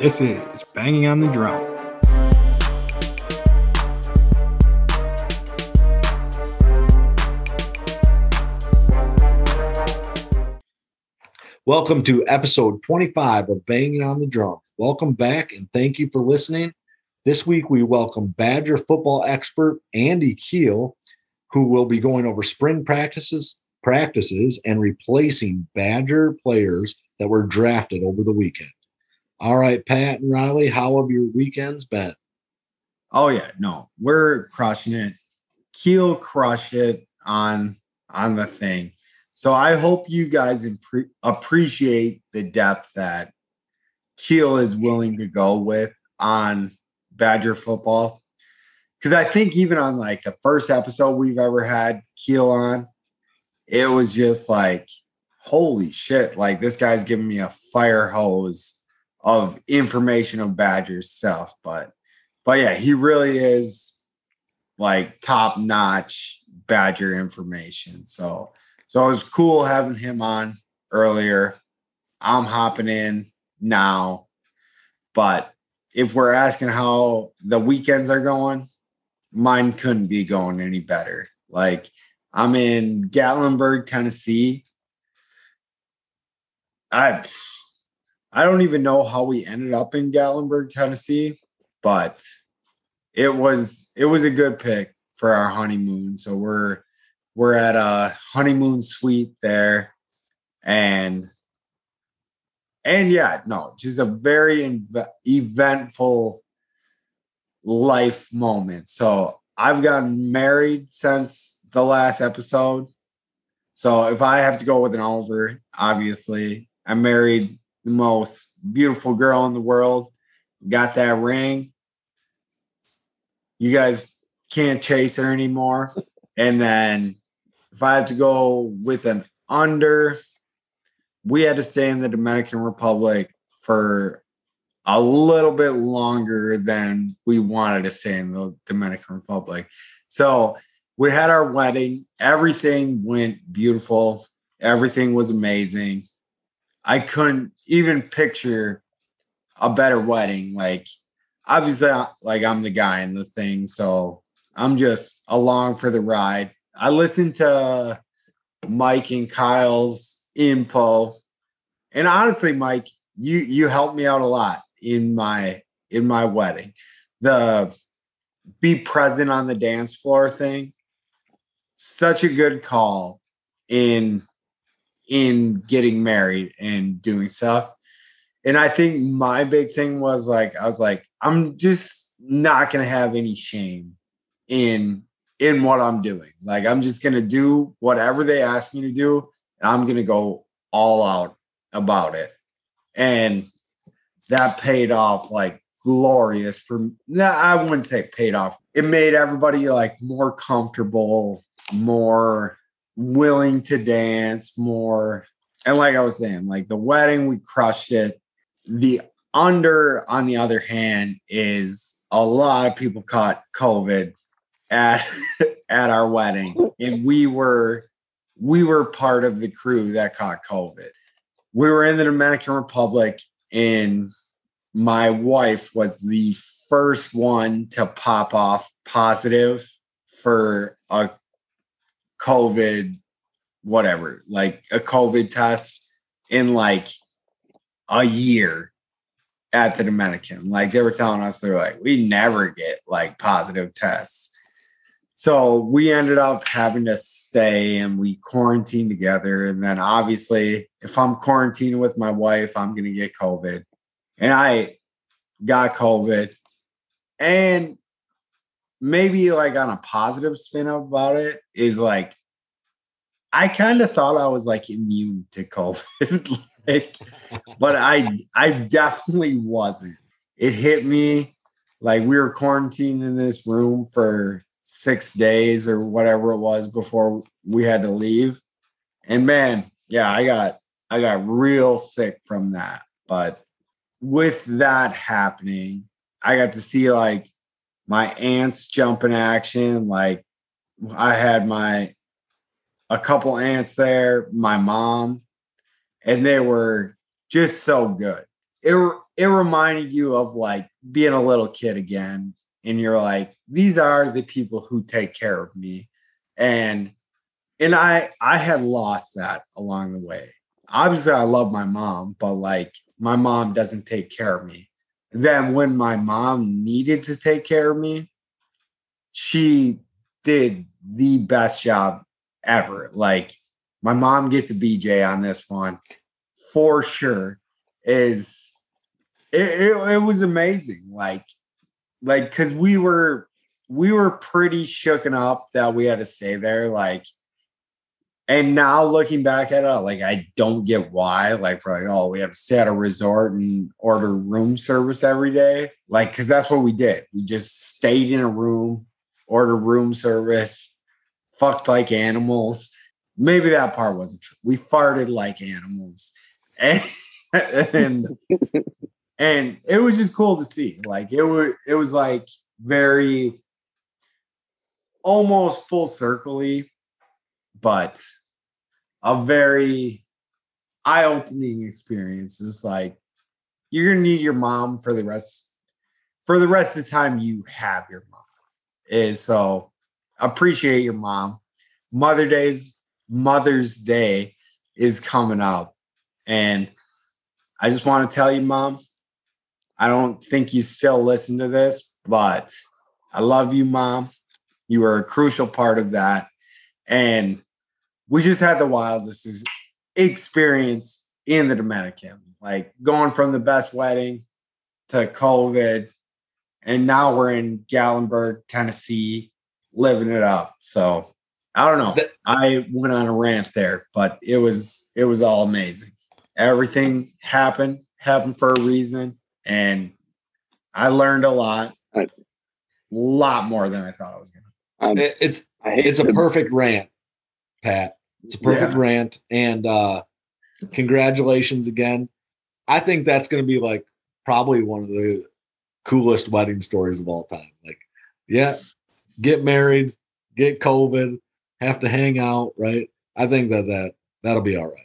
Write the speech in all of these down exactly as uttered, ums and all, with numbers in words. This is Banging on the Drum. Welcome to episode twenty-five of Banging on the Drum. Welcome back and thank you for listening. This week we welcome Badger football expert Andy Keel, who will be going over spring practices, practices and replacing Badger players that were drafted over the weekend. All right, Pat and Riley, how have your weekends been? Oh yeah, no, we're crushing it. Keel crushed it on on the thing. So I hope you guys impre- appreciate the depth that Keel is willing to go with on Badger football. Because I think even on like the first episode we've ever had Keel on, it was just like, holy shit, like this guy's giving me a fire hose of information on Badger stuff. But, but yeah, he really is like top-notch Badger information. So... So it was cool having him on earlier. I'm hopping in now. But if we're asking how the weekends are going, mine couldn't be going any better. Like, I'm in Gatlinburg, Tennessee. I, I don't even know how we ended up in Gatlinburg, Tennessee, but it was it was a good pick for our honeymoon. So we're We're at a honeymoon suite there, and and yeah, no, just a very inv- eventful life moment. So I've gotten married since the last episode. So if I have to go with an over, obviously, I married the most beautiful girl in the world, got that ring. You guys can't chase her anymore. And then if I had to go with an under, we had to stay in the Dominican Republic for a little bit longer than we wanted to stay in the Dominican Republic. So we had our wedding. Everything went beautiful. Everything was amazing. I couldn't even picture a better wedding. Like, obviously, like I'm the guy in the thing, so I'm just along for the ride. I listened to Mike and Kyle's info. And honestly, Mike, you you helped me out a lot in my in my wedding. The be present on the dance floor thing. Such a good call in in getting married and doing stuff. And I think my big thing was like, I was like, I'm just not going to have any shame in in what I'm doing. Like, I'm just going to do whatever they ask me to do, and I'm going to go all out about it. And that paid off like glorious for me. I wouldn't say paid off. It made everybody like more comfortable, more willing to dance, more. And like I was saying, like the wedding, we crushed it. The under, on the other hand, is a lot of people caught COVID at at our wedding, and we were we were part of the crew that caught COVID. We were in the Dominican Republic, and my wife was the first one to pop off positive for a COVID whatever, like a COVID test in like a year at the Dominican. Like, they were telling us, they're like, we never get like positive tests. So we ended up having to stay, and we quarantined together. And then obviously, if I'm quarantining with my wife, I'm going to get COVID. And I got COVID. And maybe like on a positive spin about it is like, I kind of thought I was like immune to COVID, like, but I, I definitely wasn't. It hit me like we were quarantined in this room for six days or whatever it was before we had to leave. And man, yeah, I got, I got real sick from that. But with that happening, I got to see like my aunts jump in action. Like, I had my, a couple aunts there, my mom, and they were just so good. It, it reminded you of like being a little kid again. And you're like, these are the people who take care of me. And, and I, I had lost that along the way. Obviously I love my mom, but like my mom doesn't take care of me. Then when my mom needed to take care of me, she did the best job ever. Like my mom gets a B J on this one for sure. Is it, it, it was amazing. Like, like, cause we were, we were pretty shooken up that we had to stay there. Like, and now looking back at it, like, I don't get why, like, we're like, oh, we have to stay at a resort and order room service every day. Like, cause that's what we did. We just stayed in a room, ordered room service, fucked like animals. Maybe that part wasn't true. We farted like animals. And, and, and it was just cool to see. Like, it was, it was like very almost full circle-y, but a very eye-opening experience. It's like you're gonna need your mom for the rest for the rest of the time you have your mom. And so appreciate your mom. Mother Day's Mother's Day is coming up, and I just want to tell you, Mom, I don't think you still listen to this, but I love you, Mom. You were a crucial part of that. And we just had the wildest experience in the Dominican, like going from the best wedding to COVID. And now we're in Gallenberg, Tennessee, living it up. So I don't know. That- I went on a rant there, but it was it was all amazing. Everything happened, happened for a reason. And I learned a lot, a lot more than I thought I was going to. Um, it's it's a perfect rant, Pat. It's a perfect yeah. rant, and uh, congratulations again. I think that's going to be like probably one of the coolest wedding stories of all time. Like, yeah, get married, get COVID, have to hang out, right? I think that that that'll be all right.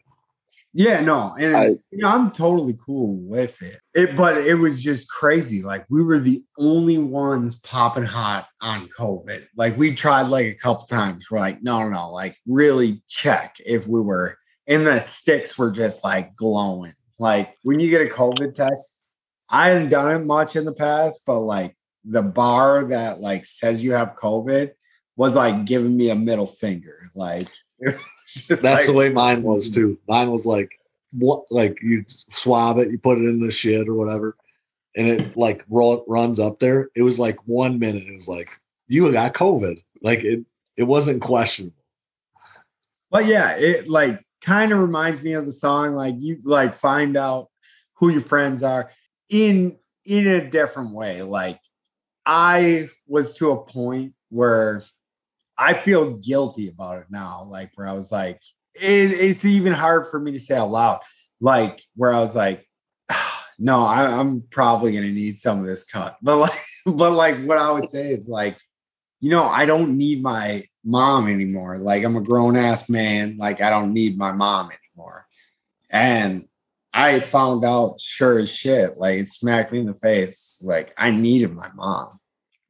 Yeah, no, and I, you know, I'm totally cool with it. it. But it was just crazy. Like, we were the only ones popping hot on COVID. Like, we tried like a couple times. We're like, no, no, no. Like, really check if we were. And the sticks were just like glowing. Like, when you get a COVID test, I hadn't done it much in the past, but like the bar that like says you have COVID was like giving me a middle finger. Like. That's like, the way mine was too. Mine was like, what, like you swab it, you put it in the shit or whatever, and it like roll, runs up there. It was like one minute. It was like, you got COVID. Like it, it wasn't questionable. But yeah, it like kind of reminds me of the song. Like you like find out who your friends are in in a different way. Like I was to a point where. I feel guilty about it now, like where I was like, it, it's even hard for me to say out loud, like where I was like, no, I, I'm probably going to need some of this cut. But like, but like what I would say is like, you know, I don't need my mom anymore. Like I'm a grown ass man. Like I don't need my mom anymore. And I found out sure as shit, like it smacked me in the face. Like I needed my mom.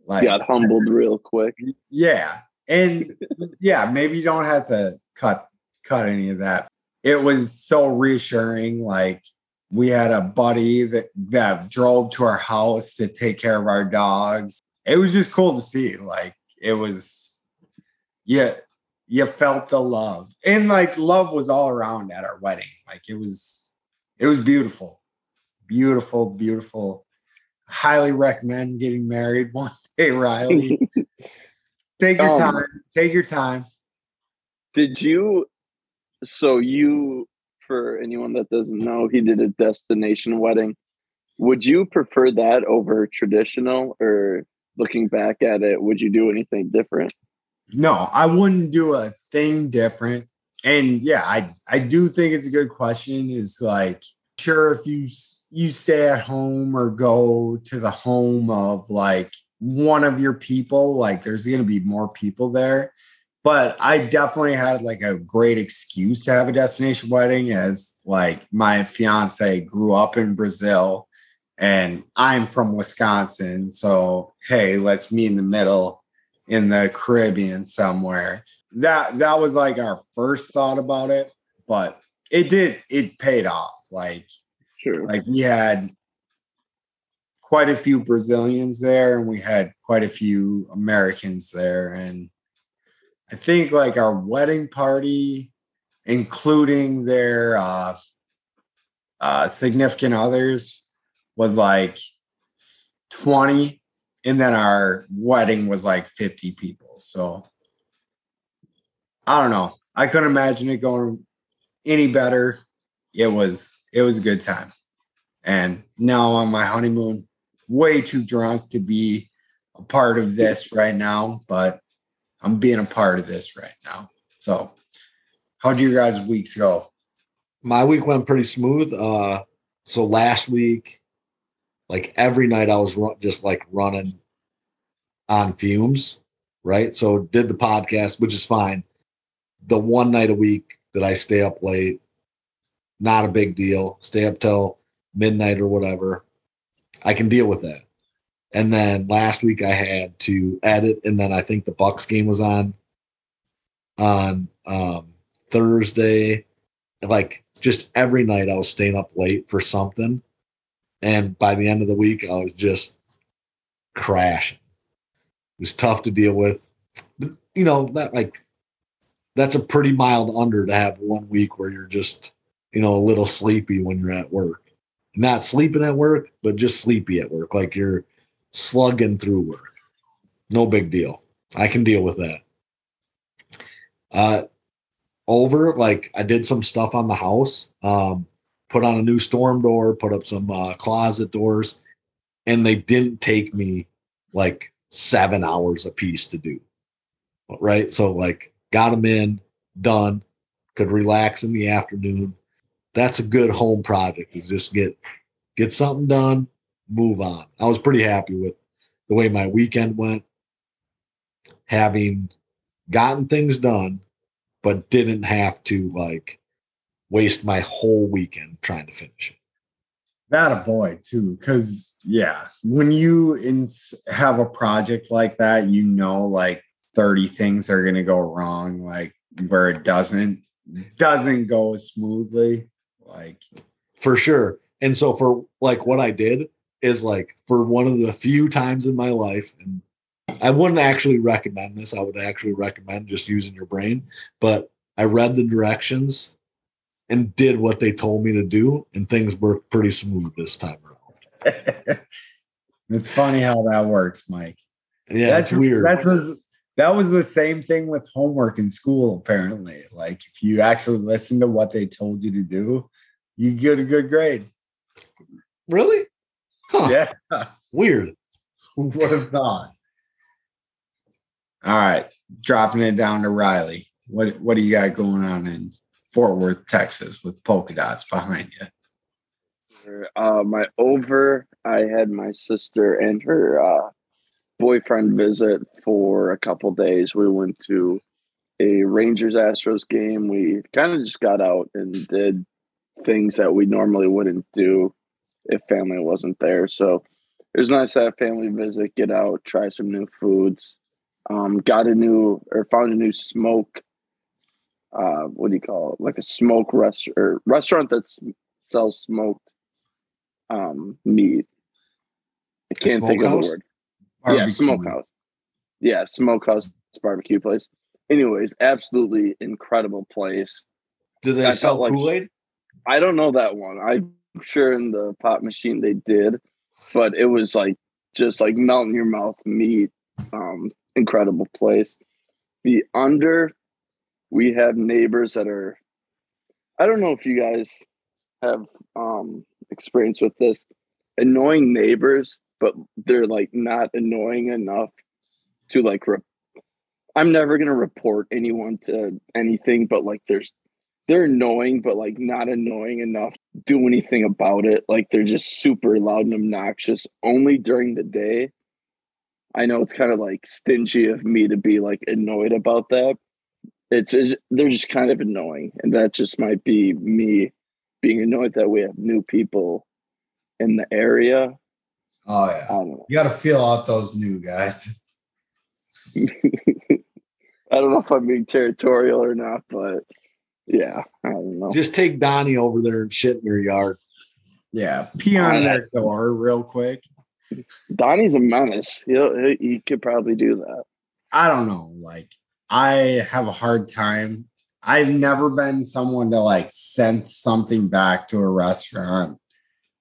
Like got humbled real quick. Yeah. And yeah, maybe you don't have to cut cut any of that. It was so reassuring. Like we had a buddy that, that drove to our house to take care of our dogs. It was just cool to see. Like it was, yeah, you felt the love, and like love was all around at our wedding. Like it was, it was beautiful, beautiful, beautiful. Highly recommend getting married one day, Riley. Take your time. Um, Take your time. Did you, so you, for anyone that doesn't know, he did a destination wedding. Would you prefer that over traditional, or looking back at it, would you do anything different? No, I wouldn't do a thing different. And yeah, I, I do think it's a good question. It's like, sure, if you, you stay at home or go to the home of like, one of your people, like there's going to be more people there, but I definitely had like a great excuse to have a destination wedding, as like my fiance grew up in Brazil and I'm from Wisconsin. So, hey, let's meet in the middle in the Caribbean somewhere. That that was like our first thought about it, but it did, it paid off. Like, sure. Like we had quite a few Brazilians there and we had quite a few Americans there. And I think like our wedding party, including their uh, uh, significant others, was like twenty. And then our wedding was like fifty people. So I don't know. I couldn't imagine it going any better. It was, it was a good time. And now on my honeymoon, way too drunk to be a part of this right now, but I'm being a part of this right now. So how'd you guys' weeks go? My week went pretty smooth. Uh, so last week, like every night I was run, just like running on fumes, right? So did the podcast, which is fine. The one night a week that I stay up late, not a big deal. Stay up till midnight or whatever. I can deal with that. And then last week I had to edit, and then I think the Bucks game was on on um, Thursday. Like just every night I was staying up late for something. And by the end of the week, I was just crashing. It was tough to deal with. But, you know, that like that's a pretty mild under to have one week where you're just, you know, a little sleepy when you're at work. Not sleeping at work, but just sleepy at work. Like you're slugging through work. No big deal. I can deal with that. Uh, over, like I did some stuff on the house. Um put on a new storm door, put up some uh, closet doors, and they didn't take me like seven hours a piece to do. Right. So like got them in, done, could relax in the afternoon. That's a good home project, is just get, get something done, move on. I was pretty happy with the way my weekend went, having gotten things done, but didn't have to like waste my whole weekend trying to finish it. That a boy too, because yeah, when you in, have a project like that, you know, like thirty things are going to go wrong, like where it doesn't doesn't go smoothly, like for sure. And so for like what I did is like for one of the few times in my life, and I wouldn't actually recommend this. I would actually recommend just using your brain, but I read the directions and did what they told me to do, and things worked pretty smooth this time around. It's funny how that works, Mike. Yeah, that's weird. That's the, that was the same thing with homework in school, apparently. Like, if you actually listen to what they told you to do, you get a good grade. Really? Huh. Yeah. Weird. Who would have thought? All right, dropping it down to Riley. What, what do you got going on in Fort Worth, Texas, with polka dots behind you? Uh, my over, I had my sister and her uh, boyfriend visit for a couple days. We went to a Rangers-Astros game. We kind of just got out and did things that we normally wouldn't do if family wasn't there. So it was nice to have family visit, get out, try some new foods. Um, got a new, or found a new smoke Uh, what do you call it? Like a smoke rest- or restaurant that sells smoked um, meat. I can't think of the word. Barbecue. Yeah, smokehouse. Yeah, smokehouse barbecue place. Anyways, absolutely incredible place. Do they I sell like, Kool-Aid? I don't know that one. I'm sure in the pop machine they did, but it was like just like melt in your mouth meat. Um, incredible place. The under. We have neighbors that are, I don't know if you guys have um, experience with this, annoying neighbors, but they're like not annoying enough to like, re- I'm never going to report anyone to anything, but like there's, they're annoying, but like not annoying enough to do anything about it. Like they're just super loud and obnoxious only during the day. I know it's kind of like stingy of me to be like annoyed about that. It's, it's they're just kind of annoying, and that just might be me being annoyed that we have new people in the area. Oh yeah, I don't know. You got to feel out those new guys. I don't know if I'm being territorial or not, but yeah, I don't know. Just take Donnie over there and shit in your yard. Yeah, pee on their door real quick. Donnie's a menace. He he could probably do that. I don't know. Like, I have a hard time. I've never been someone to like send something back to a restaurant,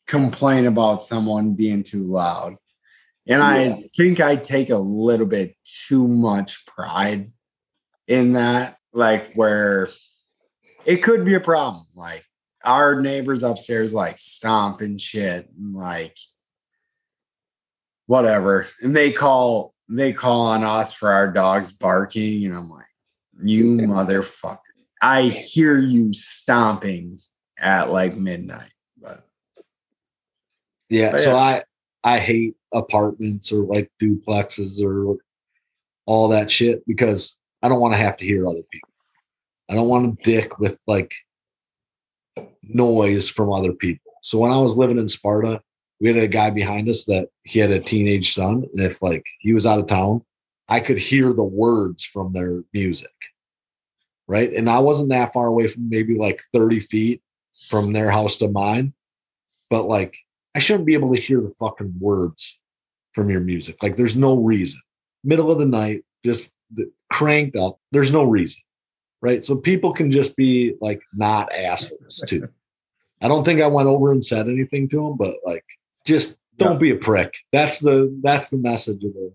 complain about someone being too loud. And yeah. I think I take a little bit too much pride in that, like where it could be a problem. Like our neighbors upstairs, like stomp and shit and like whatever. And they call, they call on us for our dogs barking. And I'm like, you motherfucker. I hear you stomping at like midnight. But yeah, but so yeah. I I hate apartments or like duplexes or all that shit because I don't want to have to hear other people. I don't want to dick with like noise from other people. So when I was living in Sparta, we had a guy behind us that he had a teenage son, and if like he was out of town, I could hear the words from their music. Right. And I wasn't that far away from maybe like thirty feet from their house to mine. But like, I shouldn't be able to hear the fucking words from your music. Like, there's no reason. Middle of the night, just cranked up. There's no reason. Right. So people can just be like, not assholes too. I don't think I went over and said anything to them, but like, just don't yeah. be a prick. That's the, that's the message of the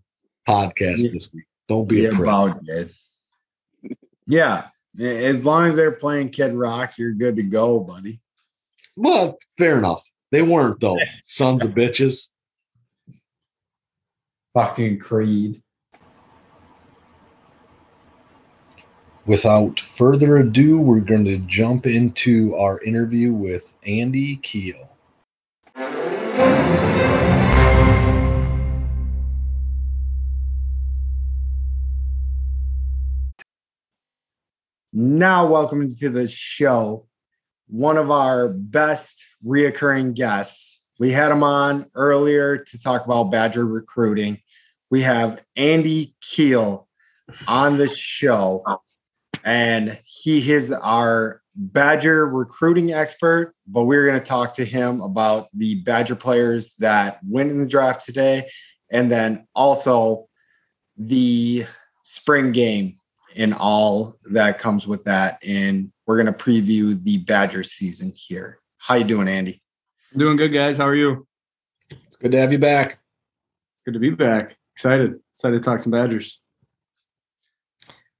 podcast yeah. this week. Don't be yeah, a prick. About it. Yeah. As long as they're playing Kid Rock, you're good to go, buddy. Well, fair enough. They weren't, though. Sons of bitches. Fucking Creed. Without further ado, we're going to jump into our interview with Andy Keel. Now, welcome to the show, one of our best reoccurring guests. We had him on earlier to talk about Badger recruiting. We have Andy Keel on the show, and he is our Badger recruiting expert, but we're going to talk to him about the Badger players that went in the draft today, and then also the spring game and all that comes with that. And we're going to preview the Badger season here. How you doing, Andy? I'm doing good, guys. How are you? It's good to have you back. Good to be back. Excited. Excited to talk some Badgers.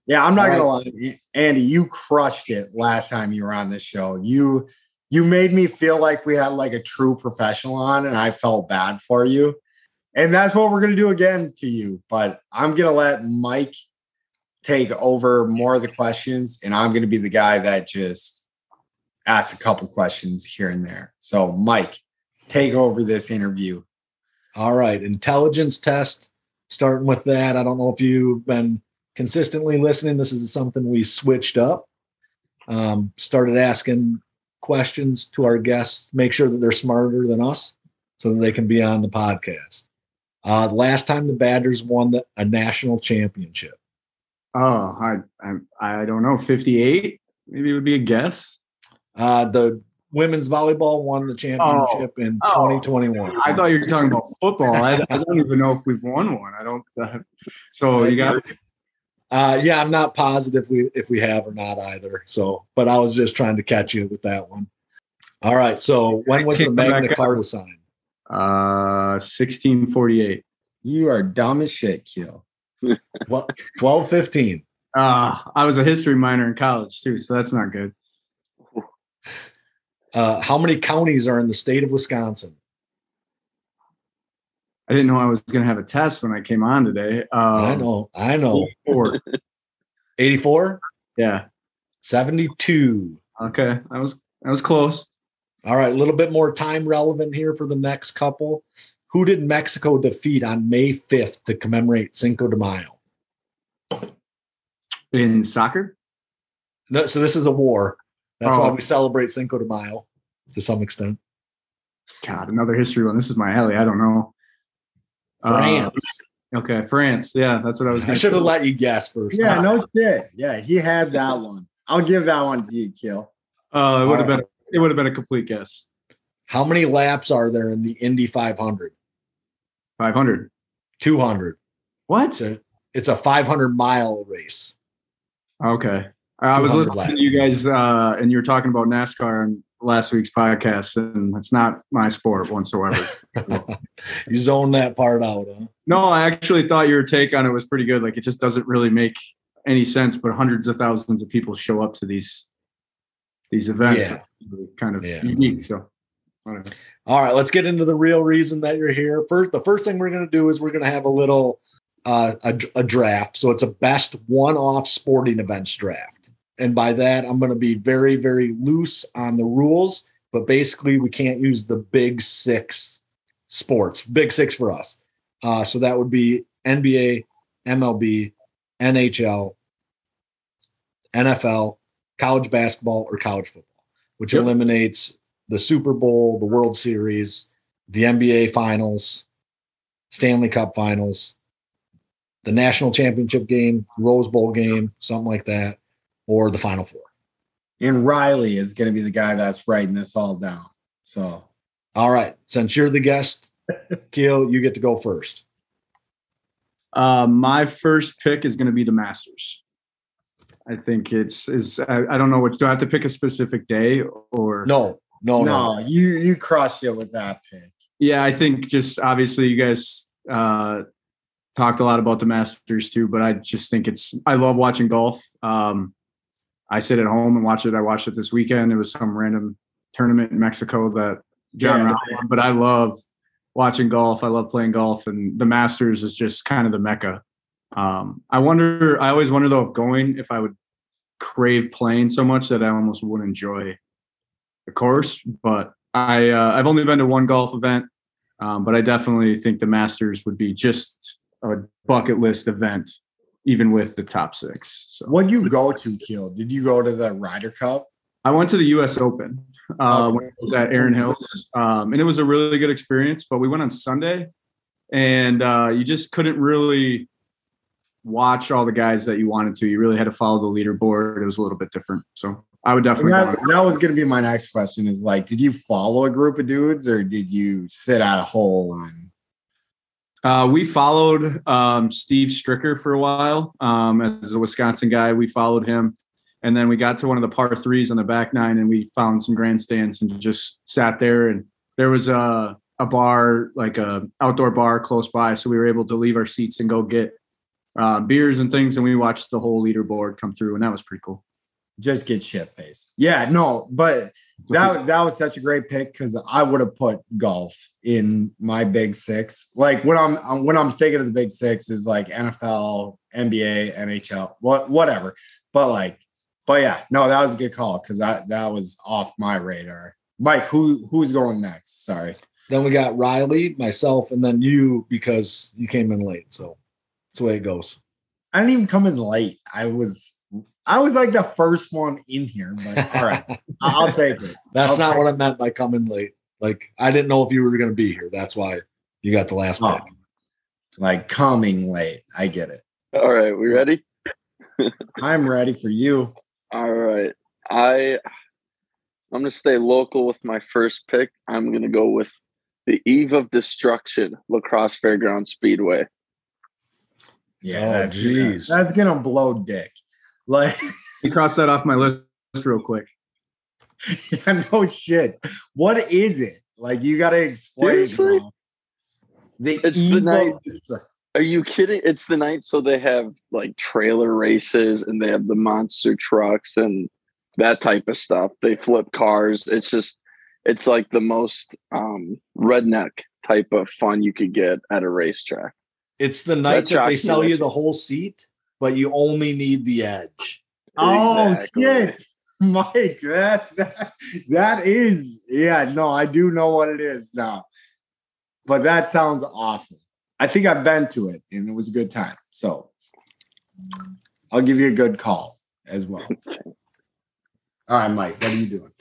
Yeah, I'm not all gonna right. lie. Andy, you crushed it last time you were on this show. You you made me feel like we had like a true professional on, and I felt bad for you. And that's what we're going to do again to you. But I'm going to let Mike take over more of the questions, and I'm going to be the guy that just asks a couple questions here and there. So, Mike, take over this interview. All right. Intelligence test, starting with that. I don't know if you've been consistently listening. This is something we switched up. Um, started asking questions to our guests, make sure that they're smarter than us so that they can be on the podcast. Uh, last time the Badgers won the, a national championship. Oh, I, I I don't know. fifty-eight, maybe it would be a guess. Uh, the women's volleyball won the championship oh. in oh. twenty twenty-one. I thought you were talking about football. I, I don't even know if we've won one. I don't. Uh, so you got. Uh, yeah, I'm not positive if we if we have or not either. So, but I was just trying to catch you with that one. All right. So when was the Magna Carta signed? Uh, sixteen forty-eight. You are dumb as shit, Keel. Well, twelve fifteen. Uh, I was a history minor in college too, so that's not good. Uh, how many counties are in the state of Wisconsin? I didn't know I was going to have a test when I came on today. Um, I know, I know. eighty-four. Yeah. seventy-two. Okay, that was that was close. All right, a little bit more time relevant here for the next couple. Who did Mexico defeat on May fifth to commemorate Cinco de Mayo? In soccer? No, so this is a war. That's oh. why we celebrate Cinco de Mayo to some extent. God, another history one. This is my alley. I don't know. France. Uh, okay, France. Yeah, that's what I was going to I should have let you guess first. Yeah, no shit. Yeah, he had that one. I'll give that one to you, Keel. Uh, it would have been it would have been a complete guess. How many laps are there in the Indy five hundred? five hundred. two hundred. What? It's a, it's a five hundred mile race. Okay. I was listening laps. to you guys, uh, and you were talking about NASCAR and last week's podcast, and it's not my sport whatsoever. You zoned that part out, huh? No, I actually thought your take on it was pretty good. Like, it just doesn't really make any sense, but hundreds of thousands of people show up to these these events. Yeah. Kind of yeah. unique, so whatever. All right, let's get into the real reason that you're here. First, the first thing we're going to do is we're going to have a little uh, a, a draft. So it's a best one-off sporting events draft. And by that, I'm going to be very, very loose on the rules, but basically we can't use the big six sports, big six for us. Uh, so that would be N B A, M L B, N H L, N F L, college basketball, or college football, which yep. eliminates the Super Bowl, the World Series, the N B A Finals, Stanley Cup Finals, the National Championship game, Rose Bowl game, something like that. Or the Final Four. And Riley is going to be the guy that's writing this all down. So, all right. Since you're the guest, Keel, you get to go first. Uh, my first pick is going to be the Masters. I think it's is. I, I don't know what. Do I have to pick a specific day or no? No, no. no. You you crushed it with that pick. Yeah, I think just obviously you guys uh, talked a lot about the Masters too, but I just think it's. I love watching golf. Um, I sit at home and watch it. I watched it this weekend. It was some random tournament in Mexico that John yeah. Ron won, but I love watching golf. I love playing golf, and the Masters is just kind of the mecca. Um, I wonder, I always wonder though, if going, if I would crave playing so much that I almost would enjoy the course, but I, uh, I've only been to one golf event, um, but I definitely think the Masters would be just a bucket list event, even with the top six. So. What did you go to, Keel? Did you go to the Ryder Cup? I went to the U S Open uh, okay. when it was at Erin Hills, um, and it was a really good experience, but we went on Sunday, and uh, you just couldn't really watch all the guys that you wanted to. You really had to follow the leaderboard. It was a little bit different, so I would definitely that, that was going to be my next question is, like, did you follow a group of dudes, or did you sit out a hole and – Uh, we followed um, Steve Stricker for a while um, as a Wisconsin guy. We followed him, and then we got to one of the par threes on the back nine, and we found some grandstands and just sat there. And there was a, a bar, like a outdoor bar close by, so we were able to leave our seats and go get uh, beers and things, and we watched the whole leaderboard come through, and that was pretty cool. Just get shit faced. Yeah, no, but that that was such a great pick because I would have put golf in my big six. Like when I'm when I'm thinking of the big six is like N F L, N B A, N H L, what whatever. But like, but yeah, no, that was a good call because that that was off my radar. Mike, who who's going next? Sorry. Then we got Riley, myself, and then you because you came in late. So that's the way it goes. I didn't even come in late. I was. I was like the first one in here, but all right, I'll take it. That's I'll not what it. I meant by coming late. Like, I didn't know if you were going to be here. That's why you got the last oh. pick. Like coming late. I get it. All right. We ready? I'm ready for you. All right. I, I'm going to stay local with my first pick. I'm going to go with the Eve of Destruction, La Crosse Fairgrounds Speedway. Yeah. Oh, geez. That's going to blow dick. Like, you cross that off my list real quick. Yeah, no shit. What is it? Like, you got to explain. Seriously? The it's the night. Are you kidding? It's the night. So they have like trailer races and they have the monster trucks and that type of stuff. They flip cars. It's just, it's like the most um, redneck type of fun you could get at a racetrack. It's the night that, that they sell you the whole seat. But you only need the edge. Exactly. Oh, shit. Mike, that, that that is, yeah, no, I do know what it is now. But that sounds awful. I think I've been to it, and it was a good time. So I'll give you a good call as well. All right, Mike, what are you doing?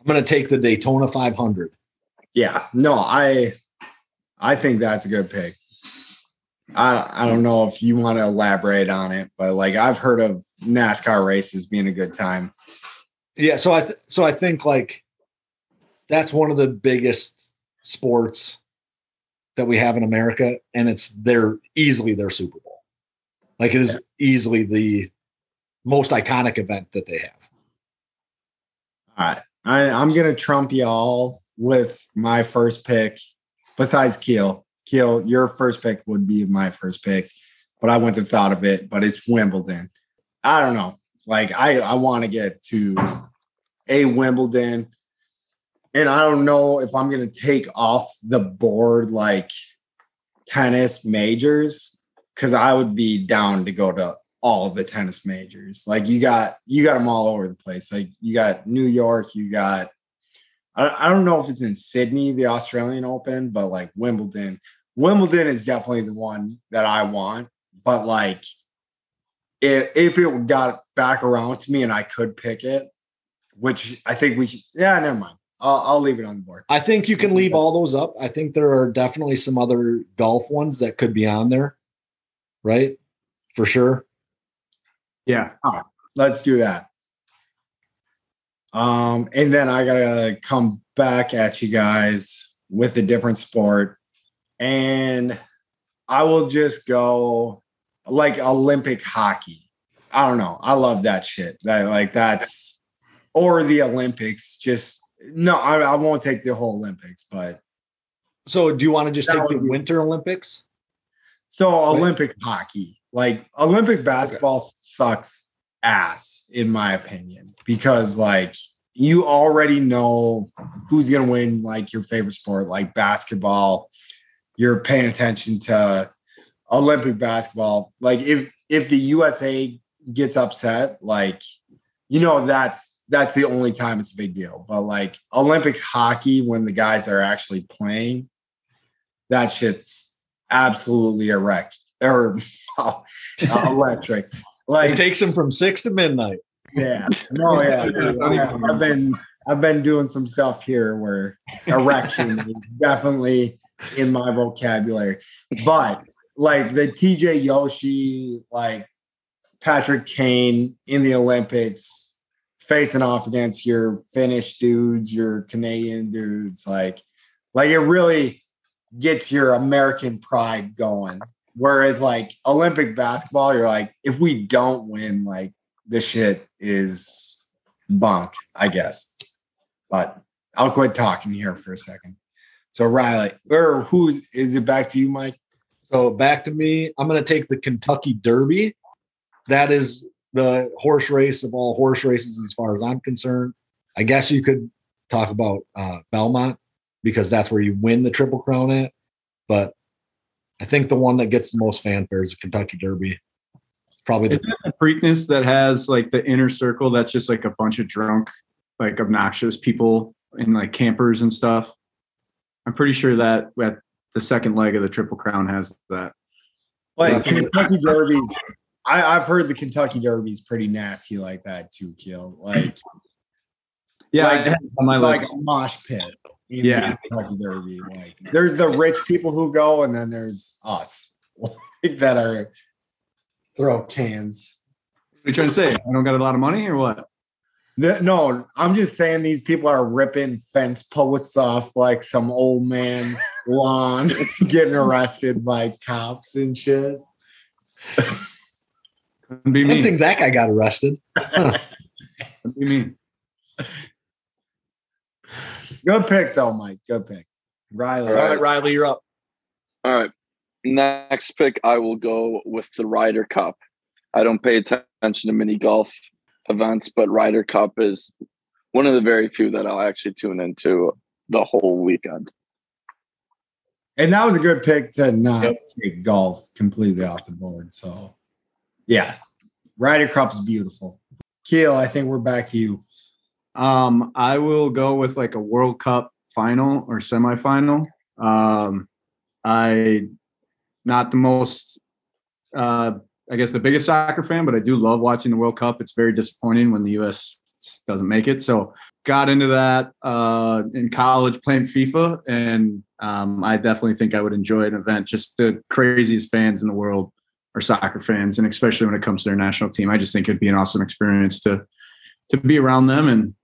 I'm going to take the Daytona five hundred. yeah, no, I I think that's a good pick. I I don't know if you want to elaborate on it, but like I've heard of NASCAR races being a good time. Yeah, so I th- so I think like that's one of the biggest sports that we have in America, and it's their easily their Super Bowl. Like it is yeah. easily the most iconic event that they have. All right, I, I'm gonna trump y'all with my first pick. Besides Keel, Keel, your first pick would be my first pick, but I wouldn't have thought of it. But it's Wimbledon. I don't know. Like I, I want to get to a Wimbledon, and I don't know if I'm gonna take off the board like tennis majors because I would be down to go to all the tennis majors. Like you got, you got them all over the place. Like you got New York, you got. I, I don't know if it's in Sydney, the Australian Open, but like Wimbledon, Wimbledon is definitely the one that I want. But like, if, if it got back around to me and I could pick it, which I think we should, yeah, never mind. I'll, I'll leave it on the board. I think you can leave all those up. I think there are definitely some other golf ones that could be on there, right? For sure. Yeah. Right, let's do that. Um, and then I got to come back at you guys with a different sport. And I will just go like Olympic hockey. I don't know. I love that shit. That like that's or the Olympics. Just no, I, I won't take the whole Olympics. But so do you want to just take the be, Winter Olympics? So Wait. Olympic hockey, like Olympic basketball okay. sucks ass. In my opinion, because like you already know who's going to win, like your favorite sport, like basketball, you're paying attention to Olympic basketball. Like if, if the U S A gets upset, like, you know, that's, that's the only time it's a big deal. But like Olympic hockey, when the guys are actually playing, that shit's absolutely erect or electric. Like it takes them from six to midnight. Yeah. No, yeah. yeah. I've been I've been doing some stuff here where erection is definitely in my vocabulary. But like the T J Yoshi, like Patrick Kane in the Olympics facing off against your Finnish dudes, your Canadian dudes, like like it really gets your American pride going. Whereas like Olympic basketball, you're like, if we don't win, like this shit is bunk, I guess. But I'll quit talking here for a second. So Riley, or who's, is it back to you, Mike? So back to me, I'm going to take the Kentucky Derby. That is the horse race of all horse races as far as I'm concerned. I guess you could talk about uh, Belmont because that's where you win the Triple Crown at, but I think the one that gets the most fanfare is the Kentucky Derby. Probably the-, the Preakness that has like the inner circle. That's just like a bunch of drunk, like obnoxious people and like campers and stuff. I'm pretty sure that at the second leg of the Triple Crown has that. Like Kentucky Derby. I, I've heard the Kentucky Derby is pretty nasty like that too, Kill. Like, yeah, like, I on my like list. A mosh pit. In yeah, the Kentucky Derby. Like, there's the rich people who go, and then there's us that are throw cans. What are you trying to say? I don't got a lot of money, or what? The, no, I'm just saying these people are ripping fence posts off like some old man's lawn, getting arrested by cops and shit. Couldn't be me. I don't think that guy got arrested. Huh. Couldn't be me. Good pick, though, Mike. Good pick. Riley. All right, all right, Riley, you're up. All right. Next pick, I will go with the Ryder Cup. I don't pay attention to mini golf events, but Ryder Cup is one of the very few that I'll actually tune into the whole weekend. And that was a good pick to not yep. take golf completely off the board. So, yeah, Ryder Cup is beautiful. Keel, I think we're back to you. Um, I will go with like a World Cup final or semifinal. Um, I not the most, uh, I guess the biggest soccer fan, but I do love watching the World Cup. It's very disappointing when the U S doesn't make it. So got into that uh, in college playing FIFA, and um, I definitely think I would enjoy an event. Just the craziest fans in the world are soccer fans, and especially when it comes to their national team, I just think it'd be an awesome experience to to be around them and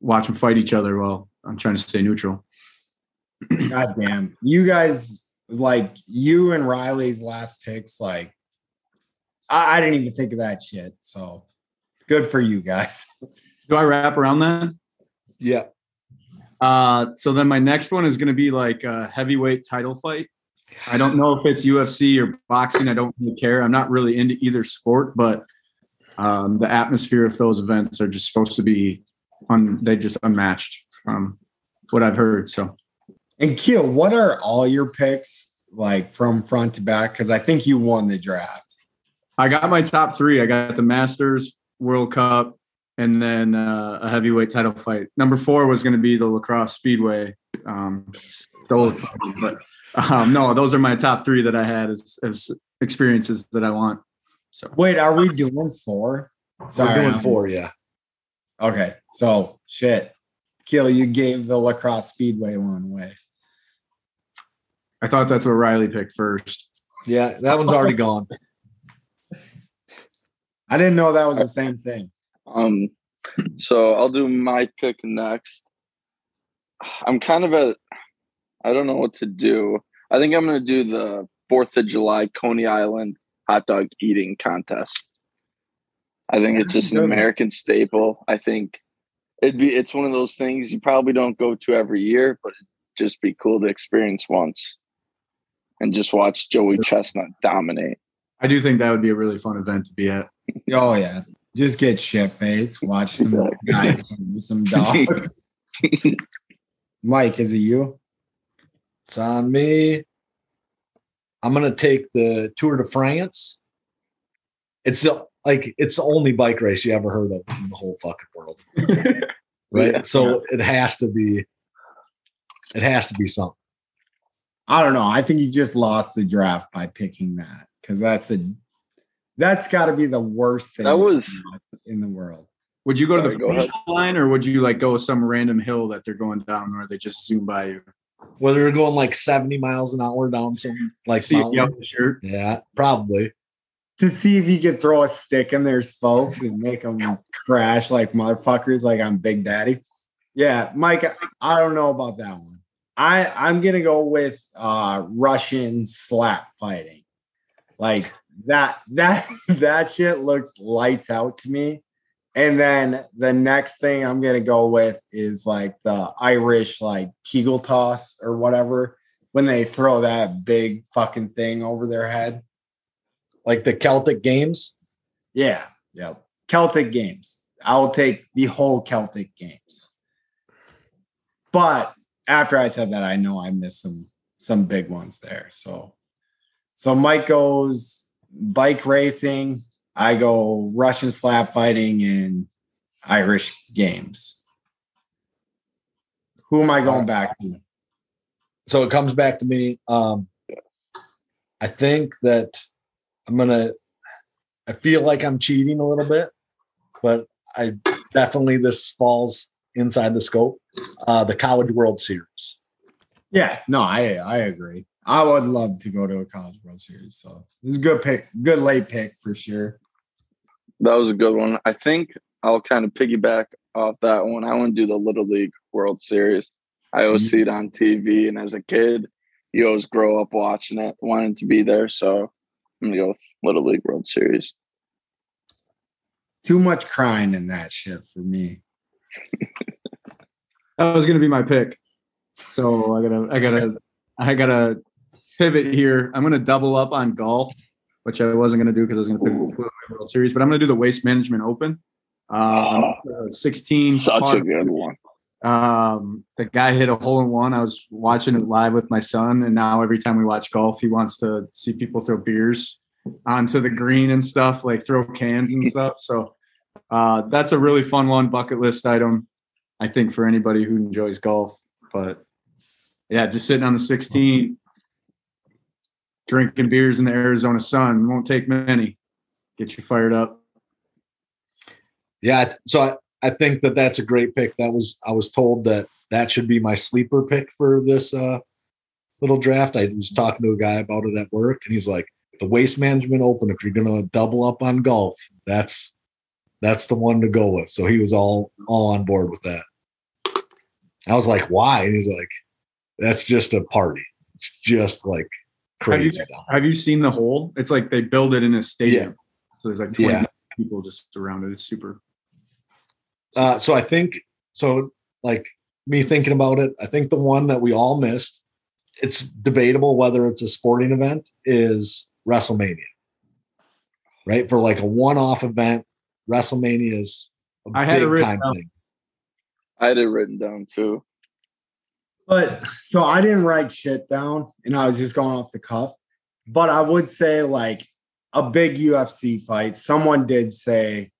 watch them fight each other while I'm trying to stay neutral. God damn. You guys, like, you and Riley's last picks, like, I, I didn't even think of that shit. So good for you guys. Do I wrap around that? Yeah. Uh, so then my next one is going to be like a heavyweight title fight. I don't know if it's U F C or boxing. I don't really care. I'm not really into either sport, but um, the atmosphere of those events are just supposed to be un- they just unmatched from what I've heard. So. And Keel, what are all your picks, like, from front to back? Because I think you won the draft. I got my top three. I got the Masters, World Cup, and then uh, a heavyweight title fight. Number four was going to be the Lacrosse Speedway. Um, so, but um, no, those are my top three that I had as, as experiences that I want. So wait, are we doing four? Sorry, We're doing I'm... four, yeah. Okay, so shit. Keel, you gave the Lacrosse Speedway one away. I thought that's what Riley picked first. Yeah, that one's already gone. I didn't know that was the same thing. Um, so I'll do my pick next. I'm kind of at, I don't know what to do. I think I'm going to do the fourth of July Coney Island hot dog eating contest. I think it's just an American staple. I think it'd be, it's one of those things you probably don't go to every year, but it, just be cool to experience once and just watch Joey Chestnut dominate. I do think that would be a really fun event to be at. Oh yeah. Just get shit faced, watch some guys and some dogs. Mike, is it you? It's on me. I'm gonna take the Tour de France. It's a, like it's the only bike race you ever heard of in the whole fucking world. Right? Yeah. So it has to be It has to be something. I don't know. I think you just lost the draft by picking that, because that's the that's got to be the worst thing that was in the world. Would you go to the finish line, or would you like go some random hill that they're going down, or they just zoom by you? Well, they're going like seventy miles an hour down some like see you up the shirt. Yeah, probably to see if you could throw a stick in their spokes and make them crash like motherfuckers, like I'm Big Daddy. Yeah, Mike, I don't know about that one. I, I'm going to go with uh, Russian slap fighting. Like, that that that shit looks lights out to me. And then the next thing I'm going to go with is, like, the Irish, like, Kegel toss or whatever, when they throw that big fucking thing over their head. Like the Celtic Games? Yeah, yeah. Celtic Games. I will take the whole Celtic Games. But after I said that, I know I missed some some big ones there. So, so Mike goes bike racing. I go Russian slap fighting and Irish games. Who am I going back to? So it comes back to me. Um, I think that I'm gonna. I feel like I'm cheating a little bit, but I definitely this falls inside the scope. Uh, the College World Series. Yeah, no, I I agree. I would love to go to a College World Series. So this is a good pick, good late pick for sure. That was a good one. I think I'll kind of piggyback off that one. I want to do the Little League World Series. I always mm-hmm. see it on T V, and as a kid, you always grow up watching it, wanting to be there. So I'm gonna go with Little League World Series. Too much crying in that shit for me. That was going to be my pick. So I gotta, I gotta, I gotta pivot here. I'm going to double up on golf, which I wasn't going to do because I was going to pick the World Series, but I'm going to do the Waste Management Open. Um, oh, sixteen. Such par- a good one. Um, the guy hit a hole in one. I was watching it live with my son, and now every time we watch golf, he wants to see people throw beers onto the green and stuff, like throw cans and stuff. So uh, that's a really fun one, bucket list item, I think, for anybody who enjoys golf. But yeah, just sitting on the sixteen, drinking beers in the Arizona sun, won't take many. Get you fired up. Yeah. So I, I think that that's a great pick. That was, I was told that that should be my sleeper pick for this uh, little draft. I was talking to a guy about it at work, and he's like, the Waste Management Open, if you're going to double up on golf, that's that's the one to go with. So he was all all on board with that. I was like, why? And he's like, that's just a party. It's just like crazy. Have you, have you seen the hole? It's like they build it in a stadium. Yeah. So there's like twenty yeah. people just around it. It's super. super uh, so I think, so like me thinking about it, I think the one that we all missed, it's debatable whether it's a sporting event, is WrestleMania, right? For like a one-off event, WrestleMania is a I big had time down. thing. I had it written down too. But so I didn't write shit down, and I was just going off the cuff. But I would say like a big U F C fight. Someone did say,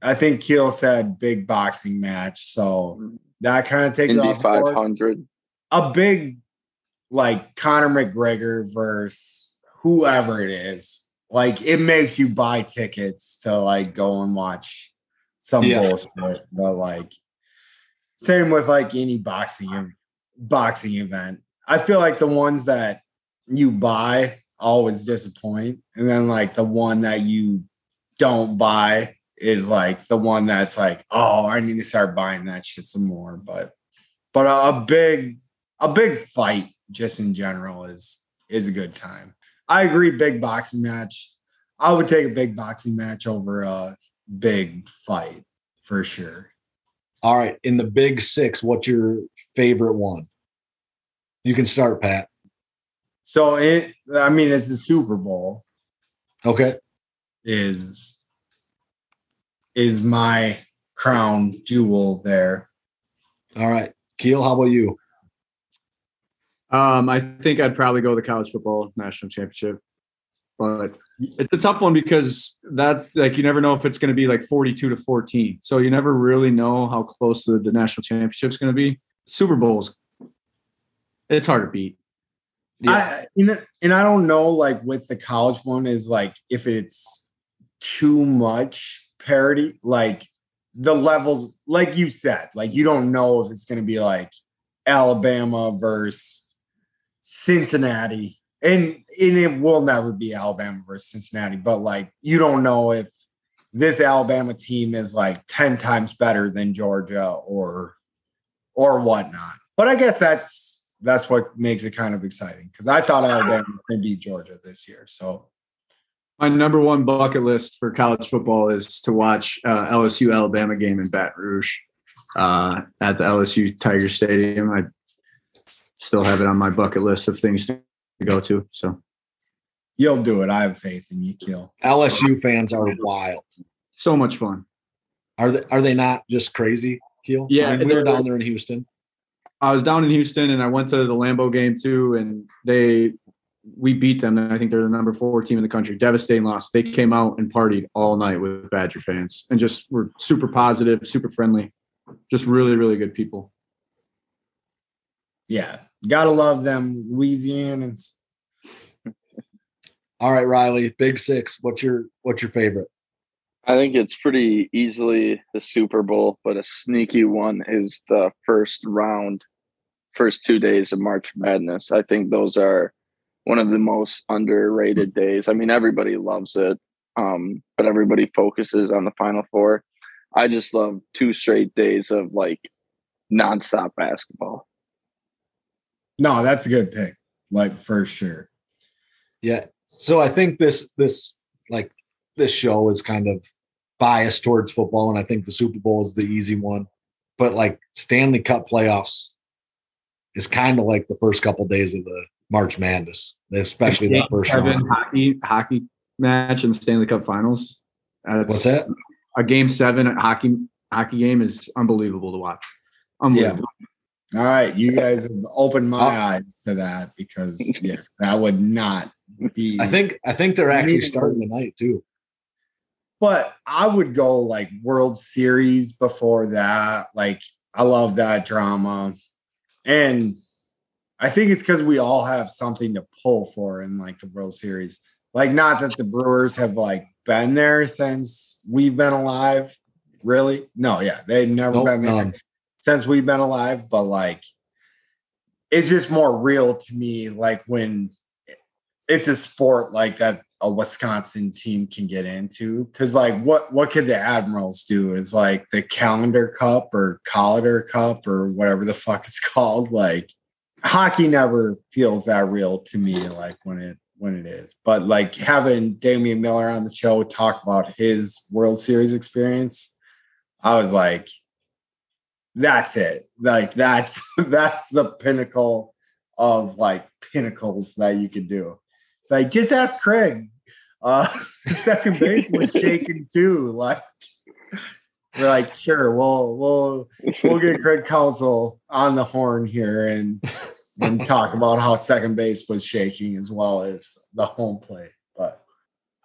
I think Keel said big boxing match. So that kind of takes Indy it off five hundred. A big like Conor McGregor versus whoever it is. Like it makes you buy tickets to like go and watch some yeah. bullshit. But like same with like any boxing boxing event. I feel like the ones that you buy always disappoint, and then like the one that you don't buy is like the one that's like, oh, I need to start buying that shit some more. But but a, a big a big fight just in general is is a good time. I agree. Big boxing match. I would take a big boxing match over a big fight for sure. All right. In the big six, what's your favorite one? You can start, Pat. So, it, I mean, it's the Super Bowl. Okay. Is, is my crown jewel there. All right. Keel, how about you? Um, I think I'd probably go the college football national championship, but it's a tough one because that, like, you never know if it's going to be like forty-two to fourteen. So you never really know how close the, the national championship is going to be. Super Bowls, it's hard to beat. Yeah. I, and I don't know, like with the college one is like, if it's too much parity, like the levels, like you said, like, you don't know if it's going to be like Alabama versus Cincinnati, and, and it will never be Alabama versus Cincinnati, but like you don't know if this Alabama team is like ten times better than Georgia or or whatnot. But I guess that's that's what makes it kind of exciting, because I thought Alabama could beat Georgia this year. So my number one bucket list for college football is to watch uh, L S U Alabama game in Baton Rouge uh, at the L S U Tiger Stadium. I still have it on my bucket list of things to go to. So you'll do it. I have faith in you, Keel. L S U fans are wild. So much fun. Are they, are they not just crazy, Keel? Yeah. I mean, we were down there in Houston. I was down in Houston, and I went to the Lambeau game too. And they, we beat them. I think they're the number four team in the country. Devastating loss. They came out and partied all night with Badger fans and just were super positive, super friendly, just really, really good people. Yeah. Gotta love them Louisianans. All right, Riley, big six. What's your what's your favorite? I think it's pretty easily the Super Bowl, but a sneaky one is the first round, first two days of March Madness. I think those are one of the most underrated days. I mean, everybody loves it, um, but everybody focuses on the Final Four. I just love two straight days of like nonstop basketball. No, that's a good pick, like for sure. Yeah. So I think this this like this show is kind of biased towards football, and I think the Super Bowl is the easy one. But like Stanley Cup playoffs is kind of like the first couple of days of the March Madness, especially that first round. Hockey hockey match in the Stanley Cup Finals. That's, What's that? A game seven hockey hockey game is unbelievable to watch. Unbelievable. Yeah. All right, you guys have opened my eyes to that, because yes, that would not be. I think I think they're actually starting tonight too. But I would go like World Series before that. Like I love that drama, and I think it's because we all have something to pull for in like the World Series. Like not that the Brewers have like been there since we've been alive. Really? No, yeah. They've never nope, been there um, since we've been alive, but like it's just more real to me, like when it's a sport like that a Wisconsin team can get into. Cause like what what could the Admirals do is like the Calendar Cup or Collider Cup or whatever the fuck it's called. Like hockey never feels that real to me, like when it when it is. But like having Damian Miller on the show talk about his World Series experience, I was like, that's it. Like that's that's the pinnacle of like pinnacles that you can do. It's like, just ask Craig. Uh, second base was shaken too. Like we're like, sure, we'll we'll we'll get Craig Counsell on the horn here and and talk about how second base was shaking as well as the home plate. But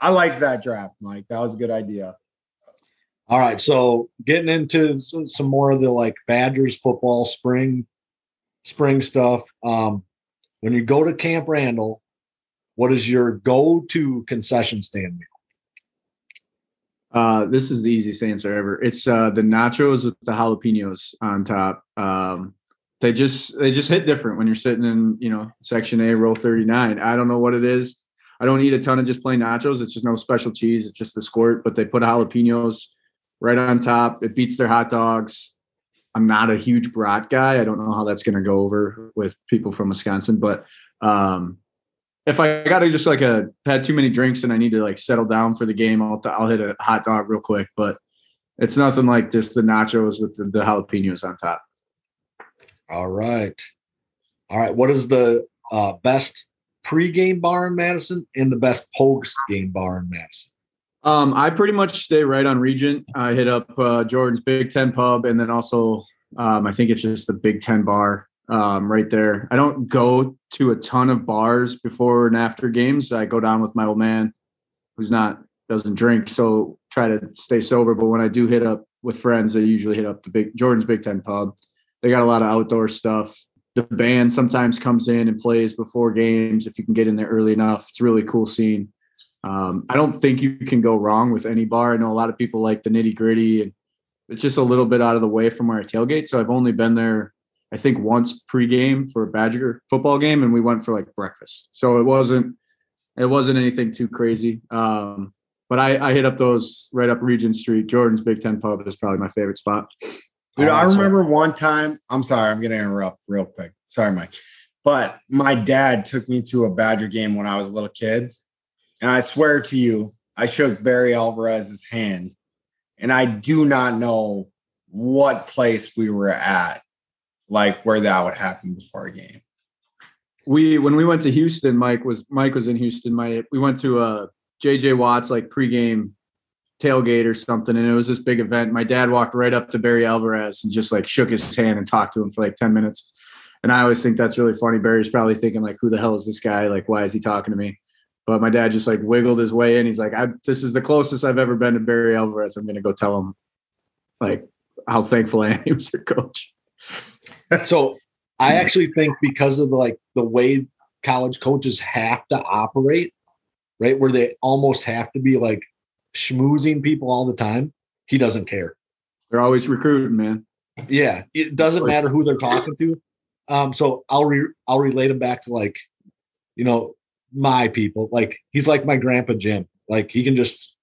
I like that draft, Mike. That was a good idea. All right, so getting into some more of the like Badgers football spring spring stuff. Um, when you go to Camp Randall, what is your go-to concession stand meal? Uh, this is the easiest answer ever. It's uh, the nachos with the jalapenos on top. Um, they just they just hit different when you're sitting in, you know, Section A, row thirty-nine. I don't know what it is. I don't eat a ton of just plain nachos. It's just no special cheese. It's just the squirt, but they put jalapenos right on top. It beats their hot dogs. I'm not a huge brat guy. I don't know how that's going to go over with people from Wisconsin, but um, if I got to just like a had too many drinks and I need to like settle down for the game, I'll I'll hit a hot dog real quick. But it's nothing like just the nachos with the, the jalapenos on top. All right, all right. What is the uh, best pregame bar in Madison and the best post-game bar in Madison? Um, I pretty much stay right on Regent. I hit up uh, Jordan's Big Ten Pub, and then also um, I think it's just the Big Ten Bar. Um, right there. I don't go to a ton of bars before and after games. I go down with my old man who's not, doesn't drink. So try to stay sober. But when I do hit up with friends, I usually hit up the big Jordan's Big Ten Pub. They got a lot of outdoor stuff. The band sometimes comes in and plays before games. If you can get in there early enough, it's a really cool scene. Um, I don't think you can go wrong with any bar. I know a lot of people like the nitty gritty and it's just a little bit out of the way from where I tailgate. So I've only been there I think once pregame for a Badger football game, and we went for like breakfast. So it wasn't, it wasn't anything too crazy. Um, but I, I hit up those right up Regent Street. Jordan's Big Ten Pub is probably my favorite spot. Dude, I remember one time. I'm sorry, I'm going to interrupt real quick. Sorry, Mike. But my dad took me to a Badger game when I was a little kid, and I swear to you, I shook Barry Alvarez's hand, and I do not know what place we were at. Like where that would happen before a game. We, when we went to Houston, Mike was, Mike was in Houston. My, we went to a J J Watt's like pregame tailgate or something. And it was this big event. My dad walked right up to Barry Alvarez and just like shook his hand and talked to him for like ten minutes. And I always think that's really funny. Barry's probably thinking like, who the hell is this guy? Like, why is he talking to me? But my dad just like wiggled his way in. He's like, I, this is the closest I've ever been to Barry Alvarez. I'm going to go tell him like how thankful I am he was your coach. So I actually think because of the, like the way college coaches have to operate, right, where they almost have to be like schmoozing people all the time, he doesn't care. They're always recruiting, man. Yeah, it doesn't matter who they're talking to. Um, so I'll re- I'll relate him back to like, you know, my people. Like he's like my grandpa Jim. Like he can just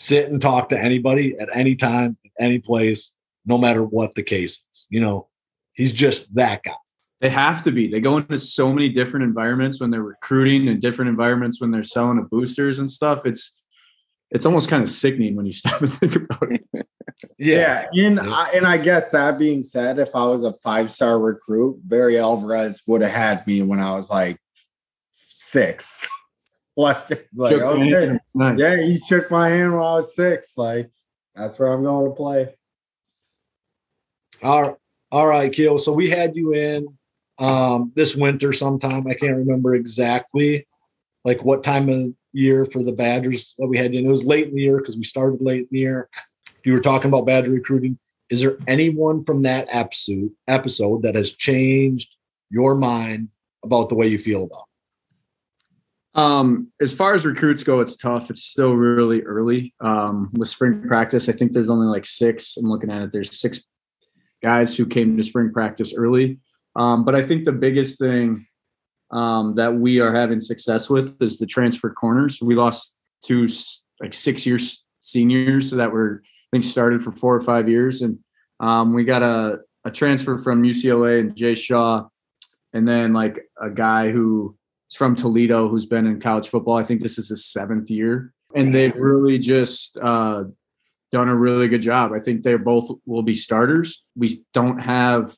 sit and talk to anybody at any time, any place, no matter what the case is, you know. He's just that guy. They have to be. They go into so many different environments when they're recruiting and different environments when they're selling to boosters and stuff. It's it's almost kind of sickening when you stop and think about it. Yeah. yeah. And, I, and I guess that being said, if I was a five-star recruit, Barry Alvarez would have had me when I was like six. like, like okay. Nice. Yeah, he shook my hand when I was six. Like, that's where I'm going to play. All right. All right, Keel. So we had you in um, this winter sometime. I can't remember exactly like what time of year for the Badgers that we had in. It was late in the year because we started late in the year. You were talking about Badger recruiting. Is there anyone from that episode episode that has changed your mind about the way you feel about it? Um, as far as recruits go, it's tough. It's still really early um, with spring practice. I think there's only like six. I'm looking at it. There's six guys who came to spring practice early. Um, but I think the biggest thing um, that we are having success with is the transfer corners. We lost two like six year seniors that were, I think, started for four or five years. And um, we got a, a transfer from U C L A and Jay Shaw. And then like a guy who is from Toledo, who's been in college football. I think this is his seventh year, and they've really just uh, done a really good job. I think they both will be starters. We don't have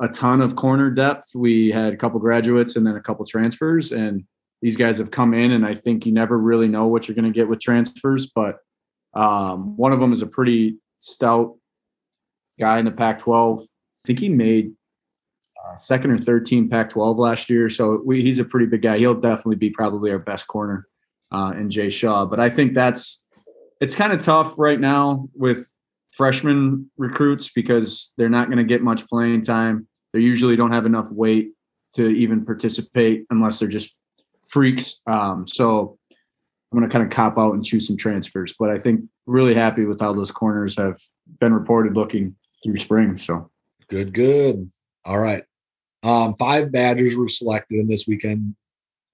a ton of corner depth. We had a couple graduates and then a couple transfers, and these guys have come in, and I think you never really know what you're going to get with transfers, but um, one of them is a pretty stout guy in the Pac twelve. I think he made Uh, second or third team Pac twelve last year. So we, he's a pretty big guy. He'll definitely be probably our best corner uh, in Jay Shaw. But I think that's, it's kind of tough right now with freshman recruits because they're not going to get much playing time. They usually don't have enough weight to even participate unless they're just freaks. Um, so I'm going to kind of cop out and choose some transfers, but I think really happy with how those corners have been reported looking through spring. So good, good. All right. Um, five Badgers were selected in this weekend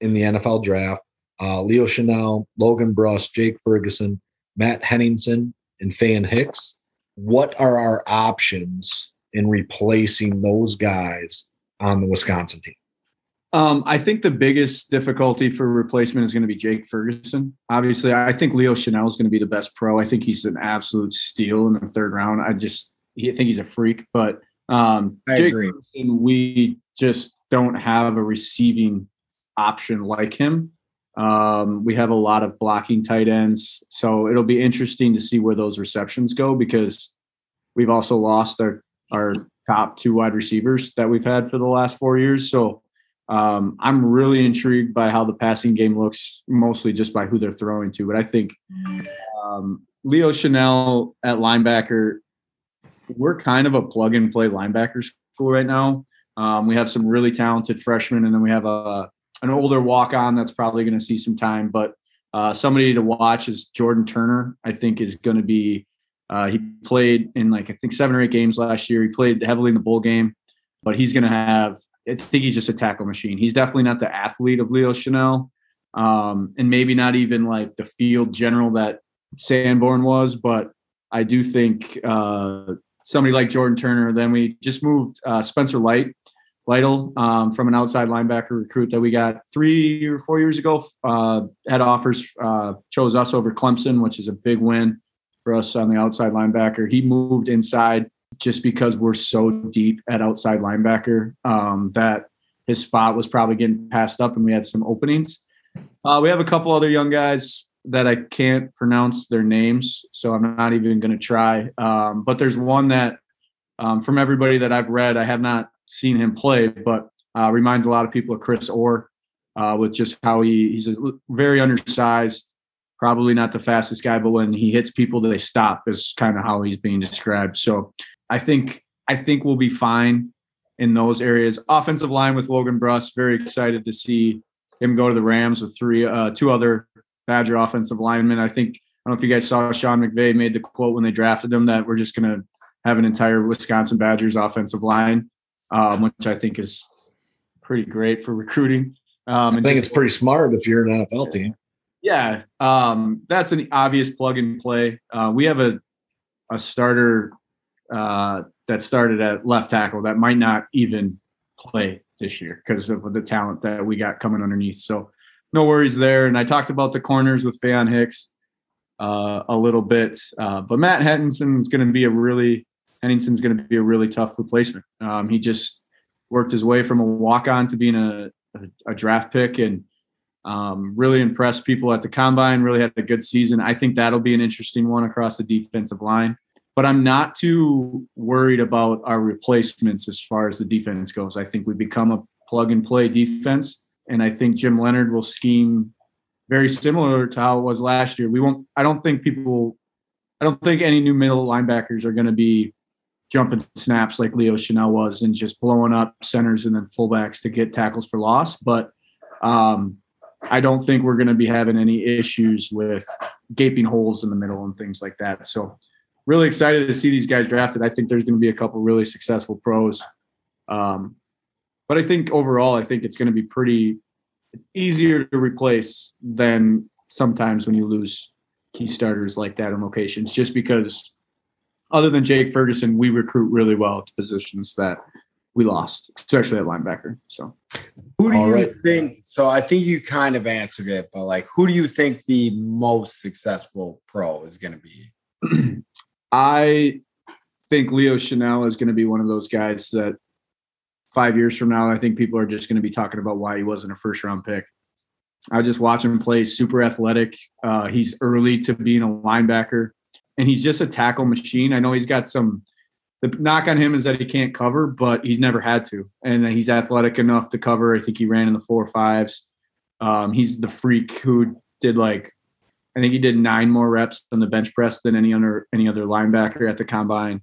in the N F L draft. Uh, Leo Chenal, Logan Bruss, Jake Ferguson, Matt Henningsen, and Faion Hicks. What are our options in replacing those guys on the Wisconsin team? Um, I think the biggest difficulty for replacement is going to be Jake Ferguson. Obviously, I think Leo Chenal is going to be the best pro. I think he's an absolute steal in the third round. I just I think he's a freak, but – Um, I Jake agree. Wilson, we just don't have a receiving option like him. Um, we have a lot of blocking tight ends, so it'll be interesting to see where those receptions go because we've also lost our, our top two wide receivers that we've had for the last four years. So um, I'm really intrigued by how the passing game looks, mostly just by who they're throwing to. But I think um, Leo Chenal at linebacker, we're kind of a plug and play linebacker school right now. Um, we have some really talented freshmen, and then we have a, an older walk on that's probably going to see some time, but uh, somebody to watch is Jordan Turner. I think is going to be, uh, he played in like, I think seven or eight games last year. He played heavily in the bowl game, but he's going to have, I think he's just a tackle machine. He's definitely not the athlete of Leo Chenal. Um, and maybe not even like the field general that Sanborn was, but I do think, uh, somebody like Jordan Turner. Then we just moved uh, Spencer Light, Lytle um, from an outside linebacker recruit that we got three or four years ago. Uh, had offers, uh, chose us over Clemson, which is a big win for us on the outside linebacker. He moved inside just because we're so deep at outside linebacker um, that his spot was probably getting passed up, and we had some openings. Uh, we have a couple other young guys that I can't pronounce their names, so I'm not even going to try. Um, but there's one that um, from everybody that I've read, I have not seen him play, but uh, reminds a lot of people of Chris Orr uh, with just how he he's a very undersized, probably not the fastest guy, but when he hits people, they stop is kind of how he's being described. So I think, I think we'll be fine in those areas. Offensive line with Logan Bruss, very excited to see him go to the Rams with three, uh, two other Badger offensive lineman. I think, I don't know if you guys saw Sean McVay made the quote when they drafted him that we're just going to have an entire Wisconsin Badgers offensive line, um, which I think is pretty great for recruiting. Um, I and think just, it's pretty smart if you're an N F L team. Yeah. Um, that's an obvious plug and play. Uh, we have a, a starter uh, that started at left tackle that might not even play this year because of the talent that we got coming underneath. So no worries there. And I talked about the corners with Faion Hicks uh, a little bit, uh, but Matt Henningsen is going to be a really Henningsen's going to be a really tough replacement. Um, he just worked his way from a walk-on to being a, a, a draft pick and um, really impressed people at the combine, really had a good season. I think that'll be an interesting one across the defensive line, but I'm not too worried about our replacements as far as the defense goes. I think we become a plug and play defense. And I think Jim Leonard will scheme very similar to how it was last year. We won't, I don't think people, I don't think any new middle linebackers are going to be jumping snaps like Leo Chenal was and just blowing up centers and then fullbacks to get tackles for loss. But um, I don't think we're going to be having any issues with gaping holes in the middle and things like that. So really excited to see these guys drafted. I think there's going to be a couple really successful pros. Um, but I think overall, I think it's going to be pretty it's easier to replace than sometimes when you lose key starters like that in locations, just because other than Jake Ferguson, we recruit really well to positions that we lost, especially at linebacker. So who do you right. think? So I think you kind of answered it, but like, who do you think the most successful pro is going to be? I think Leo Chenal is going to be one of those guys that five years from now, I think people are just going to be talking about why he wasn't a first round pick. I just watch him play, super athletic. Uh, he's early to being a linebacker, and he's just a tackle machine. I know he's got some, the knock on him is that he can't cover, but he's never had to. And he's athletic enough to cover. I think he ran in the four fives. Um, he's the freak who did like, I think he did nine more reps on the bench press than any other, any other linebacker at the combine.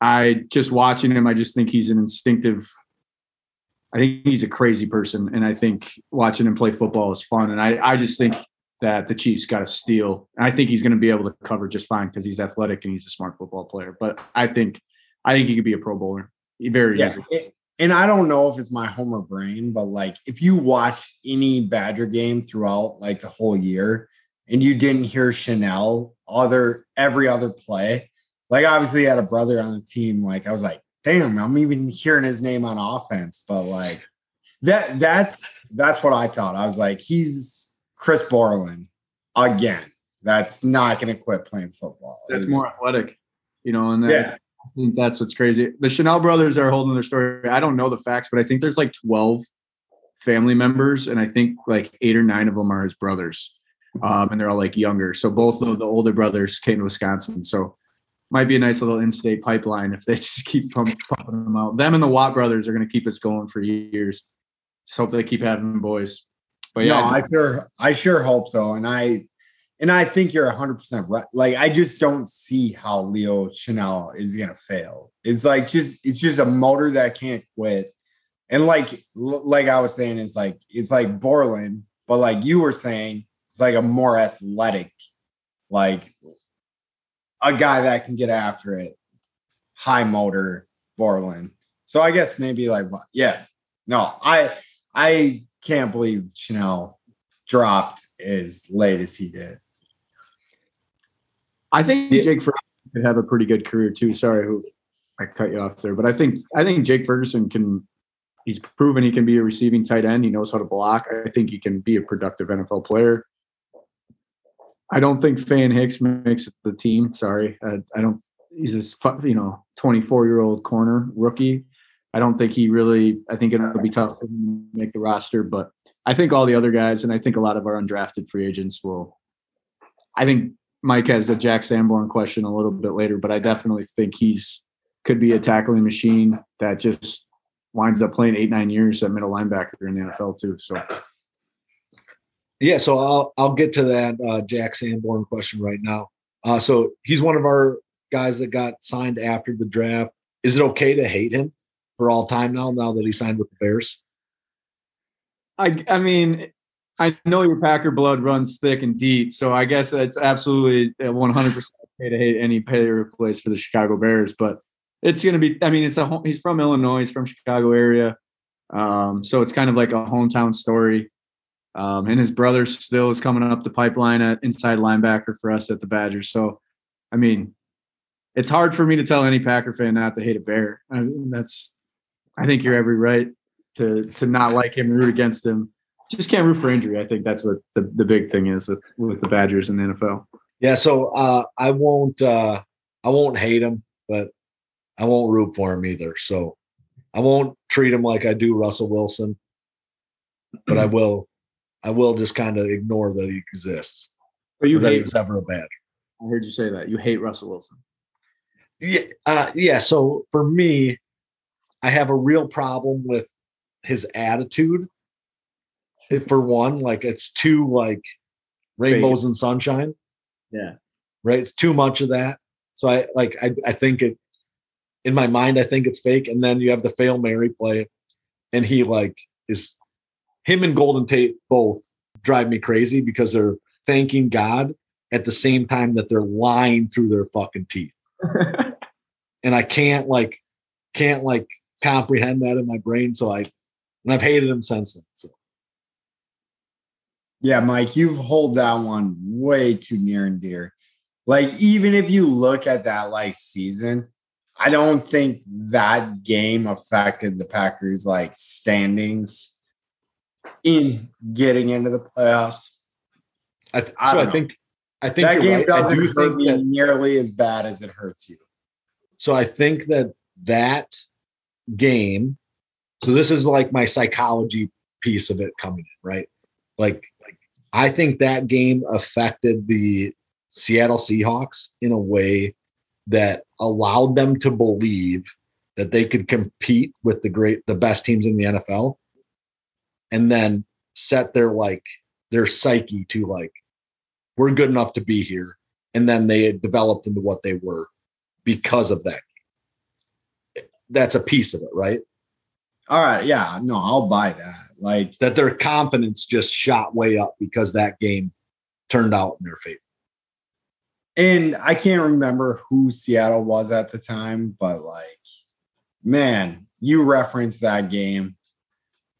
I just watching him, I just think he's an instinctive, I think he's a crazy person. And I think watching him play football is fun. And I, I just think that the Chiefs got a steal. And I think he's going to be able to cover just fine because he's athletic and he's a smart football player. But I think, I think he could be a Pro Bowler. Very yeah. easy. It, and I don't know if it's my Homer brain, but like if you watch any Badger game throughout like the whole year and you didn't hear Chenal other every other play, like obviously had a brother on the team. Like I was like, damn, I'm even hearing his name on offense. But like that, that's, that's what I thought. I was like, he's Chris Borland again. That's not going to quit playing football. That's it's, more athletic, you know, and that, yeah. I think that's what's crazy. The Chenal brothers are holding their story. I don't know the facts, but I think there's like twelve family members, and I think like eight or nine of them are his brothers, um, and they're all like younger. So both of the older brothers came to Wisconsin. So might be a nice little in-state pipeline if they just keep pumping them out. Them and the Watt brothers are going to keep us going for years. Just hope they keep having boys. But yeah, no, I, I sure, I sure hope so. And I. And I think you're one hundred percent right. Like, I just don't see how Leo Chenal is going to fail. It's like just it's just a motor that can't quit. And like like I was saying, it's like it's like Borland, but like you were saying, it's like a more athletic, like a guy that can get after it. High motor Borland. So I guess maybe like, yeah, no, I I can't believe Chenal dropped as late as he did. I think Jake Ferguson could have a pretty good career too. Sorry, Hoof, I cut you off there, but I think I think Jake Ferguson can. He's proven he can be a receiving tight end. He knows how to block. I think he can be a productive N F L player. I don't think Faion Hicks makes the team. Sorry, I, I don't. He's a you know twenty-four year old corner rookie. I don't think he really. I think it'll be tough for him to make the roster, but I think all the other guys, and I think a lot of our undrafted free agents will. I think. Mike has the Jack Sanborn question a little bit later, but I definitely think he's could be a tackling machine that just winds up playing eight, nine years at middle linebacker in the N F L too. So, yeah, so I'll I'll get to that uh, Jack Sanborn question right now. Uh, so he's one of our guys that got signed after the draft. Is it okay to hate him for all time now? Now that he signed with the Bears, I I mean. I know your Packer blood runs thick and deep, so I guess it's absolutely one hundred percent okay to hate any player or plays for the Chicago Bears. But it's going to be – I mean, it's a he's from Illinois. He's from Chicago area. Um, so it's kind of like a hometown story. Um, and his brother still is coming up the pipeline at inside linebacker for us at the Badgers. So, I mean, it's hard for me to tell any Packer fan not to hate a Bear. I mean, that's – I think you're every right to to not like him, root against him. Just can't root for injury. I think that's what the, the big thing is with, with the Badgers and the N F L. Yeah, so uh, I won't uh, I won't hate him, but I won't root for him either. So I won't treat him like I do Russell Wilson, but I will I will just kind of ignore that he exists. But you hate he was ever a Badger. I heard you say that. You hate Russell Wilson. Yeah, uh, yeah. So for me, I have a real problem with his attitude. For one, like it's too like rainbows Vegas. And sunshine. Yeah. Right. It's too much of that. So I like, I, I think it in my mind, I think it's fake. And then you have the Fail Mary play and he like is him and Golden Tate both drive me crazy because they're thanking God at the same time that they're lying through their fucking teeth. And I can't like, can't like comprehend that in my brain. So I, and I've hated him since then. So. Yeah, Mike, you've held that one way too near and dear. Like, even if you look at that like season, I don't think that game affected the Packers like standings in getting into the playoffs. I th- I so I think I think that game right. doesn't hurt think me that, nearly as bad as it hurts you. So I think that that game. So this is like my psychology piece of it coming in, right? Like, like I think that game affected the Seattle Seahawks in a way that allowed them to believe that they could compete with the great, the best teams in the N F L, and then set their like their psyche to like, we're good enough to be here. And then they had developed into what they were because of that. That's a piece of it, right? All right. Yeah, no, I'll buy that. Like that their confidence just shot way up because that game turned out in their favor. And I can't remember who Seattle was at the time, but like, man, you referenced that game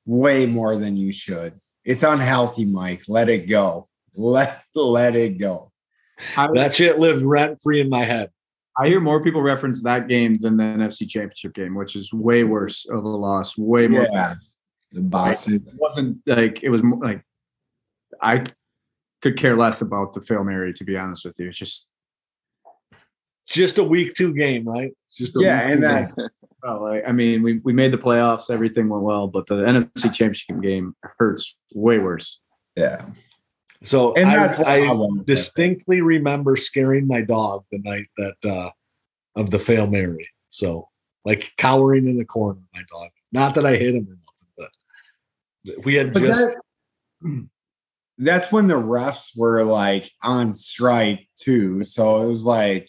way more than you should. It's unhealthy, Mike. Let it go. Let, let it go. I, that shit lived rent free in my head. I hear more people reference that game than the N F C Championship game, which is way worse of a loss. Way more. Yeah. The Boston. It wasn't like, it was like, I could care less about the Fail Mary, to be honest with you. It's just just a week two game, right? It's just a yeah, week and that's well, like, I mean, we we made the playoffs, everything went well, but the N F C Championship game hurts way worse. Yeah. So and I, I distinctly remember scaring my dog the night that uh, of the Fail Mary. So like cowering in the corner, my dog. Not that I hit him or nothing, but we had but just. That, That's when the refs were like on strike too. So it was like,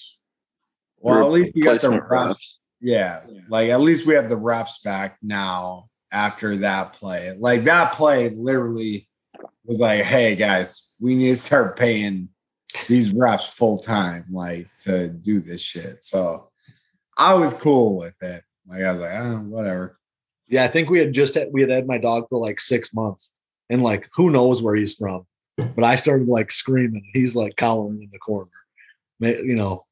well, at least you got the refs. Yeah, yeah. Like at least we have the refs back now after that play. Like that play literally was like, hey guys, we need to start paying these refs full time, like to do this shit. So I was cool with it. Like I was like, oh, whatever. Yeah. I think we had just had, we had had my dog for like six months. And like, who knows where he's from, but I started like screaming. He's like cowering in the corner, you know,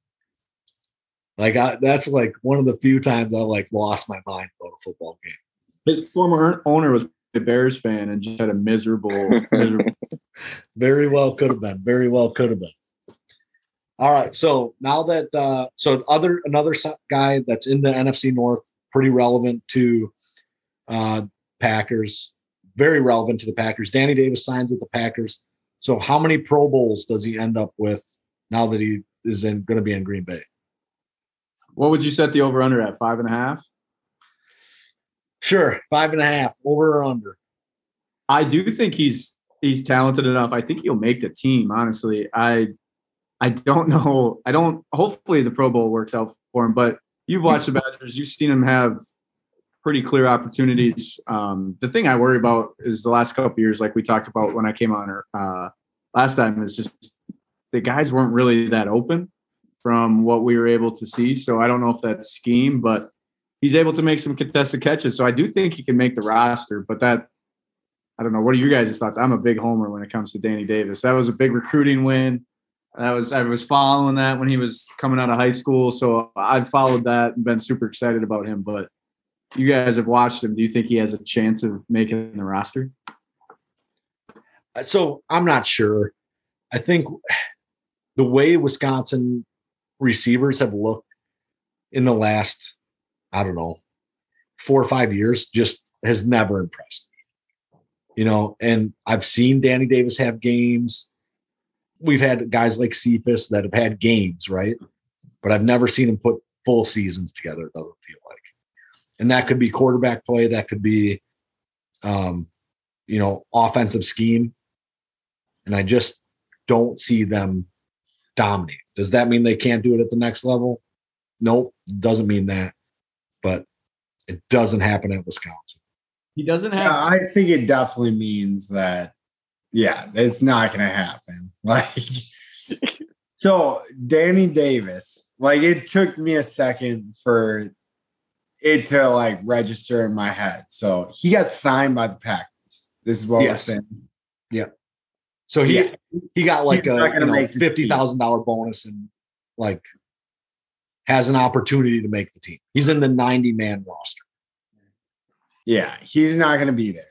like I, that's like one of the few times I like lost my mind about a football game. His former owner was a Bears fan and just had a miserable, miserable. Very well could have been, very well could have been. All right. So now that, uh, so other, another guy that's in the N F C North, pretty relevant to uh, Packers. Very relevant to the Packers. Danny Davis signs with the Packers. So how many Pro Bowls does he end up with now that he is in going to be in Green Bay? What would you set the over-under at, five and a half? Sure, five and a half, over or under. I do think he's he's talented enough. I think he'll make the team, honestly. I I don't know. I don't – hopefully the Pro Bowl works out for him, but you've watched the Badgers. You've seen him have – pretty clear opportunities. Um, the thing I worry about is the last couple of years, like we talked about when I came on uh, last time, is just the guys weren't really that open from what we were able to see. So I don't know if that's scheme, but he's able to make some contested catches. So I do think he can make the roster, but that, I don't know. What are your guys' thoughts? I'm a big homer when it comes to Danny Davis. That was a big recruiting win. That was, I was following that when he was coming out of high school. So I've followed that and been super excited about him, but you guys have watched him. Do you think he has a chance of making the roster? So I'm not sure. I think the way Wisconsin receivers have looked in the last, I don't know, four or five years just has never impressed me. You know, and I've seen Danny Davis have games. We've had guys like Cephas that have had games, right? But I've never seen him put full seasons together, it doesn't feel like. And that could be quarterback play. That could be, um, you know, offensive scheme. And I just don't see them dominate. Does that mean they can't do it at the next level? Nope. Doesn't mean that. But it doesn't happen at Wisconsin. He doesn't have. Yeah, I think it definitely means that yeah, it's not going to happen. Like, so Danny Davis, like, it took me a second for it to like register in my head. So he got signed by the Packers. This is what yes. we're saying. Yeah. So he yeah. he got like He's a you know, fifty thousand dollars bonus and like has an opportunity to make the team. He's in the ninety man roster. Yeah, he's not going to be there.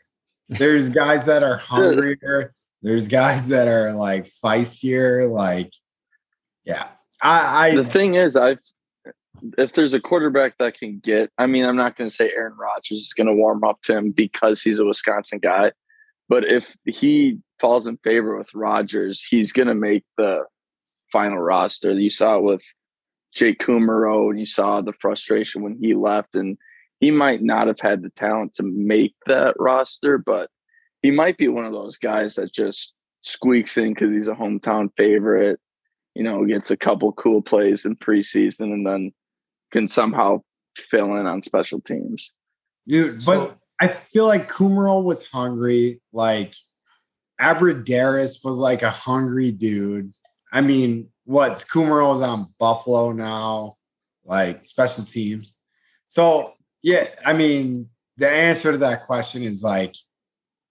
There's guys that are hungrier. There's guys that are like feistier. Like, yeah. I, I the thing is, I've if there's a quarterback that can get, I mean, I'm not going to say Aaron Rodgers is going to warm up to him because he's a Wisconsin guy, but if he falls in favor with Rodgers, he's going to make the final roster. You saw it with Jake Kumerow, and you saw the frustration when he left, and he might not have had the talent to make that roster, but he might be one of those guys that just squeaks in because he's a hometown favorite, you know, gets a couple cool plays in preseason and then can somehow fill in on special teams. Dude, so, but I feel like Kumerow was hungry. Like, Abbrederis was like a hungry dude. I mean, what, Kumerow's on Buffalo now, like special teams. So, yeah, I mean, the answer to that question is like,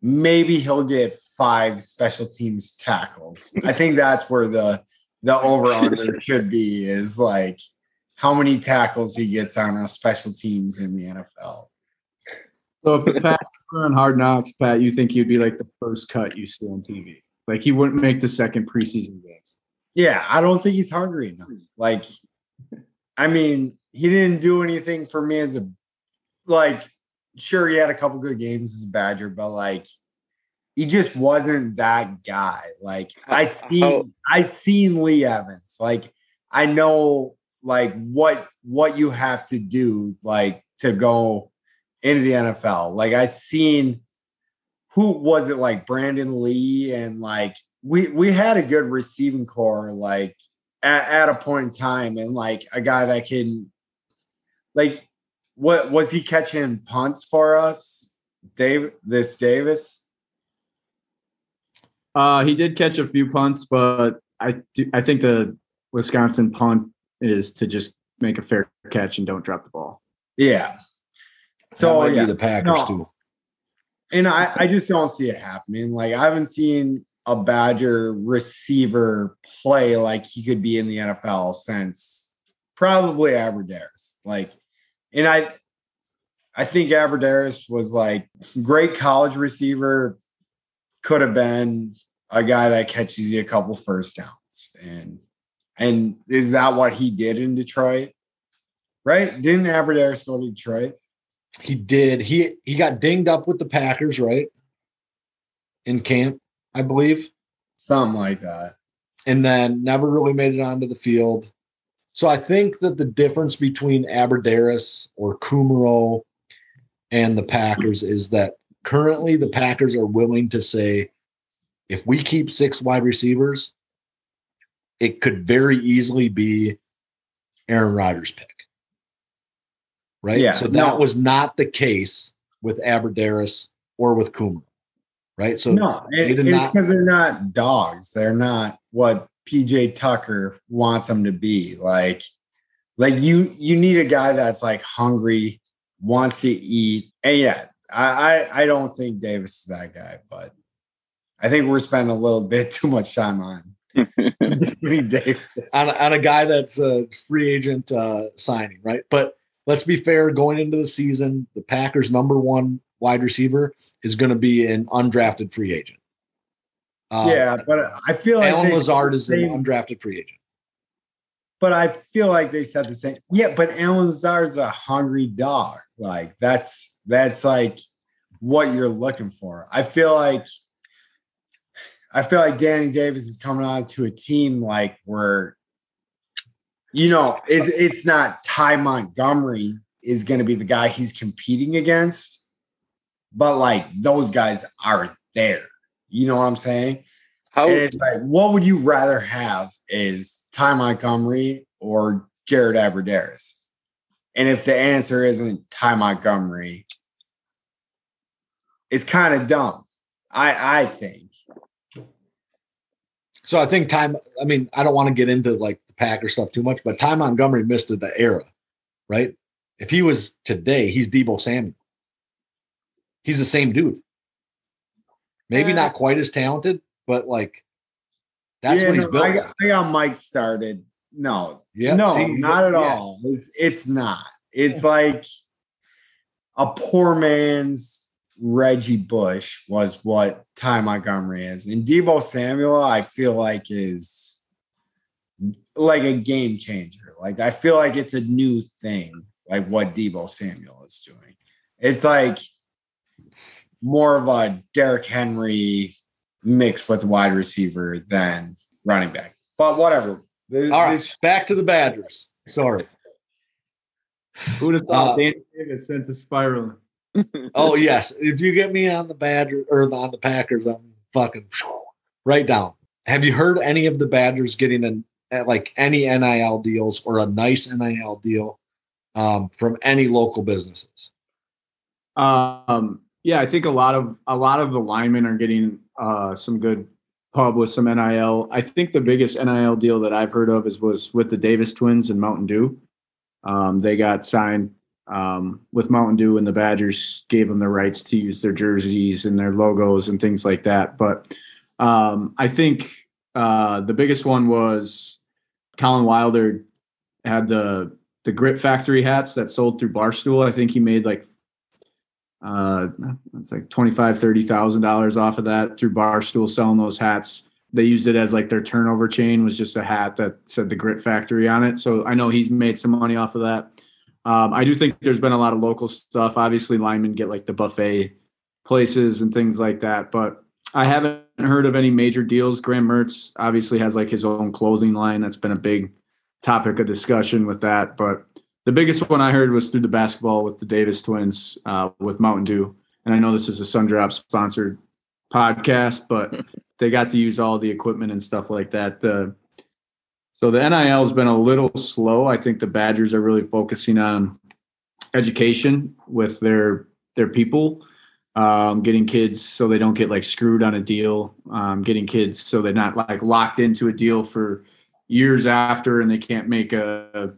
maybe he'll get five special teams tackles. I think that's where the the over-under should be, is like how many tackles he gets on a special teams in the N F L. So if the Pats were on Hard Knocks, Pat, you think he'd be like the first cut you see on T V? Like, he wouldn't make the second preseason game. Yeah, I don't think he's hungry enough. Like, I mean, he didn't do anything for me as a Like, sure, he had a couple good games as a Badger, but, like, he just wasn't that guy. Like, I seen, oh. I seen Lee Evans. Like, I know, like, what what you have to do, like, to go into the N F L. Like, I seen, who was it, like, Brandon Lee? And, like, we, we had a good receiving core, like, at, at a point in time. And, like, a guy that can, like, What was he catching punts for us, Dave? This Davis. Uh, he did catch a few punts, but I do, I think the Wisconsin punt is to just make a fair catch and don't drop the ball. Yeah. So that might yeah, be the Packers no, too. And I, I just don't see it happening. Like, I haven't seen a Badger receiver play like he could be in the N F L since probably Abbrederis. Like. And I I think Abbrederis was like great college receiver, could have been a guy that catches you a couple first downs. And and is that what he did in Detroit? Right? Didn't Abbrederis go to Detroit? He did. He he got dinged up with the Packers, right? In camp, I believe. Something like that. And then never really made it onto the field. So I think that the difference between Abbrederis or Kumerow and the Packers is that currently the Packers are willing to say, if we keep six wide receivers, it could very easily be Aaron Rodgers' pick. Right? Yeah, so that no. was not the case with Abbrederis or with Kumerow. Right? So no, it, it's because they're not dogs. They're not what P J Tucker wants him to be. Like, like you, you need a guy that's like hungry, wants to eat. And yeah, I, I, I don't think Davis is that guy, but I think we're spending a little bit too much time on Davis. On, on a guy that's a free agent uh, signing, right? But let's be fair, going into the season, the Packers' number one wide receiver is going to be an undrafted free agent. Um, yeah, but I feel like Alan Lazard is an undrafted free agent. But I feel like they said the same. Yeah, but Alan Lazard's a hungry dog. Like, that's that's like what you're looking for. I feel like I feel like Danny Davis is coming on to a team like where, you know, it, it's not Ty Montgomery is going to be the guy he's competing against, but like those guys aren't there. You know what I'm saying? How, and it's like, what would you rather have is Ty Montgomery or Jared Abbrederis? And if the answer isn't Ty Montgomery, it's kind of dumb, I, I think. So I think time, I mean, I don't want to get into like the Packer stuff too much, but Ty Montgomery missed the era, right? If he was today, he's Debo Samuel. He's the same dude. Maybe uh, not quite as talented, but like that's yeah, what he's no, built. I, I think how Mike started. No, yeah, no, see, not at yeah. all. It's, it's not. It's like a poor man's Reggie Bush was what Ty Montgomery is. And Debo Samuel, I feel like, is like a game changer. Like, I feel like it's a new thing, like what Debo Samuel is doing. It's like more of a Derrick Henry mixed with wide receiver than running back. But whatever. There's, all right, back to the Badgers. Sorry. Who would have thought uh, Danny Davis sent a spiral? Oh, yes. If you get me on the Badgers or on the Packers, I'm fucking right down. Have you heard any of the Badgers getting an, like any N I L deals or a nice N I L deal um, from any local businesses? Um, yeah, I think a lot of a lot of the linemen are getting uh, some good pub with some N I L. I think the biggest N I L deal that I've heard of is was with the Davis twins and Mountain Dew. Um, they got signed um, with Mountain Dew, and the Badgers gave them the rights to use their jerseys and their logos and things like that. But um, I think uh, the biggest one was Colin Wilder had the the Grit Factory hats that sold through Barstool. I think he made like uh, it's like twenty-five thousand dollars, thirty thousand dollars off of that through Barstool selling those hats. They used it as like their turnover chain was just a hat that said the Grit Factory on it. So I know he's made some money off of that. Um, I do think there's been a lot of local stuff. Obviously linemen get like the buffet places and things like that, but I haven't heard of any major deals. Graham Mertz obviously has like his own clothing line. That's been a big topic of discussion with that. But the biggest one I heard was through the basketball with the Davis twins uh, with Mountain Dew. And I know this is a Sundrop sponsored podcast, but they got to use all the equipment and stuff like that. Uh, so the N I L has been a little slow. I think the Badgers are really focusing on education with their their people, um, getting kids so they don't get like screwed on a deal, um, getting kids so they're not like locked into a deal for years after and they can't make a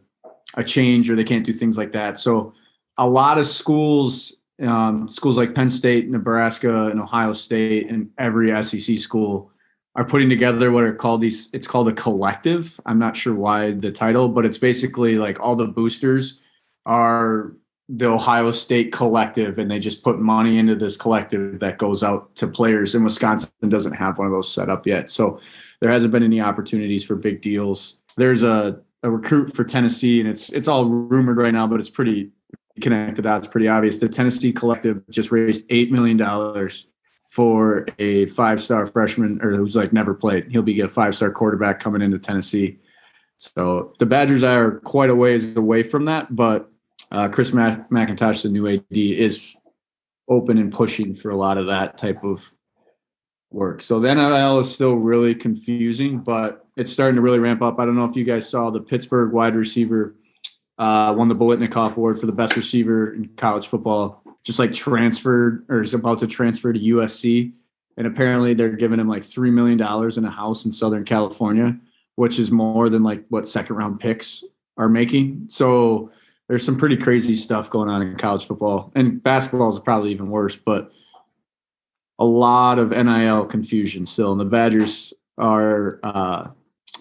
a change or they can't do things like that. So a lot of schools. Um, schools like Penn State, Nebraska, and Ohio State, and every S E C school are putting together what are called these. It's called a collective. I'm not sure why the title, but it's basically like all the boosters are the Ohio State collective, and they just put money into this collective that goes out to players. And Wisconsin doesn't have one of those set up yet, so there hasn't been any opportunities for big deals. There's a, a recruit for Tennessee, and it's it's all rumored right now, but it's pretty. Connect the dots, pretty obvious. The Tennessee collective just raised eight million dollars for a five-star freshman, or who's like never played. He'll be a five-star quarterback coming into Tennessee. So the Badgers are quite a ways away from that, but uh, Chris McIntosh, the new A D, is open and pushing for a lot of that type of work. So the N I L is still really confusing, but it's starting to really ramp up. I don't know if you guys saw the Pittsburgh wide receiver Uh, won the Bolitnikoff Award for the best receiver in college football, just like transferred or is about to transfer to U S C. And apparently they're giving him like three million dollars in a house in Southern California, which is more than like what second round picks are making. So there's some pretty crazy stuff going on in college football, and basketball is probably even worse, but a lot of N I L confusion still. And the Badgers are, uh,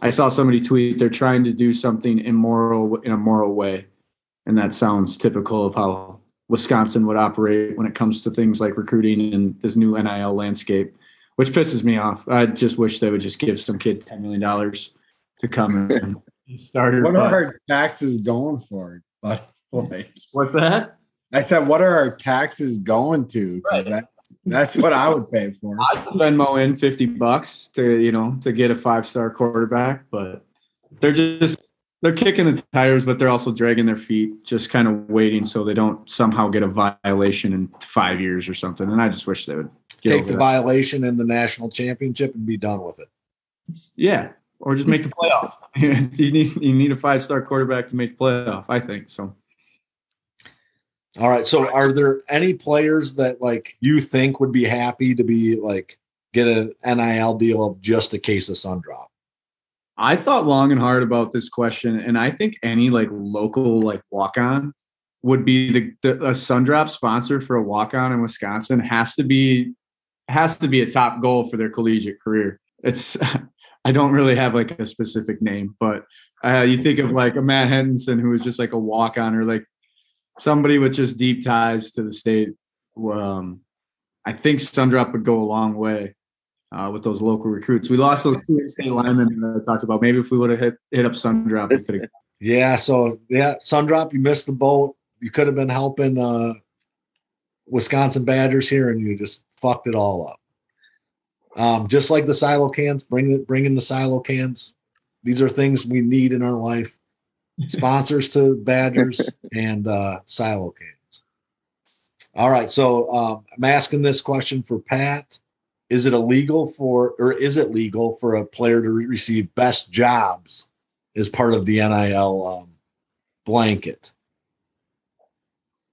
I saw somebody tweet they're trying to do something immoral in a moral way, and that sounds typical of how Wisconsin would operate when it comes to things like recruiting and this new N I L landscape, which pisses me off. I just wish they would just give some kid ten million dollars to come and start it. What are our taxes going for? But like, what's that? I said, what are our taxes going to? Right. That's what I would pay for. I'd Venmo in fifty bucks to, you know, to get a five-star quarterback, but they're just, they're kicking the tires, but they're also dragging their feet, just kind of waiting so they don't somehow get a violation in five years or something. And I just wish they would take the that. violation in the national championship and be done with it. Yeah. Or just make the playoff. you need, you need a five-star quarterback to make the playoff, I think so. All right. So are there any players that like you think would be happy to be like get an N I L deal of just a case of Sundrop? I thought long and hard about this question, and I think any like local like walk-on would be the, the a Sundrop sponsor for a walk-on in Wisconsin has to be has to be a top goal for their collegiate career. It's I don't really have like a specific name, but uh, you think of like a Matt Henningsen who was just like a walk-on, or like somebody with just deep ties to the state. Um, I think Sundrop would go a long way uh, with those local recruits. We lost those two state linemen that I talked about. Maybe if we would have hit, hit up Sundrop, we could have. Yeah. So yeah, Sundrop, you missed the boat. You could have been helping uh, Wisconsin Badgers here, and you just fucked it all up. Um, just like the silo cans, bring it, bring in the silo cans. These are things we need in our life. Sponsors to Badgers and uh, silo cans. All right, so um, I'm asking this question for Pat. Is it illegal for, or is it legal for a player to re- receive best jobs as part of the N I L um, blanket?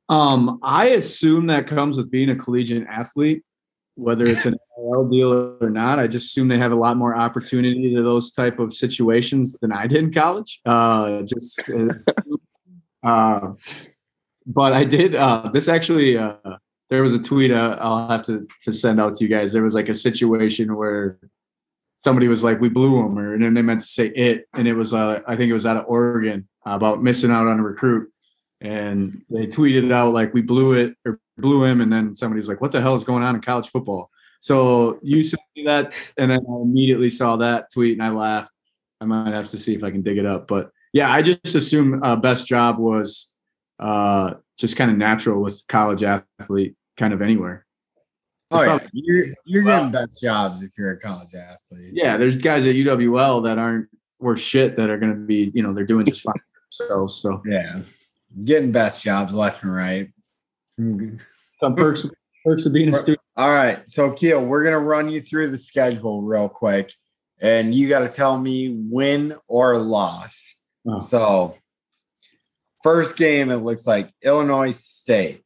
Um, I assume that comes with being a collegiate athlete, whether it's an N I L deal or not. I just assume they have a lot more opportunity to those type of situations than I did in college. Uh, just, uh, but I did uh, this actually. Uh, there was a tweet uh, I'll have to to send out to you guys. There was like a situation where somebody was like, "We blew them," or, and then they meant to say it, and it was uh, I think it was out of Oregon uh, about missing out on a recruit, and they tweeted out like, "We blew it" or "blew him," and then somebody was like, "What the hell is going on in college football?" So you sent me that, and then I immediately saw that tweet and I laughed. I might have to see if I can dig it up, but yeah, I just assume uh, best job was. Uh, just kind of natural with college athlete, kind of anywhere. Oh, yeah. You're you're getting best jobs if you're a college athlete. Yeah, there's guys at U W L that aren't worth shit that are going to be, you know, they're doing just fine for themselves. So yeah, getting best jobs left and right. Some perks, perks of being a student. All right, so Keel, we're going to run you through the schedule real quick, and you got to tell me win or loss. Oh. So. First game, it looks like Illinois State.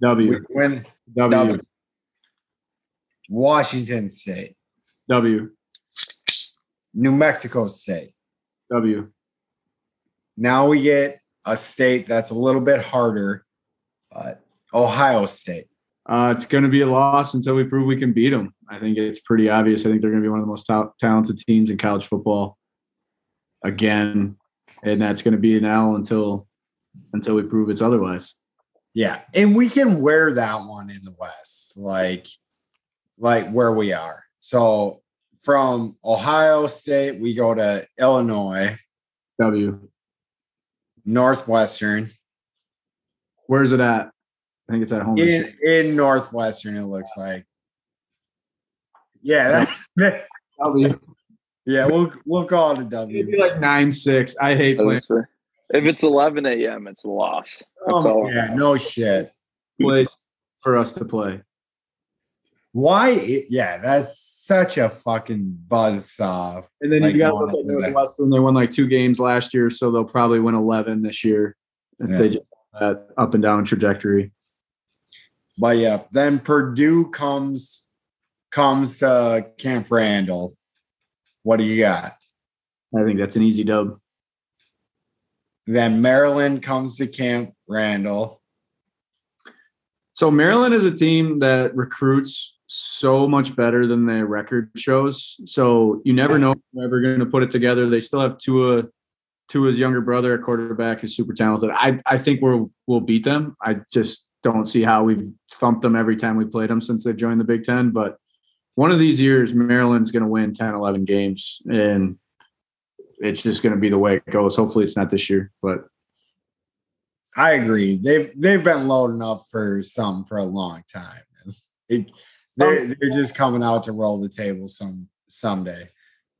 W. We win. W. W. Washington State. W. New Mexico State. W. Now we get a state that's a little bit harder, but Ohio State. Uh, it's going to be a loss until we prove we can beat them. I think it's pretty obvious. I think they're going to be one of the most ta- talented teams in college football again, and that's going to be an L until – until we prove it's otherwise. Yeah. And we can wear that one in the West, like, like where we are. So from Ohio State, we go to Illinois. W. Northwestern. Where's it at? I think it's at home. In, in Northwestern, it looks like. Yeah. That's, W. Yeah. We'll, we'll call it a W. It'd be like nine six. I hate playing. If it's eleven a.m., it's a loss. That's oh, all. Yeah, no shit. Place for us to play. Why? Yeah, that's such a fucking buzzsaw. And then like, you got to look at Northwestern. They won like two games last year, so they'll probably win eleven this year if yeah. they just have that up and down trajectory. But yeah, then Purdue comes comes to Camp Randall. What do you got? I think that's an easy dub. Then Maryland comes to Camp Randall. So Maryland is a team that recruits so much better than their record shows. So you never know if they're ever going to put it together. They still have Tua, Tua's younger brother, a quarterback who's super talented. I I think we'll we'll beat them. I just don't see how we've thumped them every time we played them since they've joined the Big Ten. But one of these years, Maryland's going to win ten, eleven games, and it's just going to be the way it goes. Hopefully it's not this year, but I agree. They've, they've been loading up for some for a long time. It, they're, they're just coming out to roll the table some someday,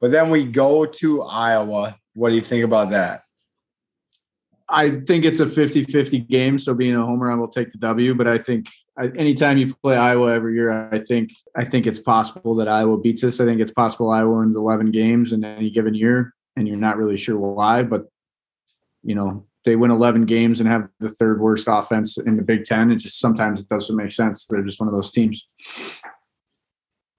but then we go to Iowa. What do you think about that? I think it's a fifty-fifty game. So being a homer, I will take the W, but I think anytime you play Iowa every year, I think, I think it's possible that Iowa beats us. I think it's possible Iowa wins eleven games in any given year. And you're not really sure why, but, you know, they win eleven games and have the third worst offense in the Big Ten. It just sometimes it doesn't make sense. They're just one of those teams.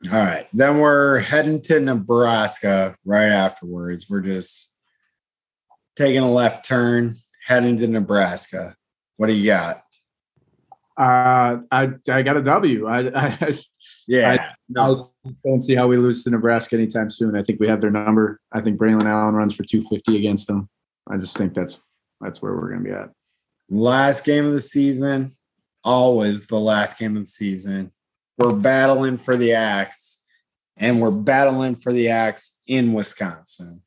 All right. Then we're heading to Nebraska right afterwards. We're just taking a left turn, heading to Nebraska. What do you got? Uh, I I got a W. I, I yeah. I, I don't see how we lose to Nebraska anytime soon. I think we have their number. I think Braylon Allen runs for two fifty against them. I just think that's that's where we're going to be at. Last game of the season. Always the last game of the season. We're battling for the axe, and we're battling for the axe in Wisconsin.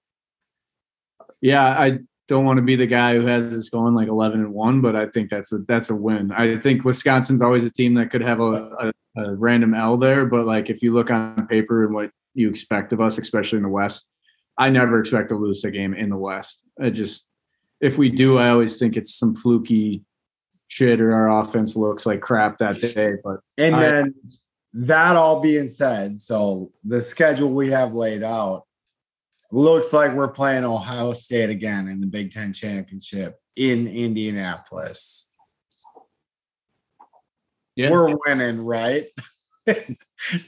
Yeah, I don't want to be the guy who has us going like eleven and one, but I think that's a, that's a win. I think Wisconsin's always a team that could have a, a, a random L there, but like if you look on paper and what you expect of us, especially in the West, I never expect to lose a game in the West. I just, if we do, I always think it's some fluky shit or our offense looks like crap that day. But and I, then that all being said, so the schedule we have laid out looks like we're playing Ohio State again in the Big Ten Championship in Indianapolis. Yeah. We're winning, right?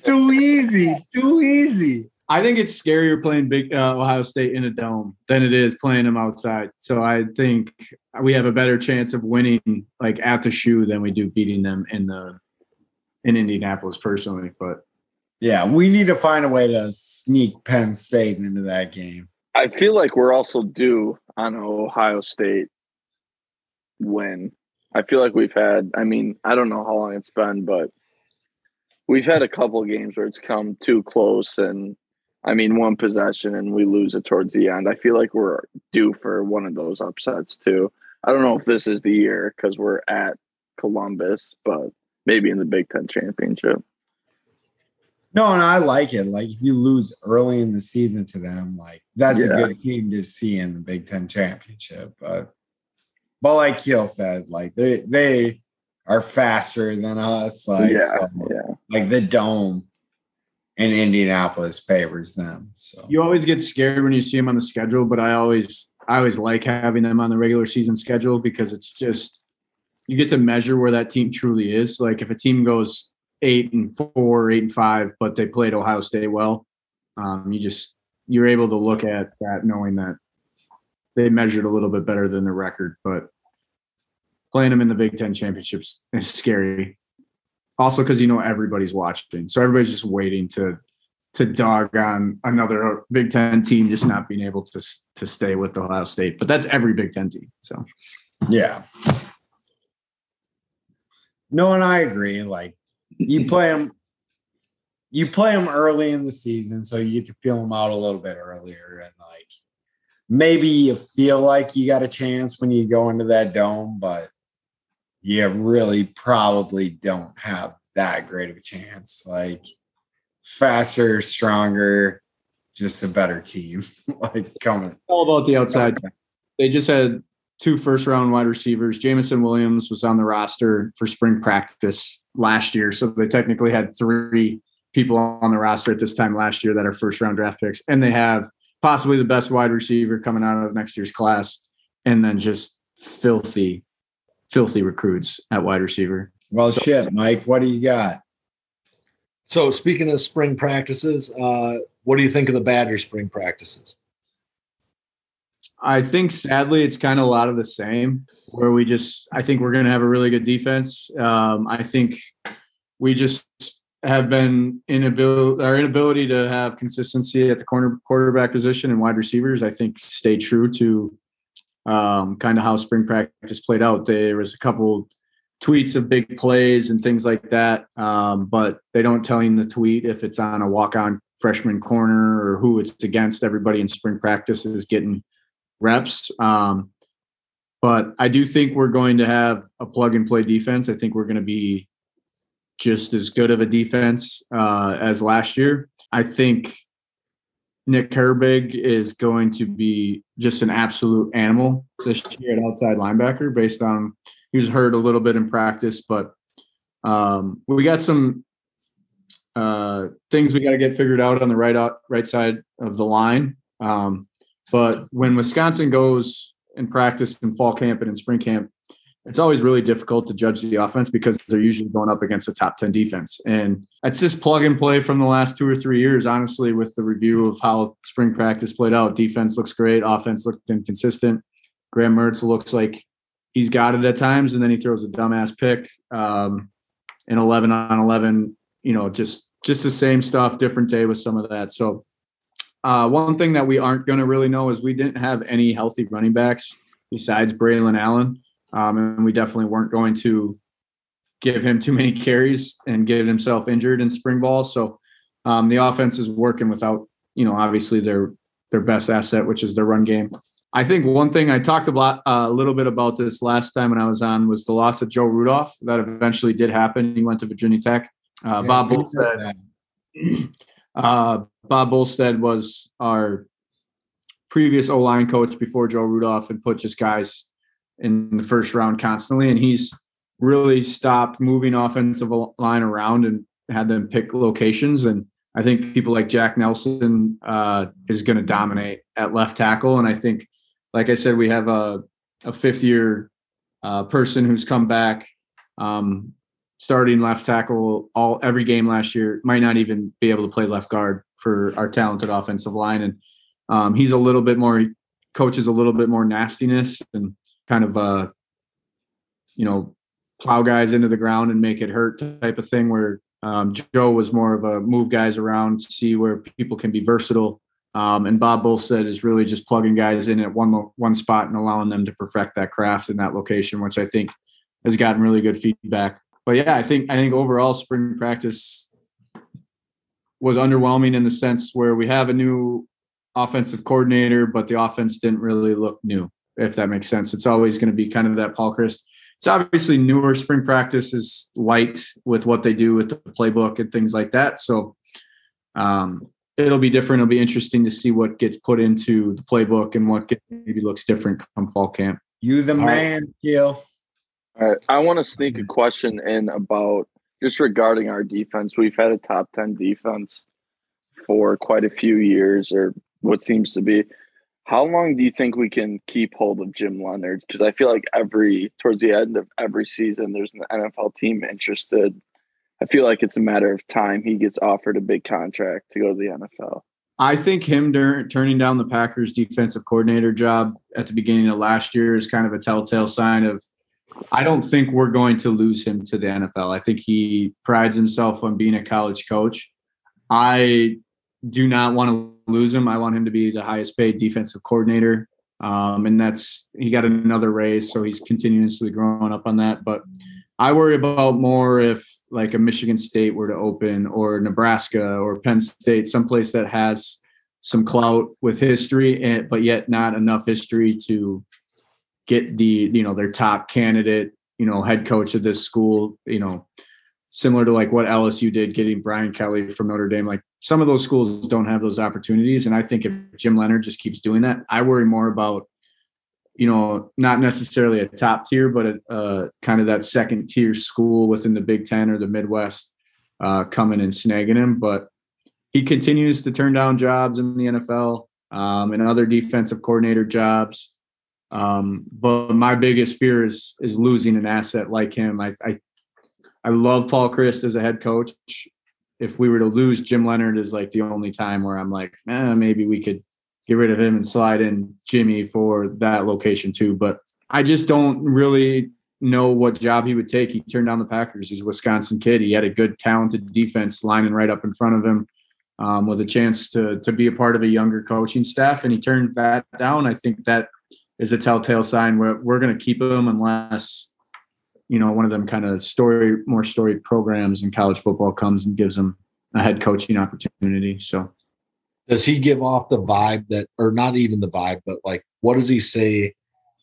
Too easy, too easy. I think it's scarier playing big uh, Ohio State in a dome than it is playing them outside. So I think we have a better chance of winning like at the shoe than we do beating them in the in Indianapolis personally. But yeah, we need to find a way to sneak Penn State into that game. I feel like we're also due on an Ohio State win. I feel like we've had, I mean, I don't know how long it's been, but we've had a couple of games where it's come too close and I mean, one possession and we lose it towards the end. I feel like we're due for one of those upsets too. I don't know if this is the year because we're at Columbus, but maybe in the Big Ten Championship. No, and I like it. Like if you lose early in the season to them, like that's yeah. a good team to see in the Big Ten Championship. But, but like Keel said, like they they are faster than us. Like yeah, so, yeah. like the dome. And Indianapolis favors them. So you always get scared when you see them on the schedule, but I always, I always like having them on the regular season schedule because it's just you get to measure where that team truly is. Like if a team goes eight and four, eight and five, but they played Ohio State well, um, you just you're able to look at that knowing that they measured a little bit better than the record. But playing them in the Big Ten Championships is scary. Also, because you know everybody's watching, so everybody's just waiting to to dog on another Big Ten team just not being able to to stay with Ohio State. But that's every Big Ten team. So, yeah. No, and I agree. Like you play them, you play them early in the season, so you get to feel them out a little bit earlier, and like maybe you feel like you got a chance when you go into that dome, but you really probably don't have that great of a chance. Like faster, stronger, just a better team. like coming. All about the outside. They just had two first round wide receivers. Jamison Williams was on the roster for spring practice last year. So they technically had three people on the roster at this time last year that are first round draft picks. And they have possibly the best wide receiver coming out of next year's class. And then just filthy Filthy recruits at wide receiver. Well, so, shit, Mike, what do you got? So speaking of spring practices, uh, what do you think of the Badger spring practices? I think sadly it's kind of a lot of the same where we just, I think we're going to have a really good defense. Um, I think we just have been inability, our inability to have consistency at the corner quarterback position and wide receivers, I think stay true to Um, kind of how spring practice played out. There was a couple tweets of big plays and things like that, um, but they don't tell you in the tweet if it's on a walk-on freshman corner or who it's against. Everybody in spring practice is getting reps. Um, but I do think we're going to have a plug-and-play defense. I think we're going to be just as good of a defense uh, as last year. I think Nick Herbig is going to be just an absolute animal this year at outside linebacker based on he was hurt a little bit in practice, but um, we got some uh, things we got to get figured out on the right out, right side of the line. Um, but when Wisconsin goes in practice in fall camp and in spring camp, it's always really difficult to judge the offense because they're usually going up against a top ten defense. And it's just plug and play from the last two or three years, honestly, with the review of how spring practice played out. Defense looks great. Offense looked inconsistent. Graham Mertz looks like he's got it at times, and then he throws a dumbass pick. Um, and eleven on eleven, you know, just, just the same stuff, different day with some of that. So uh, one thing that we aren't going to really know is we didn't have any healthy running backs besides Braylon Allen. Um, and we definitely weren't going to give him too many carries and get himself injured in spring ball. So um, the offense is working without, you know, obviously their, their best asset, which is their run game. I think one thing I talked about uh, a little bit about this last time when I was on was the loss of Joe Rudolph. That eventually did happen. He went to Virginia Tech. Uh, yeah, Bob Bullstead, uh, Bob Bullstead was our previous O-line coach before Joe Rudolph and put just guys in the first round constantly. And he's really stopped moving offensive line around and had them pick locations. And I think people like Jack Nelson uh, is going to dominate at left tackle. And I think, like I said, we have a, a fifth year uh, person who's come back um, starting left tackle all every game last year, might not even be able to play left guard for our talented offensive line. And um, he's a little bit more, coaches a little bit more nastiness and kind of, uh, you know, plow guys into the ground and make it hurt type of thing, where um, Joe was more of a move guys around, see where people can be versatile. Um, and Bob Bullstead is really just plugging guys in at one one spot and allowing them to perfect that craft in that location, which I think has gotten really good feedback. But yeah, I think I think overall spring practice was underwhelming in the sense where we have a new offensive coordinator, but the offense didn't really look new, if that makes sense. It's always going to be kind of that Paul Chryst. It's obviously newer. Spring practice is light with what they do with the playbook and things like that. So um, it'll be different. It'll be interesting to see what gets put into the playbook and what gets, maybe looks different come fall camp. You the All man, right. Keel. All right. I want to sneak a question in about just regarding our defense. We've had a top ten defense for quite a few years, or what seems to be. How long do you think we can keep hold of Jim Leonard? Because I feel like every towards the end of every season, there's an N F L team interested. I feel like it's a matter of time he gets offered a big contract to go to the N F L. I think him dur- turning down the Packers defensive coordinator job at the beginning of last year is kind of a telltale sign of, I don't think we're going to lose him to the N F L. I think he prides himself on being a college coach. I do not want to lose him. I want him to be the highest paid defensive coordinator. Um, and that's, he got another raise, so he's continuously growing up on that. But I worry about more if like a Michigan State were to open, or Nebraska or Penn State, someplace that has some clout with history, and, but yet not enough history to get the, you know, their top candidate, you know, head coach of this school, you know, similar to like what L S U did getting Brian Kelly from Notre Dame. Like, some of those schools don't have those opportunities. And I think if Jim Leonard just keeps doing that, I worry more about, you know, not necessarily a top tier, but a, uh, kind of that second tier school within the Big Ten or the Midwest uh, coming and snagging him. But he continues to turn down jobs in the N F L um, and other defensive coordinator jobs. Um, but my biggest fear is, is losing an asset like him. I, I, I love Paul Chryst as a head coach. If we were to lose Jim Leonard, is like the only time where I'm like, eh, maybe we could get rid of him and slide in Jimmy for that location too. But I just don't really know what job he would take. He turned down the Packers. He's a Wisconsin kid. He had a good, talented defense lining right up in front of him um, with a chance to, to be a part of a younger coaching staff. And he turned that down. I think that is a telltale sign where we're going to keep him unless, you know, one of them kind of story, more storied programs in college football comes and gives them a head coaching opportunity. So does he give off the vibe that, or not even the vibe, but like, what does he say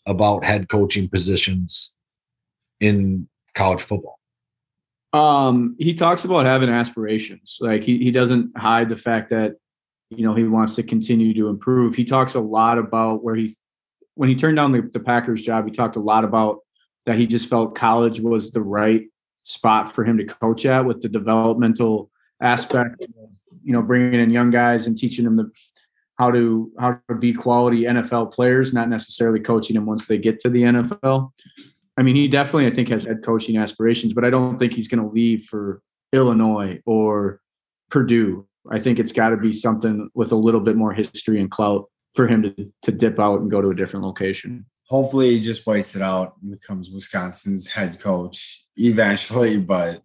about head coaching positions in college football? Um, he talks about having aspirations. Like he, he doesn't hide the fact that, you know, he wants to continue to improve. He talks a lot about where he, when he turned down the, the Packers job, he talked a lot about that he just felt college was the right spot for him to coach at, with the developmental aspect, you know, bringing in young guys and teaching them the, how to how to be quality N F L players, not necessarily coaching them once they get to the N F L. I mean, he definitely, I think, has head coaching aspirations, but I don't think he's going to leave for Illinois or Purdue. I think it's got to be something with a little bit more history and clout for him to, to dip out and go to a different location. Hopefully he just bites it out and becomes Wisconsin's head coach eventually, but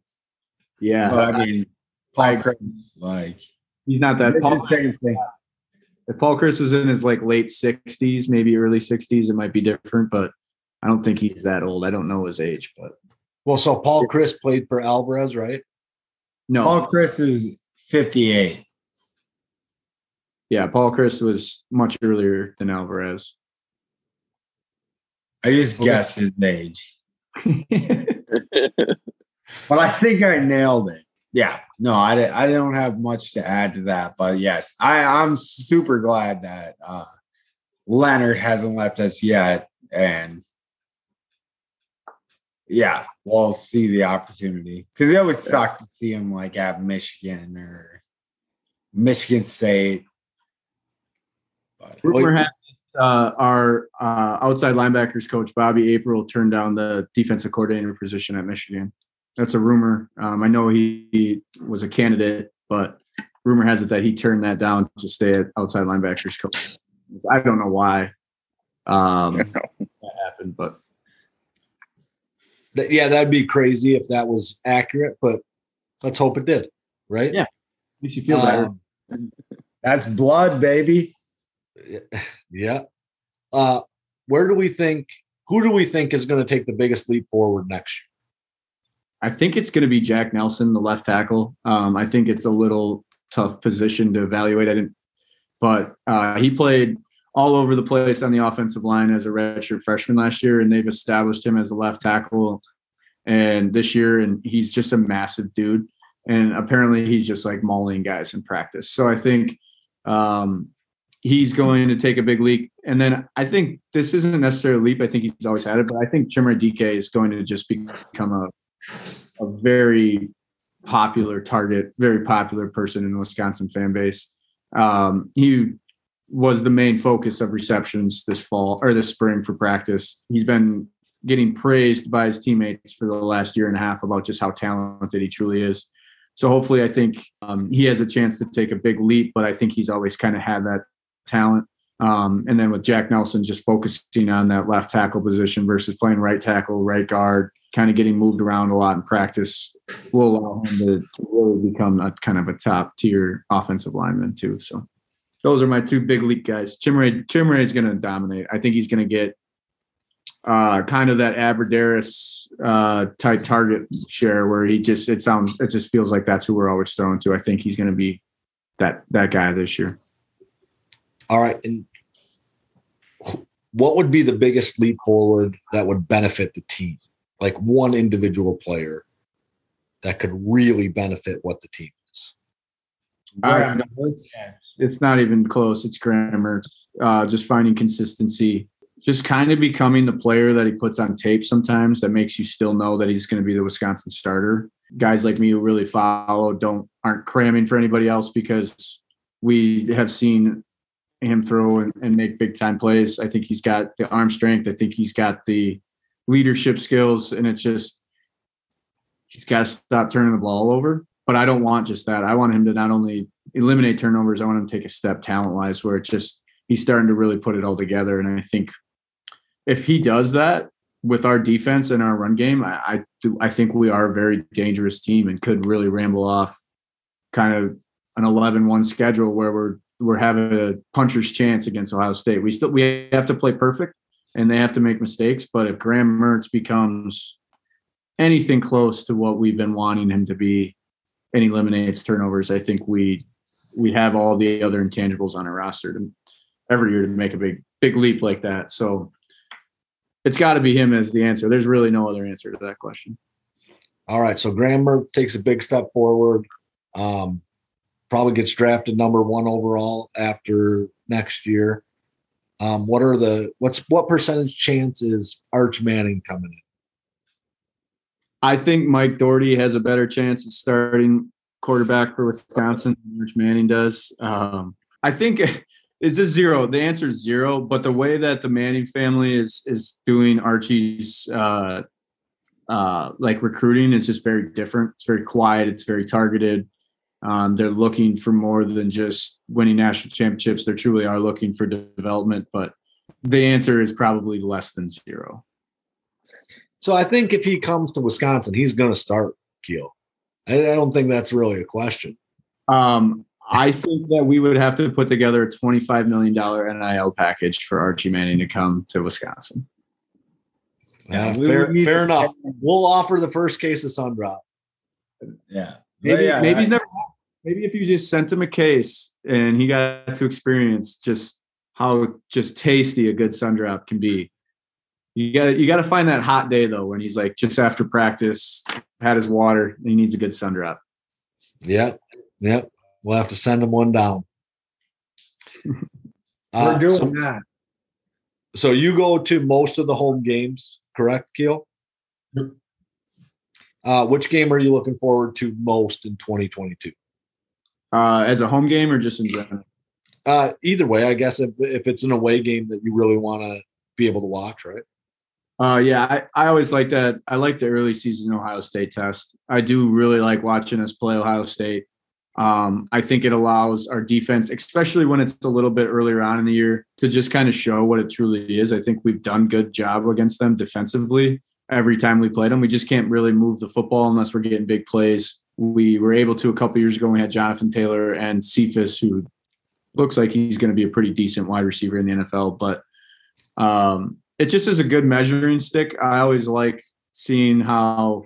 yeah, but, I mean, Paul Chryst, like he's not that Paul Chryst, if Paul Chryst was in his like late sixties, maybe early sixties, it might be different, but I don't think he's that old. I don't know his age, but well, so Paul Chryst played for Alvarez, right? No, Paul Chryst is fifty-eight. Yeah, Paul Chryst was much earlier than Alvarez. I just guessed his age. But I think I nailed it. Yeah. No, I, I don't have much to add to that. But, yes, I, I'm super glad that uh, Leonard hasn't left us yet. And, yeah, we'll see the opportunity. Because it would suck to see him, like, at Michigan or Michigan State. But rumor has it, uh, our uh, outside linebackers coach, Bobby April, turned down the defensive coordinator position at Michigan. That's a rumor. Um, I know he, he was a candidate, but rumor has it that he turned that down to stay at outside linebackers coach. I don't know why um, that happened, but yeah, that'd be crazy if that was accurate. But let's hope it did, right? Yeah, makes you feel um, better. That's blood, baby. Yeah. Uh, where do we think? Who do we think is going to take the biggest leap forward next year? I think it's going to be Jack Nelson, the left tackle. Um, I think it's a little tough position to evaluate. I didn't, but uh, he played all over the place on the offensive line as a redshirt freshman last year, and they've established him as a left tackle. And this year, and he's just a massive dude. And apparently, he's just like mauling guys in practice. So I think um, he's going to take a big leap. And then I think this isn't necessarily a leap. I think he's always had it, but I think Jimmer D K is going to just become a a very popular target, very popular person in the Wisconsin fan base. Um, he was the main focus of receptions this fall or this spring for practice. He's been getting praised by his teammates for the last year and a half about just how talented he truly is. So hopefully I think um, he has a chance to take a big leap, but I think he's always kind of had that talent. Um, and then with Jack Nelson, just focusing on that left tackle position versus playing right tackle, right guard, kind of getting moved around a lot in practice will allow him to, to really become a kind of a top tier offensive lineman too. So those are my two big leap guys. Chimere, Chimere is going to dominate. I think he's going to get uh, kind of that Abbrederis uh, type target share where he just, it sounds, it just feels like that's who we're always thrown to. I think he's going to be that, that guy this year. All right. And what would be the biggest leap forward that would benefit the team? Like one individual player that could really benefit what the team is. Right. It's not even close. It's Graham Mertz. Uh, just finding consistency, just kind of becoming the player that he puts on tape sometimes that makes you still know that he's going to be the Wisconsin starter. Guys like me who really follow don't aren't cramming for anybody else because we have seen him throw and, and make big time plays. I think he's got the arm strength. I think he's got the leadership skills, and it's just he's got to stop turning the ball over. But I don't want just that. I want him to not only eliminate turnovers, I want him to take a step talent-wise where it's just he's starting to really put it all together. And I think if he does that with our defense and our run game, I, I do. I think we are a very dangerous team and could really ramble off kind of an eleven one schedule where we're we're having a puncher's chance against Ohio State. We still we have to play perfect. And they have to make mistakes. But if Graham Mertz becomes anything close to what we've been wanting him to be and eliminates turnovers, I think we we have all the other intangibles on our roster to, every year to make a big, big leap like that. So it's got to be him as the answer. There's really no other answer to that question. All right. So Graham Mertz takes a big step forward, um, probably gets drafted number one overall after next year. Um, what are the what's what percentage chance is Arch Manning coming in? I think Mike Doherty has a better chance at starting quarterback for Wisconsin than Arch Manning does. Um, I think It's a zero. The answer is zero. But the way that the Manning family is is doing Archie's uh, uh, like recruiting is just very different. It's very quiet. It's very targeted. Um, they're looking for more than just winning national championships. They truly are looking for development. But the answer is probably less than zero. So I think if he comes to Wisconsin, he's going to start, Keel. I, I don't think that's really a question. Um, I think that we would have to put together a twenty-five million dollars N I L package for Archie Manning to come to Wisconsin. Yeah, uh, fair, fair enough. We'll offer the first case of Sundrop. Yeah. Maybe, yeah, maybe I, he's never. Maybe if you just sent him a case and he got to experience just how just tasty a good Sundrop can be. You got you got to find that hot day though when he's like just after practice, had his water, and he needs a good Sundrop. Yep, yep. We'll have to send him one down. uh, We're doing so, that. So you go to most of the home games, correct, Keel? Yep. Uh, which game are you looking forward to most in twenty twenty-two? Uh, as a home game or just in general? Uh, either way, I guess if if it's an away game that you really want to be able to watch, right? Uh, yeah, I, I always like that. I like the early season Ohio State test. I do really like watching us play Ohio State. Um, I think it allows our defense, especially when it's a little bit earlier on in the year, to just kind of show what it truly is. I think we've done a good job against them defensively. Every time we played them, we just can't really move the football unless we're getting big plays. We were able to a couple years ago when we had Jonathan Taylor and Cephas, who looks like he's going to be a pretty decent wide receiver in the N F L. But um, it just is a good measuring stick. I always like seeing how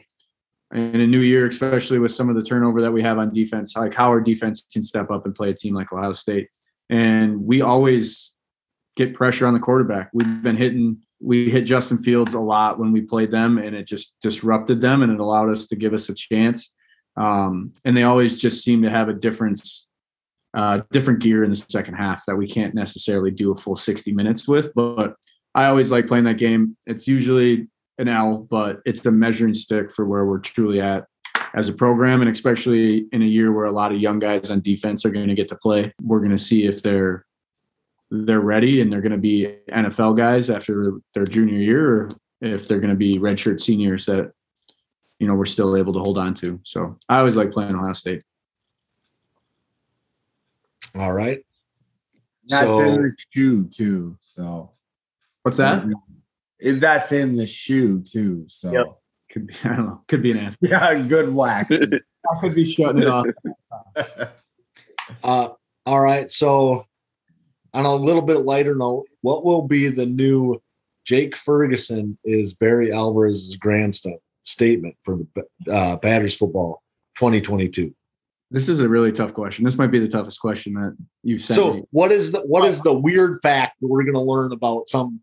in a new year, especially with some of the turnover that we have on defense, like how our defense can step up and play a team like Ohio State. And we always get pressure on the quarterback. We've been hitting – We hit Justin Fields a lot when we played them, and it just disrupted them, and it allowed us to give us a chance. Um, and they always just seem to have a difference, uh, different gear in the second half that we can't necessarily do a full sixty minutes with. But I always like playing that game. It's usually an L, but it's the measuring stick for where we're truly at as a program, and especially in a year where a lot of young guys on defense are going to get to play. We're going to see if they're they're ready and they're going to be N F L guys after their junior year, or if they're going to be redshirt seniors that, you know, we're still able to hold on to. So I always like playing Ohio State. All right. That's so, in the shoe too. So what's that? Is that's in the shoe too. So yep. could be, I don't know. Could be an ass. Yeah. Good wax. I could be shutting it off. uh, all right. So, on a little bit lighter note, what will be the new Jake Ferguson is Barry Alvarez's grandson statement for uh, Badgers football twenty twenty-two? This is a really tough question. This might be the toughest question that you've sent so me. What is the what is the weird fact that we're going to learn about some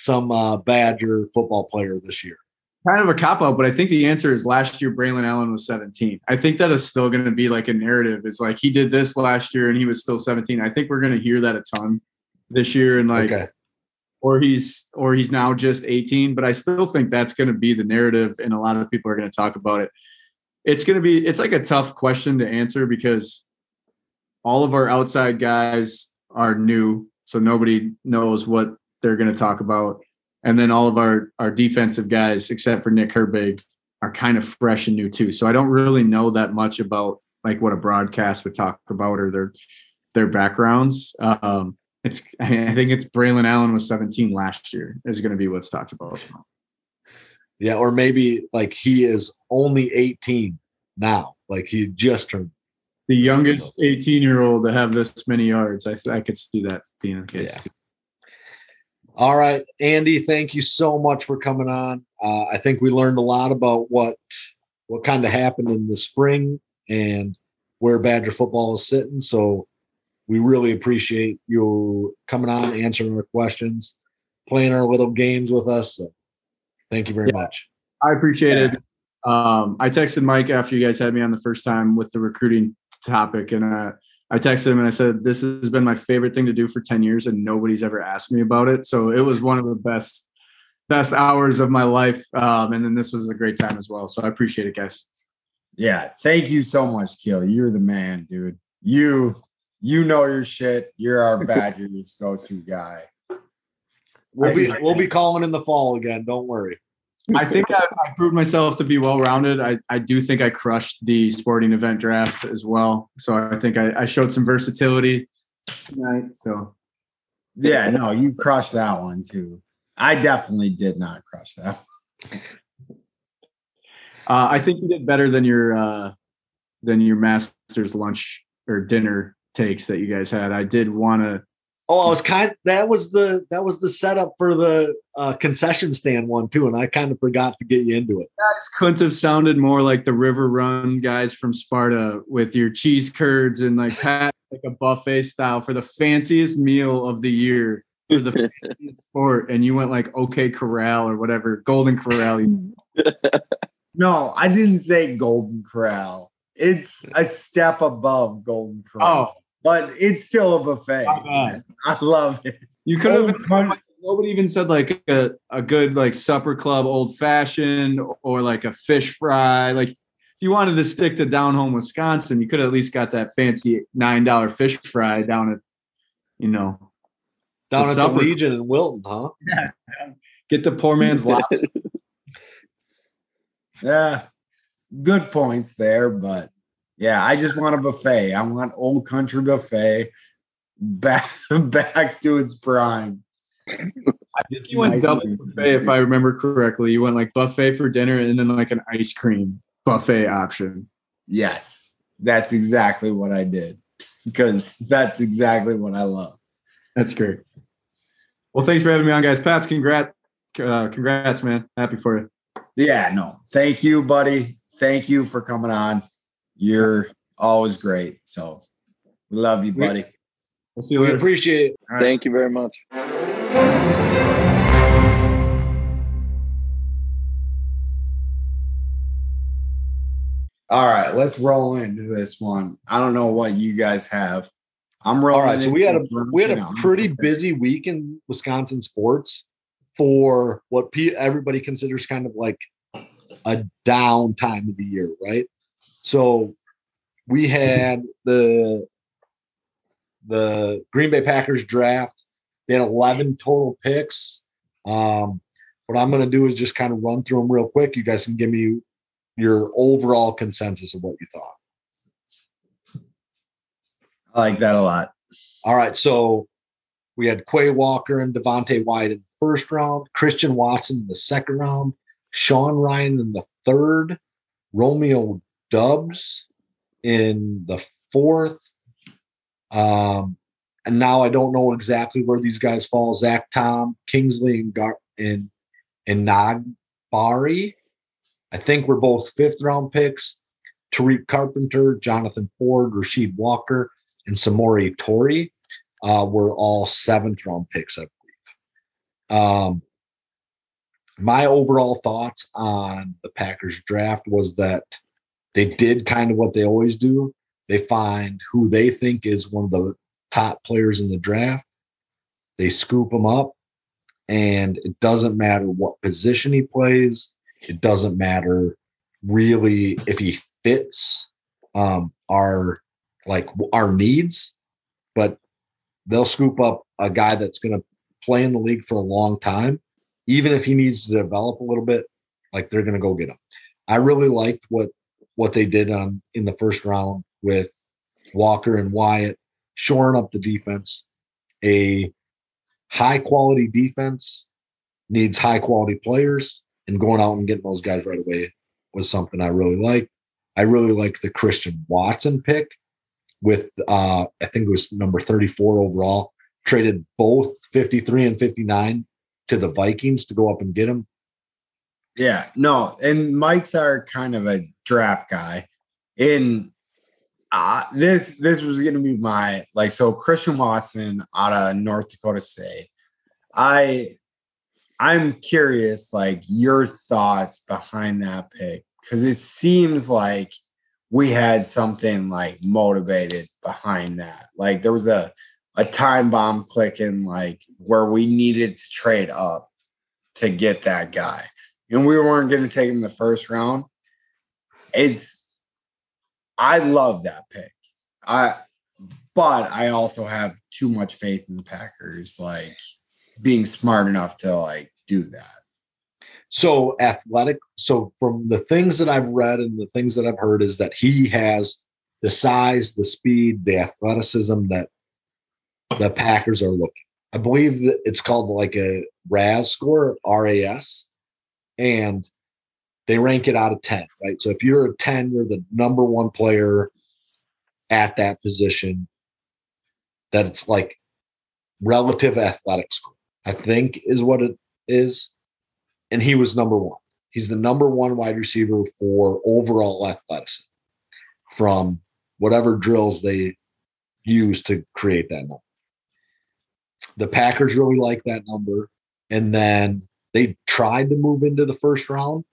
some uh, Badger football player this year? Kind of a cop-out, but I think the answer is last year Braylon Allen was seventeen. I think that is still going to be like a narrative. It's like he did this last year and he was still seventeen. I think we're going to hear that a ton this year, and like, okay. or he's or he's now just eighteen. But I still think that's going to be the narrative, and a lot of people are going to talk about it. It's going to be it's like a tough question to answer because all of our outside guys are new, so nobody knows what they're going to talk about. And then all of our, our defensive guys, except for Nick Herbig, are kind of fresh and new too. So I don't really know that much about like what a broadcast would talk about or their their backgrounds. Um, it's I think it's Braylon Allen was seventeen last year is going to be what's talked about. Yeah, or maybe like he is only eighteen now. Like he just turned. The youngest eighteen-year-old to have this many yards. I I could see that being the case yeah. too. All right, Andy, thank you so much for coming on. Uh, I think we learned a lot about what what kind of happened in the spring and where Badger football is sitting. So we really appreciate you coming on, answering our questions, playing our little games with us. So thank you very yeah, much. I appreciate yeah. it. Um, I texted Mike after you guys had me on the first time with the recruiting topic, and uh I texted him and I said, this has been my favorite thing to do for ten years and nobody's ever asked me about it. So it was one of the best, best hours of my life. Um, and then this was a great time as well. So I appreciate it, guys. Yeah. Thank you so much, Keel. You're the man, dude. You You know your shit. You're our Badgers go-to guy. We'll be we'll be calling in the fall again. Don't worry. I think I, I proved myself to be well-rounded. I, I do think I crushed the sporting event draft as well. So I think I, I showed some versatility tonight. So yeah, no, you crushed that one too. I definitely did not crush that. uh, I think you did better than your uh, than your master's lunch or dinner takes that you guys had. I did want to. Oh, I was kind. That was the that was the setup for the uh, concession stand one too, and I kind of forgot to get you into it. That couldn't have sounded more like the River Run guys from Sparta with your cheese curds and like pat like a buffet style for the fanciest meal of the year for the fanciest sport, and you went like OK Corral or whatever Golden Corral. No, I didn't say Golden Corral. It's a step above Golden Corral. Oh. But it's still a buffet. Oh, I love it. You could have been, nobody even said like a, a good like supper club old fashioned or like a fish fry. Like if you wanted to stick to down home Wisconsin, you could have at least got that fancy nine dollar fish fry down at you know down the at supper. The Legion in Wilton, huh? Yeah. Get the poor man's lobster. Yeah, good points there, but. Yeah, I just want a buffet. I want Old Country Buffet back back to its prime. I think you went double buffet, if I remember correctly. You went like buffet for dinner and then like an ice cream buffet option. Yes, that's exactly what I did because that's exactly what I love. That's great. Well, thanks for having me on, guys. Pats, congrats, uh, congrats, man. Happy for you. Yeah, no, thank you, buddy. Thank you for coming on. You're always great. So we love you, buddy. We'll see you later. We appreciate it. Right. Thank you very much. All right, let's roll into this one. I don't know what you guys have. I'm rolling. All right, so we had a we had a pretty busy week in Wisconsin sports for what everybody considers kind of like a down time of the year, right? So we had the the Green Bay Packers draft. They had eleven total picks. Um, what I'm going to do is just kind of run through them real quick. You guys can give me your overall consensus of what you thought. I like that a lot. All right. So we had Quay Walker and Devontae White in the first round, Christian Watson in the second round, Sean Ryan in the third, Romeo Dubs in the fourth. Um, and now I don't know exactly where these guys fall. Zach Tom, Kingsley and Enagbare. I think we're both fifth round picks. Tariq Carpenter, Jonathan Ford, Rasheed Walker, and Samori Torrey uh, were all seventh round picks, I believe. Um, my overall thoughts on the Packers draft was that they did kind of what they always do. They find who they think is one of the top players in the draft. They scoop them up, and it doesn't matter what position he plays. It doesn't matter really if he fits um, our like our needs, but they'll scoop up a guy that's going to play in the league for a long time. Even if he needs to develop a little bit, like they're going to go get him. I really liked what what they did on in the first round with Walker and Wyatt, shoring up the defense. A high-quality defense needs high-quality players, and going out and getting those guys right away was something I really liked. I really liked the Christian Watson pick with, uh, I think it was number thirty-four overall, traded both fifty-three and fifty-nine to the Vikings to go up and get him. Yeah, no, and Mike's our kind of a draft guy. And uh, this this was going to be my, like, so Christian Watson out of North Dakota State. I, I'm curious, like, your thoughts behind that pick, because it seems like we had something, like, motivated behind that. Like, there was a, a time bomb clicking, like, where we needed to trade up to get that guy. And we weren't going to take him the first round. It's, I love that pick. I, But I also have too much faith in the Packers, like being smart enough to like do that. So athletic. So from the things that I've read and the things that I've heard is that he has the size, the speed, the athleticism that the Packers are looking. I believe that it's called like a R A S score, R A S, and they rank it out of ten, right? So if you're a ten, you're the number one player at that position. That it's like relative athletic score, I think is what it is. And he was number one. He's the number one wide receiver for overall athleticism from whatever drills they use to create that number. The Packers really like that number. And then they tried to move into the first round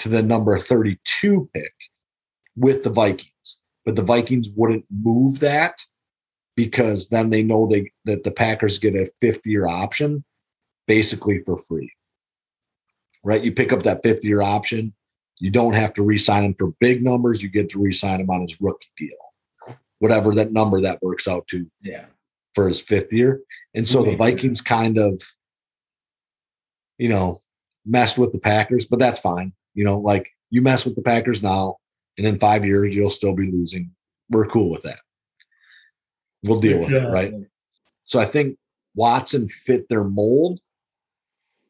to the number thirty-two pick with the Vikings, but the Vikings wouldn't move that because then they know they that the Packers get a fifth-year option basically for free. Right? You pick up that fifth-year option. You don't have to re-sign him for big numbers. You get to re-sign him on his rookie deal, whatever that number that works out to yeah. for his fifth year. And so the Vikings kind of, you know, messed with the Packers, but that's fine. You know, like you mess with the Packers now, and in five years you'll still be losing. We're cool with that. We'll deal with yeah. it, right? So I think Watson fit their mold,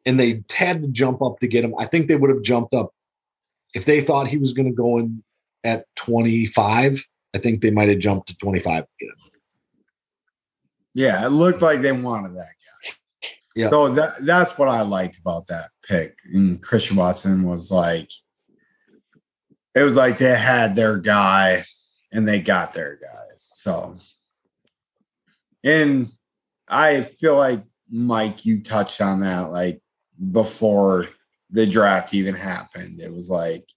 and they had to jump up to get him. I think they would have jumped up if they thought he was going to go in at twenty-five. I think they might have jumped to twenty-five to get him. Yeah, it looked like they wanted that guy. Yeah. So that that's what I liked about that pick. And Christian Watson was like, it was like they had their guy and they got their guy. So. And I feel like, Mike, you touched on that like before the draft even happened. It was like,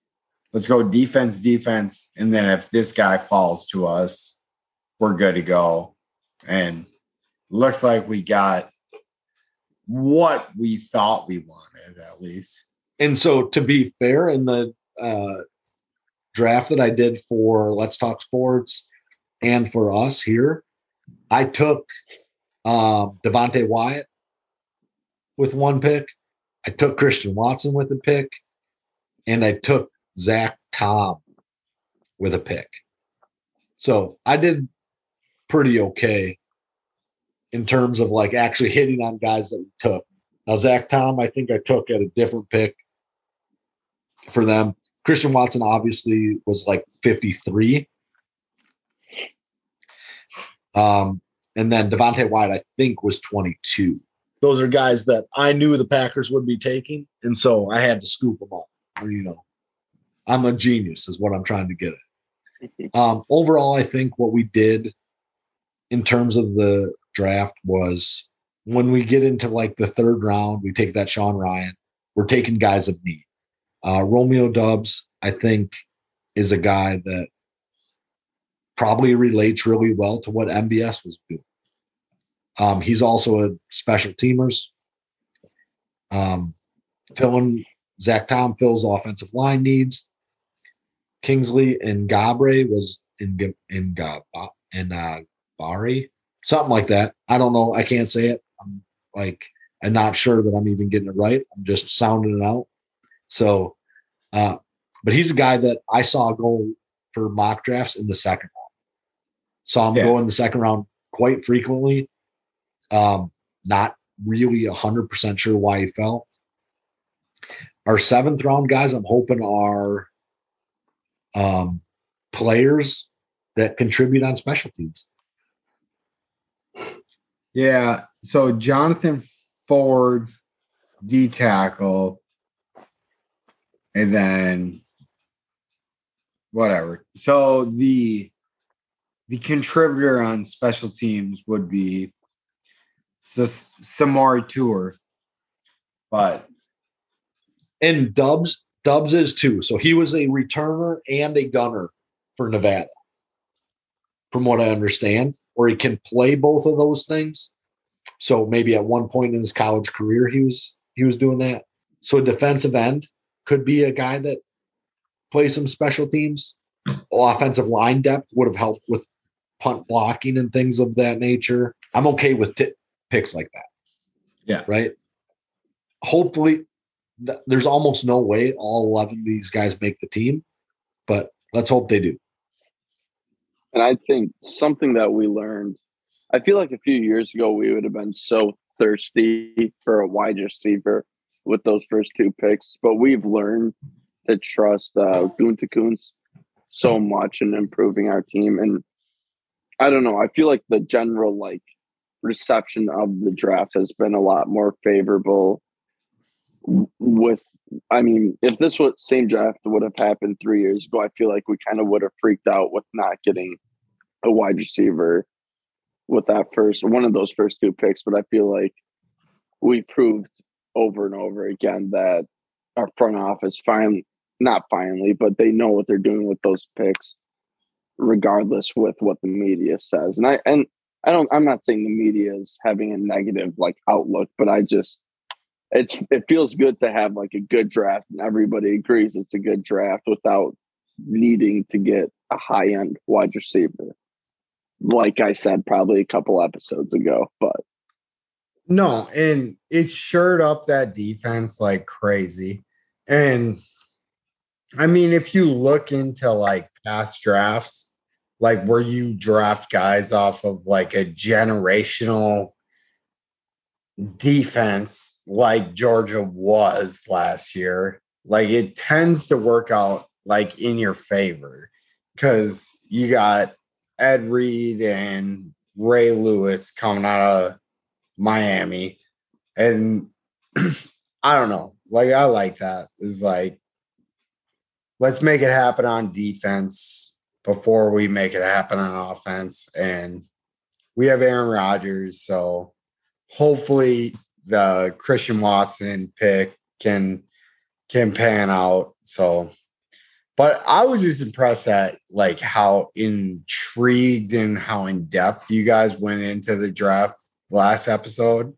let's go defense, defense. And then if this guy falls to us, we're good to go. And looks like we got what we thought we wanted, at least. And so to be fair, in the uh, draft that I did for Let's Talk Sports and for us here, I took um, Devontae Wyatt with one pick. I took Christian Watson with a pick. And I took Zach Tom with a pick. So I did pretty okay in terms of like actually hitting on guys that we took. Now, Zach Tom, I think I took at a different pick for them. Christian Watson obviously was like fifty-three. Um, and then Devontae Wyatt, I think, was twenty-two. Those are guys that I knew the Packers would be taking, and so I had to scoop them up. You know, I'm a genius is what I'm trying to get at. Um, overall, I think what we did in terms of the draft was when we get into, like, the third round, we take that Sean Ryan. We're taking guys of need. Uh, Romeo Doubs, I think, is a guy that probably relates really well to what M B S was doing. Um, he's also a special teamers. Um, filling Zach Tom fills offensive line needs. Kingsley Enagbare was in in Enagbare, something like that. I don't know. I can't say it. I'm like I'm not sure that I'm even getting it right. I'm just sounding it out. So, uh, but he's a guy that I saw go for mock drafts in the second round. So I'm yeah. going the second round quite frequently. Um, not really one hundred percent sure why he fell. Our seventh round guys, I'm hoping are um, players that contribute on special teams. Yeah. So Jonathan Ford, D tackle, and then whatever. So the the contributor on special teams would be S- Samari Toure, but and Doubs Doubs is too. So he was a returner and a gunner for Nevada, from what I understand, or he can play both of those things. So maybe at one point in his college career, he was he was doing that. So a defensive end could be a guy that plays some special teams. Offensive line depth would have helped with punt blocking and things of that nature. I'm okay with t- picks like that. Yeah. Right. Hopefully th- there's almost no way all eleven of these guys make the team, but let's hope they do. And I think something that we learned, I feel like a few years ago, we would have been so thirsty for a wide receiver with those first two picks, but we've learned to trust uh, Gunter Kuntz so much in improving our team. And I don't know, I feel like the general like reception of the draft has been a lot more favorable with, I mean, if this was same draft would have happened three years ago, I feel like we kind of would have freaked out with not getting a wide receiver with that first, one of those first two picks. But I feel like we proved over and over again that our front office finally, not finally, but they know what they're doing with those picks, regardless with what the media says. And I, and I don't, I'm not saying the media is having a negative like outlook, but I just, It's it feels good to have like a good draft and everybody agrees it's a good draft without needing to get a high-end wide receiver, like I said probably a couple episodes ago. But no, and it shored up that defense like crazy. And I mean, if you look into like past drafts, like where you draft guys off of like a generational defense like Georgia was last year, like it tends to work out like in your favor because you got Ed Reed and Ray Lewis coming out of Miami. And I don't know, like I like that. It's like, let's make it happen on defense before we make it happen on offense. And we have Aaron Rodgers, so hopefully the Christian Watson pick can can pan out. So, but I was just impressed at like how intrigued and how in depth you guys went into the draft last episode.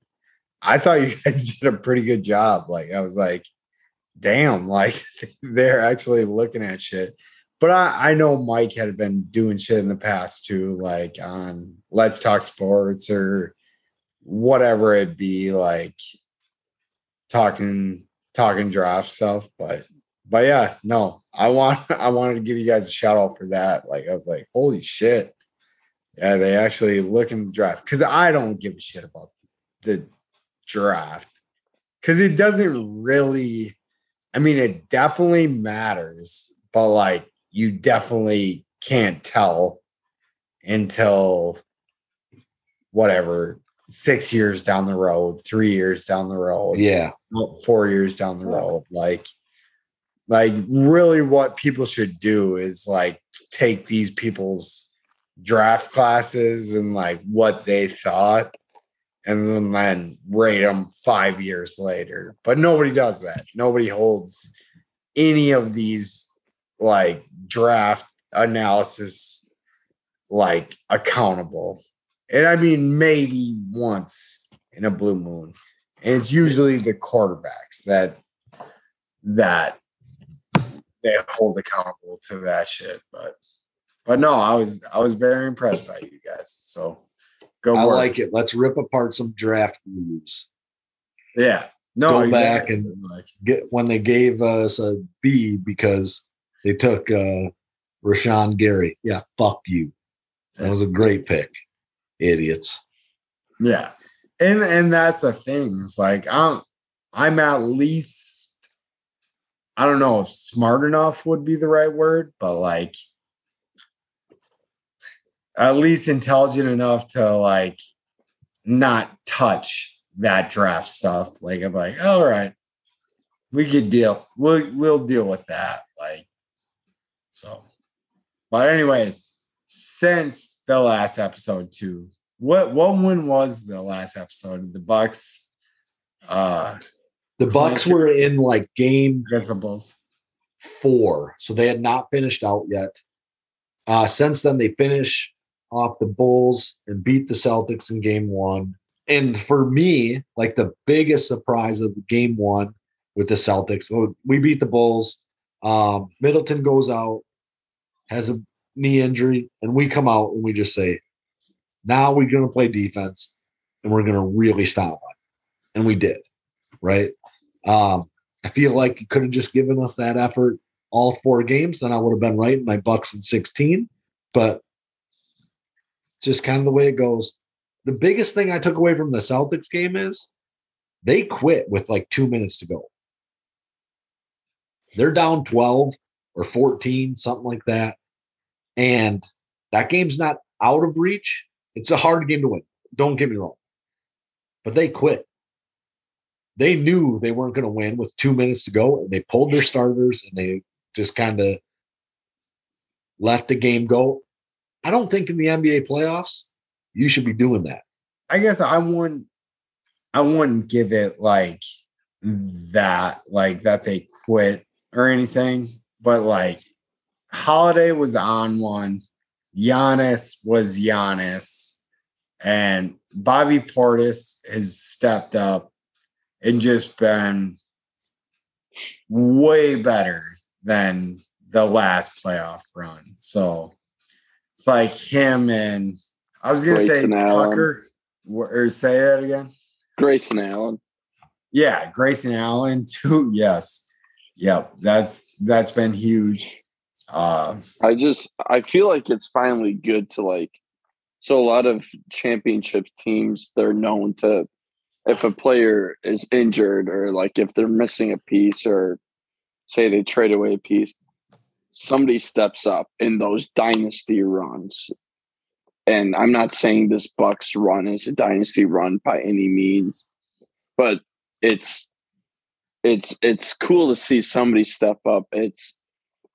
I thought you guys did a pretty good job. Like I was like, damn, like they're actually looking at shit. But I, I know Mike had been doing shit in the past too, like on Let's Talk Sports or whatever it be, like talking talking draft stuff, but but yeah, no, I want I wanted to give you guys a shout out for that. Like I was like, holy shit, yeah, they actually look in the draft because I don't give a shit about the draft because it doesn't really. I mean, it definitely matters, but like you definitely can't tell until whatever. Six years down the road, three years down the road, yeah, four years down the road. Like, like really, what people should do is like take these people's draft classes and like what they thought, and then, then rate them five years later. But nobody does that. Nobody holds any of these like draft analysis like accountable. And I mean, maybe once in a blue moon. And it's usually the quarterbacks that that they hold accountable to that shit. But but no, I was I was very impressed by you guys. So go. I work. Like it. Let's rip apart some draft moves. Yeah. No. Go exactly. Back and like get when they gave us a B because they took uh, Rashawn Gary. Yeah. Fuck you. That was a great pick. Idiots. Yeah. And and that's the thing. It's like I'm I'm at least, I don't know if smart enough would be the right word, but like at least intelligent enough to like not touch that draft stuff. Like I'm like, all right, we could deal. We'll we'll deal with that. Like so. But anyways, since the last episode too. What what one was the last episode? The Bucks. Uh, the Bucks were in like game Bulls. four, so they had not finished out yet. Uh, since then, they finish off the Bulls and beat the Celtics in game one. And for me, like the biggest surprise of game one with the Celtics, we beat the Bulls. Um, Middleton goes out, has a knee injury, and we come out and we just say, now we're going to play defense and we're going to really stop it. And we did, right? Um, I feel like you could have just given us that effort all four games, then I would have been right in my Bucks in sixteen. But just kind of the way it goes. The biggest thing I took away from the Celtics game is they quit with like two minutes to go. They're down twelve or fourteen, something like that. And that game's not out of reach. It's a hard game to win. Don't get me wrong. But they quit. They knew they weren't going to win with two minutes to go, and they pulled their starters, and they just kind of let the game go. I don't think in the N B A playoffs you should be doing that. I guess I wouldn't, I wouldn't give it like that, like that they quit or anything. But like Holiday was on one, Giannis was Giannis, and Bobby Portis has stepped up and just been way better than the last playoff run. So it's like him and I was going to say Tucker, or say that again. Grayson Allen. Yeah, Grayson Allen too. Yes. Yep. That's that's been huge. Uh, I just I feel like it's finally good to like. So a lot of championship teams, they're known to. If a player is injured or like if they're missing a piece or say they trade away a piece, somebody steps up in those dynasty runs. And I'm not saying this Bucks run is a dynasty run by any means, but it's, it's, it's cool to see somebody step up. It's,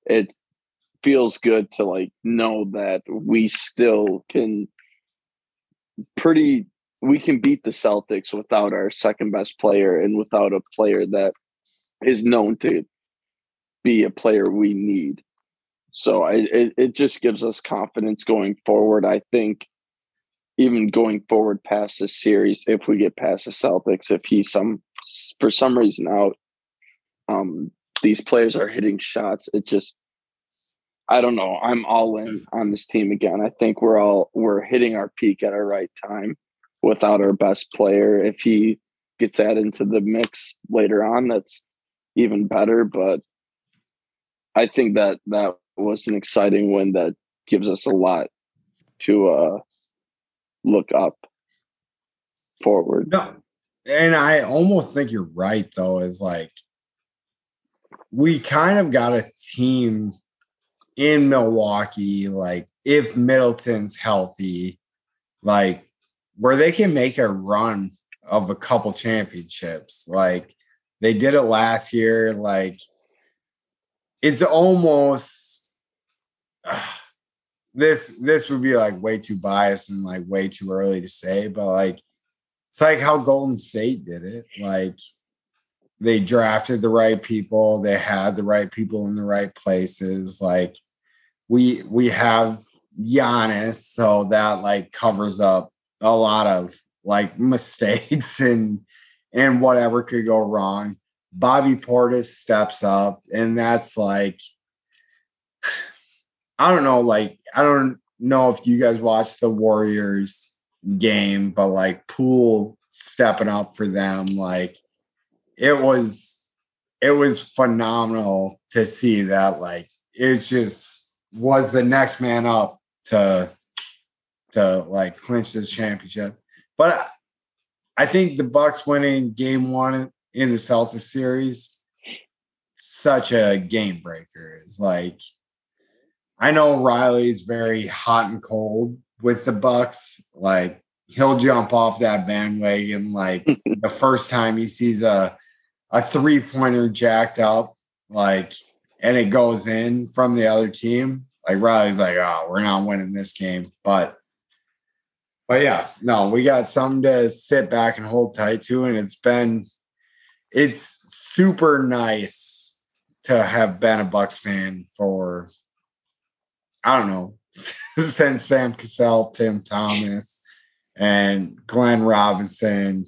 it feels good to like know that we still can pretty, we can beat the Celtics without our second best player and without a player that is known to be a player we need. So I, it, it just gives us confidence going forward. I think even going forward past this series, if we get past the Celtics, if he some, for some reason out, um, these players are hitting shots. It just, I don't know. I'm all in on this team again. I think we're all, we're hitting our peak at our right time. Without our best player, if he gets that into the mix later on, that's even better. But I think that that was an exciting win that gives us a lot to uh, look up forward. No, and I almost think you're right, though, is like we kind of got a team in Milwaukee, like if Middleton's healthy, like, where they can make a run of a couple championships. Like they did it last year. Like it's almost uh, this, this would be like way too biased and like way too early to say, but like, it's like how Golden State did it. Like they drafted the right people. They had the right people in the right places. Like we, we have Giannis. So that like covers up a lot of like mistakes and and whatever could go wrong. Bobby Portis steps up, and that's like I don't know, like I don't know if you guys watched the Warriors game, but like Poole stepping up for them, like it was it was phenomenal to see that. Like it just was the next man up to to like clinch this championship. But I think the Bucks winning game one in the Celtics series, such a game breaker. It's like, I know Riley's very hot and cold with the Bucks. Like he'll jump off that bandwagon. Like the first time he sees a, a three pointer jacked up, like, and it goes in from the other team. Like Riley's like, oh, we're not winning this game, but But yeah, no, we got something to sit back and hold tight to. And it's been, it's super nice to have been a Bucks fan for, I don't know, since Sam Cassell, Tim Thomas, and Glenn Robinson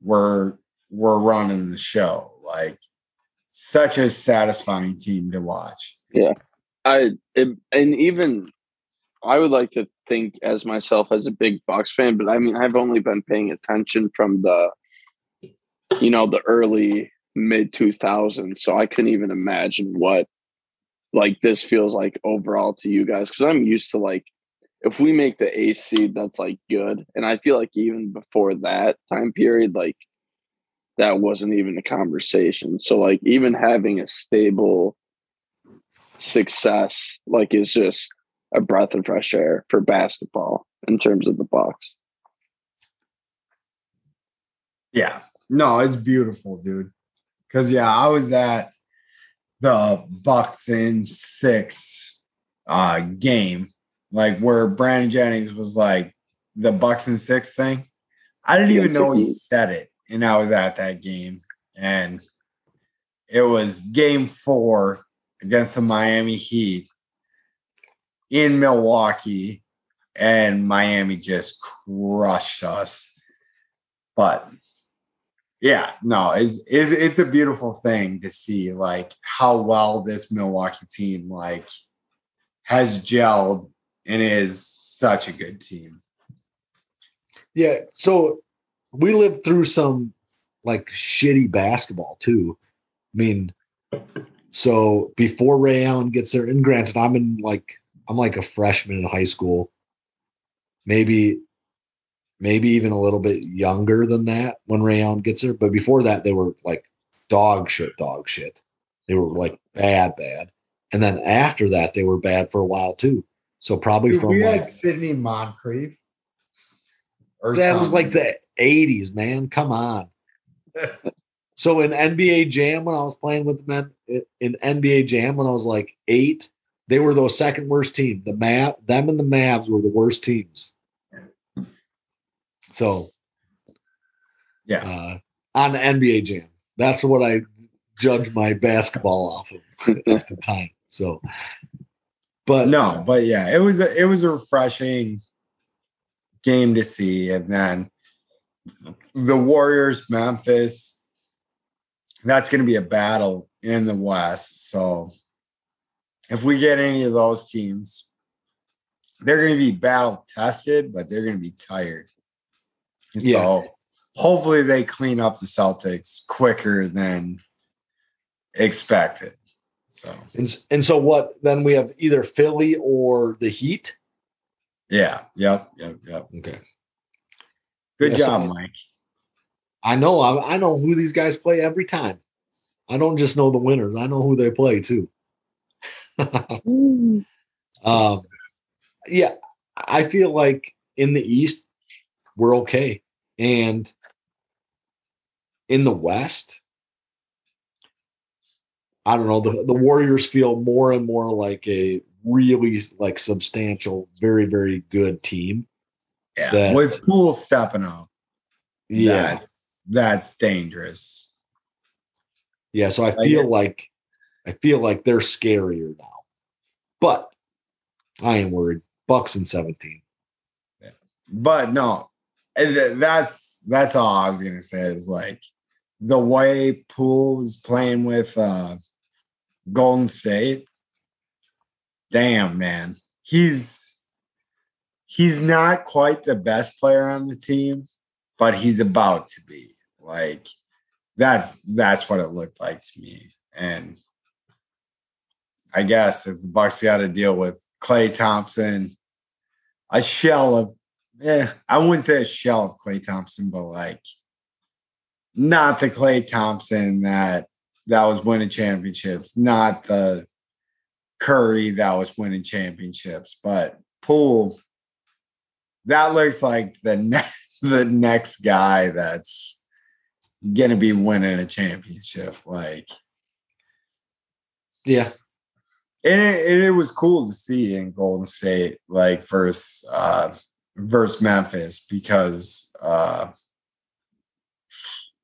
were, were running the show. Like such a satisfying team to watch. Yeah. I, it, and even I would like to think as myself as a big Bucs fan, but I mean, I've only been paying attention from the, you know, the early mid two thousands. So I couldn't even imagine what like this feels like overall to you guys. Cause I'm used to like, if we make the A seed, that's like good. And I feel like even before that time period, like that wasn't even a conversation. So like even having a stable success, like is just a breath of fresh air for basketball in terms of the Bucs. Yeah, no, it's beautiful, dude. Cause yeah, I was at the Bucs in six uh, game, like where Brandon Jennings was like the Bucs in six thing. I didn't even know he said it. And I was at that game, and it was game four against the Miami Heat in Milwaukee, and Miami just crushed us. But yeah, no, it's, it's, it's a beautiful thing to see like how well this Milwaukee team like has gelled and is such a good team. Yeah. So we lived through some like shitty basketball too. I mean, so before Ray Allen gets there, and granted, I'm in like, I'm like a freshman in high school, maybe, maybe even a little bit younger than that when Ray Allen gets there. But before that, they were like dog shit, dog shit. They were like bad, bad. And then after that, they were bad for a while too. So probably Dude, from we like had Sidney Moncrief. Or that something. Was like the eighties, man. Come on. So in N B A Jam, when I was playing with them in N B A Jam, when I was like eight, they were the second worst team. The Mav, them and the Mavs were the worst teams. So, yeah, uh, on the N B A Jam, that's what I judged my basketball off of at the time. So, but no, but yeah, it was a, it was a refreshing game to see, and then the Warriors, Memphis. That's going to be a battle in the West. So, if we get any of those teams, they're going to be battle tested, but they're going to be tired. So yeah. Hopefully they clean up the Celtics quicker than expected. So and, and so what then we have either Philly or the Heat? Yeah. Yep. Yep. Yep. Okay. Good yeah, job, so, Mike. I know I, I know who these guys play every time. I don't just know the winners, I know who they play too. um yeah, I feel like in the East we're okay. And in the West, I don't know, the, the Warriors feel more and more like a really like substantial, very, very good team. Yeah, that, with Poole stepping up. Yeah. That's, that's dangerous. Yeah, so I feel I like I feel like they're scarier now. But I am worried. Bucks in seventeen. Yeah. But no. That's that's all I was gonna say is like the way Poole was playing with uh, Golden State. Damn, man, he's he's not quite the best player on the team, but he's about to be. Like that's that's what it looked like to me. And I guess if the Bucks got to deal with Klay Thompson, a shell of. Yeah, I wouldn't say a shell of Klay Thompson, but like not the Klay Thompson that that was winning championships, not the Curry that was winning championships, but Poole. That looks like the next the next guy that's gonna be winning a championship. Like, yeah, and it, and it was cool to see in Golden State, like versus. Uh, versus Memphis because uh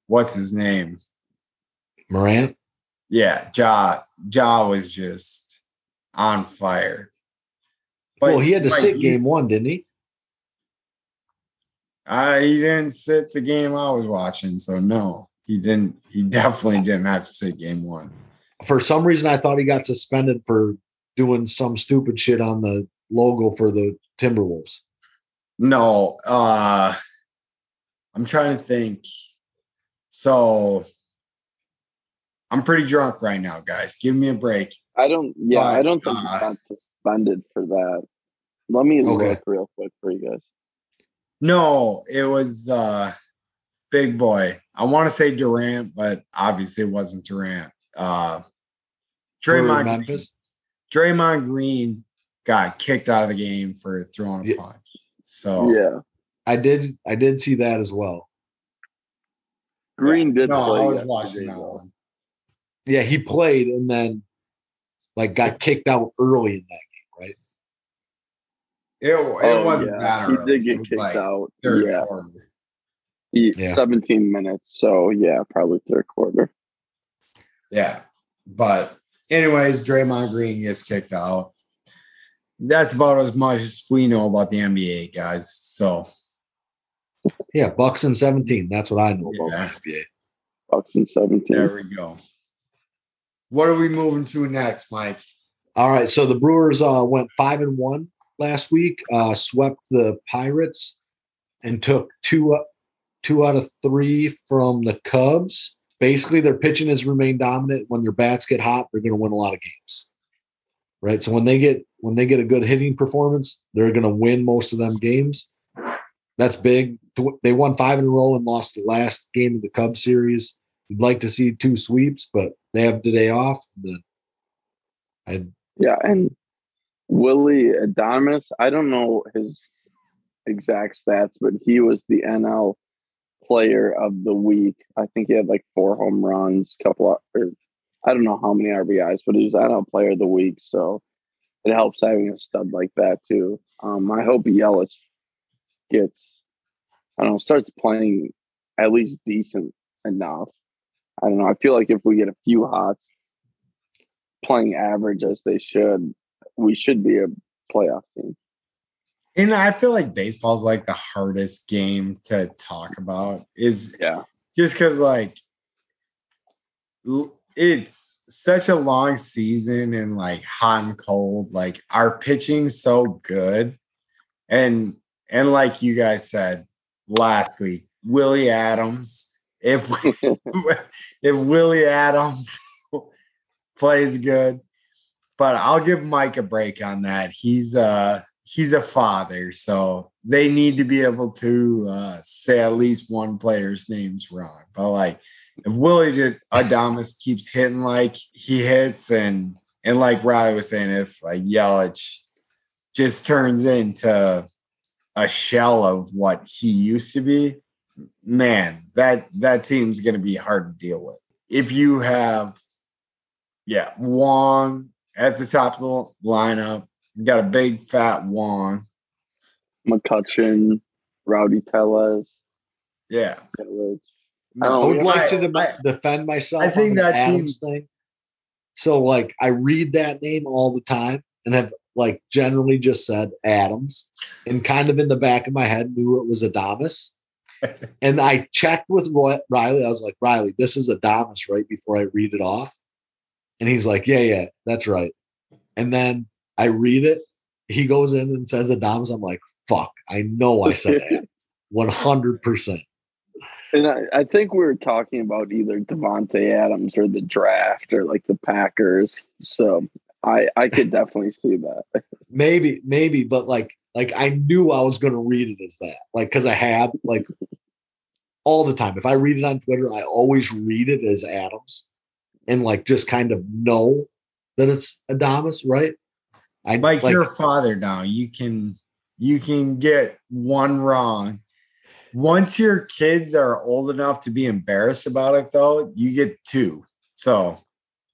what's his name? Morant? Yeah, Ja Ja was just on fire. But, well, he had to like, sit game one, didn't he? Uh he didn't sit the game I was watching, so no. He didn't he definitely didn't have to sit game one. For some reason I thought he got suspended for doing some stupid shit on the logo for the Timberwolves? No. Uh, I'm trying to think. So I'm pretty drunk right now, guys. Give me a break. I don't, yeah, but, I don't think uh, got suspended for that. Let me okay. look real quick for you guys. No, it was uh, Big Boy. I want to say Durant, but obviously it wasn't Durant. Uh, Draymond Green, Draymond Green got kicked out of the game for throwing a punch. So yeah, I did. I did see that as well. Green yeah. did. No, play I was watching that one. one. Yeah, he played and then like got kicked out early in that game, right? It, it oh, wasn't yeah. that early. He did get kicked like out. Yeah. He, yeah, seventeen minutes. So yeah, probably third quarter. Yeah, but anyways, Draymond Green gets kicked out. That's about as much as we know about the N B A, guys. So yeah, Bucks and seventeen. That's what I know yeah. about the N B A. Bucks and seventeen. There we go. What are we moving to next, Mike? All right. So the Brewers uh, went five and one last week, uh, swept the Pirates, and took two uh, two out of three from the Cubs. Basically, their pitching has remained dominant. When their bats get hot, they're going to win a lot of games, right? So when they get when they get a good hitting performance, they're going to win most of them games. That's big. They won five in a row and lost the last game of the Cubs series. You'd like to see two sweeps, but they have today off. I, yeah, and Willie Adames, I don't know his exact stats, but he was the N L player of the week. I think he had like four home runs, couple of, or I don't know how many R B Is, but he was N L player of the week. So it helps having a stud like that too. Um, I hope Yelich gets, I don't know, starts playing at least decent enough. I don't know. I feel like if we get a few hots playing average as they should, we should be a playoff team. And I feel like baseball is like the hardest game to talk about is yeah. just because like it's such a long season and like hot and cold. Like our pitching's so good. And, and like you guys said last week, Willie Adams, If we, if Willie Adams plays good, but I'll give Mike a break on that. He's uh he's a father, so they need to be able to uh, say at least one player's name's wrong. But like if Willie just, Adames keeps hitting like he hits, and and like Riley was saying, if like Yelich just turns into a shell of what he used to be, man, that that team's going to be hard to deal with. If you have, yeah, Wong at the top of the lineup, you got a big fat Wong, McCutchen, Rowdy Tellez, yeah. Tellez. I, I would like I, to de- I, defend myself. I think that Adams team- thing. So, like, I read that name all the time, and have like generally just said Adams, and kind of in the back of my head knew it was Adames. And I checked with Roy, Riley. I was like, Riley, this is Adames, right? Before I read it off. And he's like, yeah, yeah, that's right. And then I read it. He goes in and says Adames. I'm like, fuck, I know I said that. one hundred percent. And I, I think we were talking about either Devontae Adams or the draft or like the Packers. So I, I could definitely see that. Maybe, maybe, but like, Like I knew I was going to read it as that, like, because I have like all the time. If I read it on Twitter, I always read it as Adams, and like just kind of know that it's Adames, right? I like, like your father now. You can you can get one wrong. Once your kids are old enough to be embarrassed about it, though, you get two. So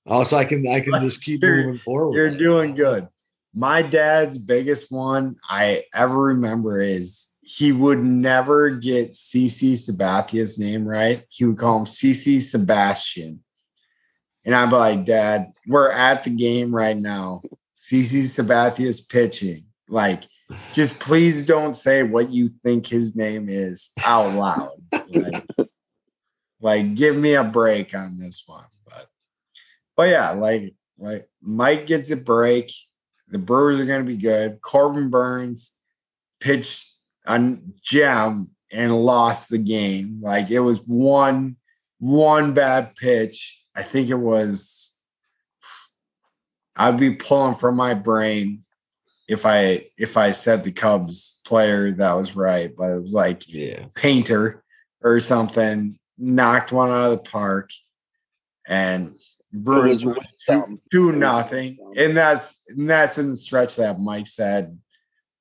oh, so I can I can just keep moving forward. You're doing good. My dad's biggest one I ever remember is he would never get C C Sabathia's name right. He would call him C C Sebastian. And I'm like, Dad, we're at the game right now. C C Sabathia's pitching. Like, just please don't say what you think his name is out loud. Like, like, give me a break on this one. But, but yeah, like, like Mike gets a break. The Brewers are going to be good. Corbin Burns pitched a gem and lost the game. Like, it was one, one bad pitch. I think it was, I'd be pulling from my brain if I, if I said the Cubs player that was right, but it was like yeah. Painter or something, knocked one out of the park, and Brewers was two, two nothing. And that's, and that's in the stretch that Mike said.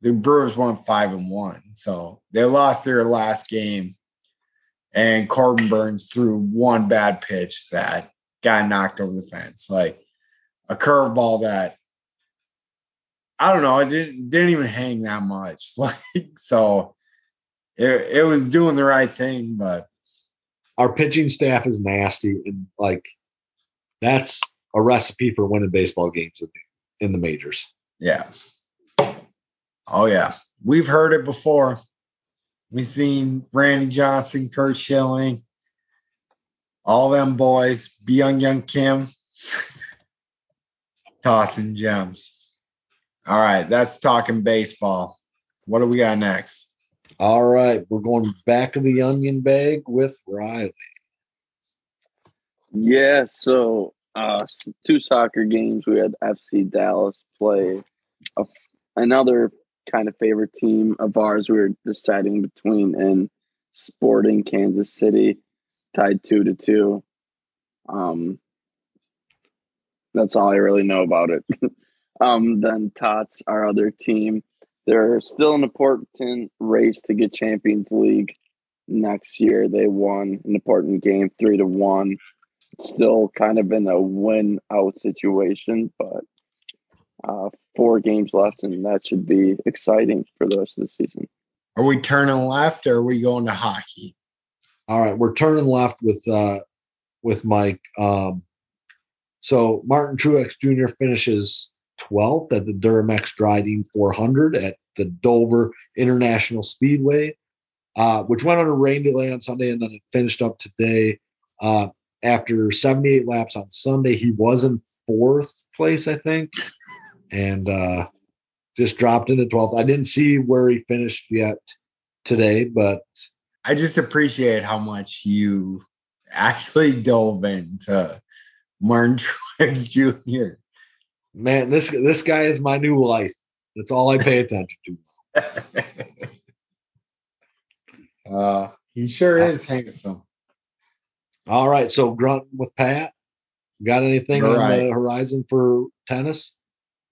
The Brewers won five and one. So they lost their last game, and Corbin Burns threw one bad pitch that got knocked over the fence. Like a curveball that, I don't know, it didn't, didn't even hang that much. Like, so it, it was doing the right thing, but our pitching staff is nasty. And like, that's a recipe for winning baseball games in the majors. Yeah. Oh, yeah. We've heard it before. We've seen Randy Johnson, Curt Schilling, all them boys, Byung Young Kim, tossing gems. All right, that's talking baseball. What do we got next? All right, we're going back to the onion bag with Riley. Yeah, so uh, two soccer games. We had F C Dallas play a, another kind of favorite team of ours. We were deciding between and Sporting Kansas City, tied two to two. Um, that's all I really know about it. um, then Tots, our other team, they're still in the important race to get Champions League next year. They won an important game three to one. Still kind of in a win-out situation, but uh, four games left, and that should be exciting for the rest of the season. Are we turning left, or are we going to hockey? All right, we're turning left with uh, with Mike. Um, so Martin Truex Junior finishes twelfth at the Duramex Dryden four hundred at the Dover International Speedway, uh, which went on a rain delay on Sunday, and then it finished up today. Uh, After seventy-eight laps on Sunday, he was in fourth place, I think, and uh, just dropped into twelfth. I didn't see where he finished yet today, but I just appreciate how much you actually dove into Martin Truex Junior Man, this this guy is my new life. That's all I pay attention to. uh, he sure is handsome. All right, so grunt with Pat. Got anything All on right. the horizon for tennis?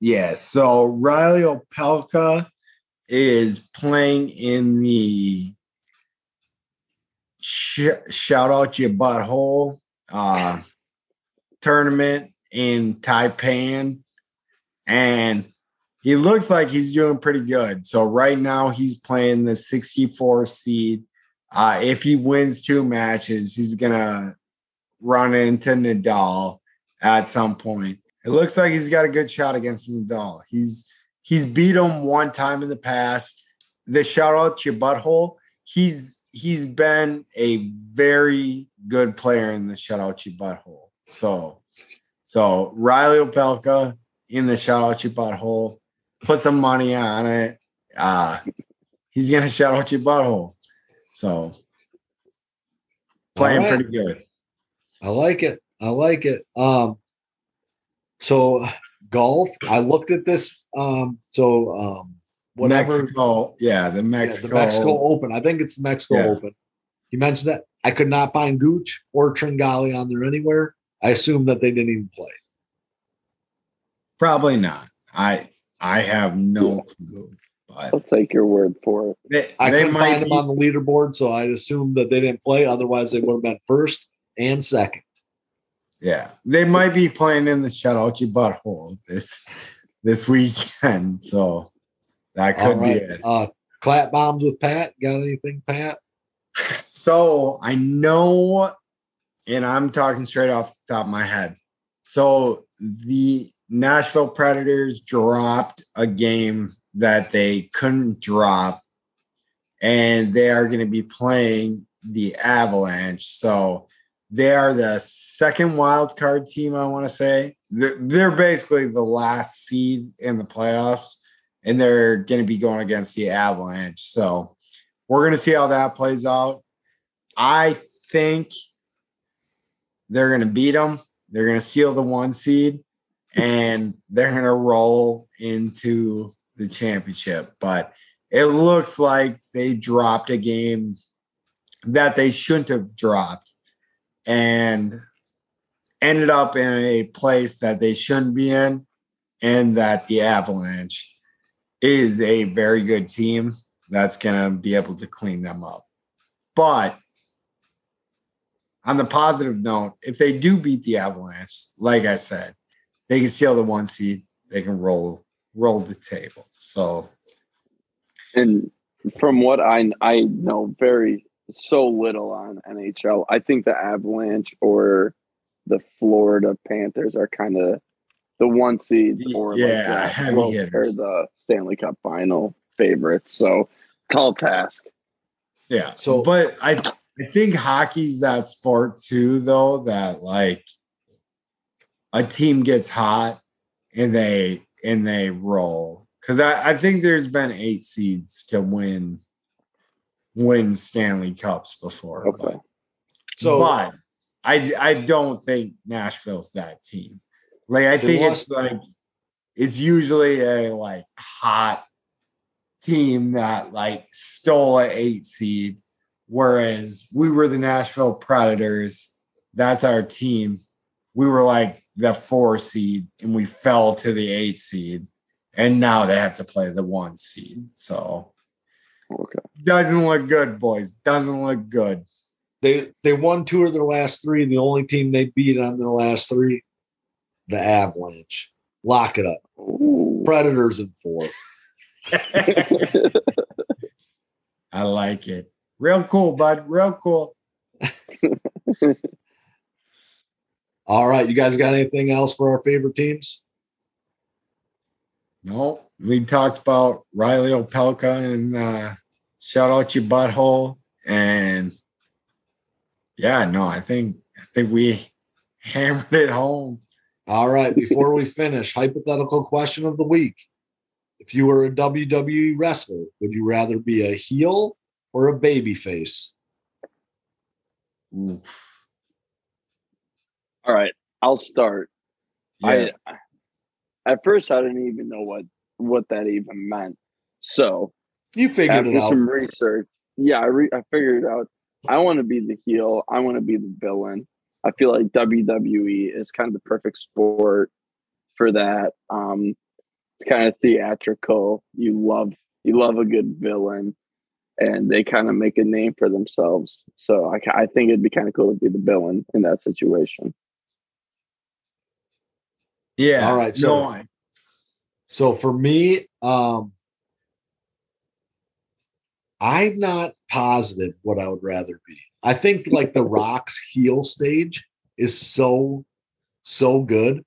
Yeah, so Riley Opelka is playing in the sh- shout out your butthole uh, tournament in Taipan, and he looks like he's doing pretty good. So right now he's playing the sixty-four seed. Uh, if he wins two matches, he's going to run into Nadal at some point. It looks like he's got a good shot against Nadal. He's he's beat him one time in the past. The shout-out to your butthole, he's, he's been a very good player in the shout-out to your butthole. So, so Riley Opelka in the shout-out to your butthole. Put some money on it. Uh, he's going to shout-out your butthole. So, playing right. pretty good. I like it. I like it. Um, so, golf, I looked at this. Um, so, um, whatever. Mexico, yeah, the Mexico. Yeah, the Mexico Open. I think it's the Mexico yeah. Open. You mentioned that. I could not find Gooch or Tringali on there anywhere. I assume that they didn't even play. Probably not. I I have no yeah. clue. But I'll take your word for it. They, I couldn't find them on the leaderboard, so I assumed that they didn't play. Otherwise, they would have been first and second. Yeah, they might be playing in the shutout you butthole this this weekend, so that could right. be it. Uh, clap bombs with Pat. Got anything, Pat? So I know, and I'm talking straight off the top of my head. So the Nashville Predators dropped a game that they couldn't drop, and they are going to be playing the Avalanche. So they are the second wild card team, I want to say. They're, they're basically the last seed in the playoffs, and they're going to be going against the Avalanche. So we're going to see how that plays out. I think they're going to beat them. They're going to steal the one seed, and they're going to roll into the championship. But it looks like they dropped a game that they shouldn't have dropped and ended up in a place that they shouldn't be in, and that the Avalanche is a very good team that's going to be able to clean them up. But on the positive note, if they do beat the Avalanche, like I said, they can steal the one seed. They can roll roll the table. So, and from what I I know very so little on N H L, I think the Avalanche or the Florida Panthers are kind of the one seed, or yeah, like heavy well, hitters, or the Stanley Cup final favorites. So tall task. Yeah. So, but I. Th- I think hockey's that sport too, though, that like a team gets hot and they and they roll. Because I, I think there's been eight seeds to win win Stanley Cups before. Okay. But, so but I I don't think Nashville's that team. Like I think it's like it's usually a like hot team that like stole an eight seed. Whereas we were the Nashville Predators, that's our team. We were like the four seed, and we fell to the eight seed, and now they have to play the one seed. So, okay, doesn't look good, boys. Doesn't look good. They they won two of their last three, and the only team they beat on their last three, the Avalanche. Lock it up. Ooh. Predators in four. I like it. Real cool, bud. Real cool. All right. You guys got anything else for our favorite teams? No. We talked about Riley Opelka and uh, shout out your butthole. And yeah, no, I think I think we hammered it home. All right. Before we finish, hypothetical question of the week. If you were a W W E wrestler, would you rather be a heel or a baby face? All right, I'll start. Yeah. I at first I didn't even know what, what that even meant. So you figured it out. Some research. Yeah, I re- I figured it out. I want to be the heel. I want to be the villain. I feel like W W E is kind of the perfect sport for that. Um, it's kind of theatrical. You love you love a good villain. And they kind of make a name for themselves. So I, I think it'd be kind of cool to be the villain in that situation. Yeah. All right. So, no. so for me, um, I'm not positive what I would rather be. I think like the Rock's heel stage is so, so good,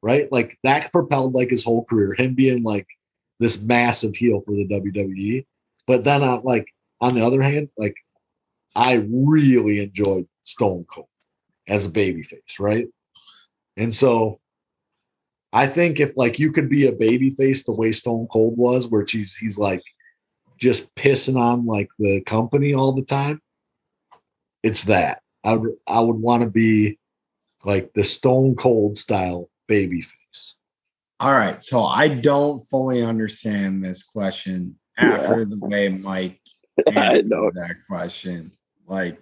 right? Like that propelled like his whole career, him being like this massive heel for the W W E. But then, I, like on the other hand, like I really enjoyed Stone Cold as a babyface, right? And so, I think if like you could be a babyface the way Stone Cold was, where he's he's like just pissing on like the company all the time, it's that I would I would want to be like the Stone Cold style babyface. All right, so I don't fully understand this question. After yeah. the way Mike answered that question, like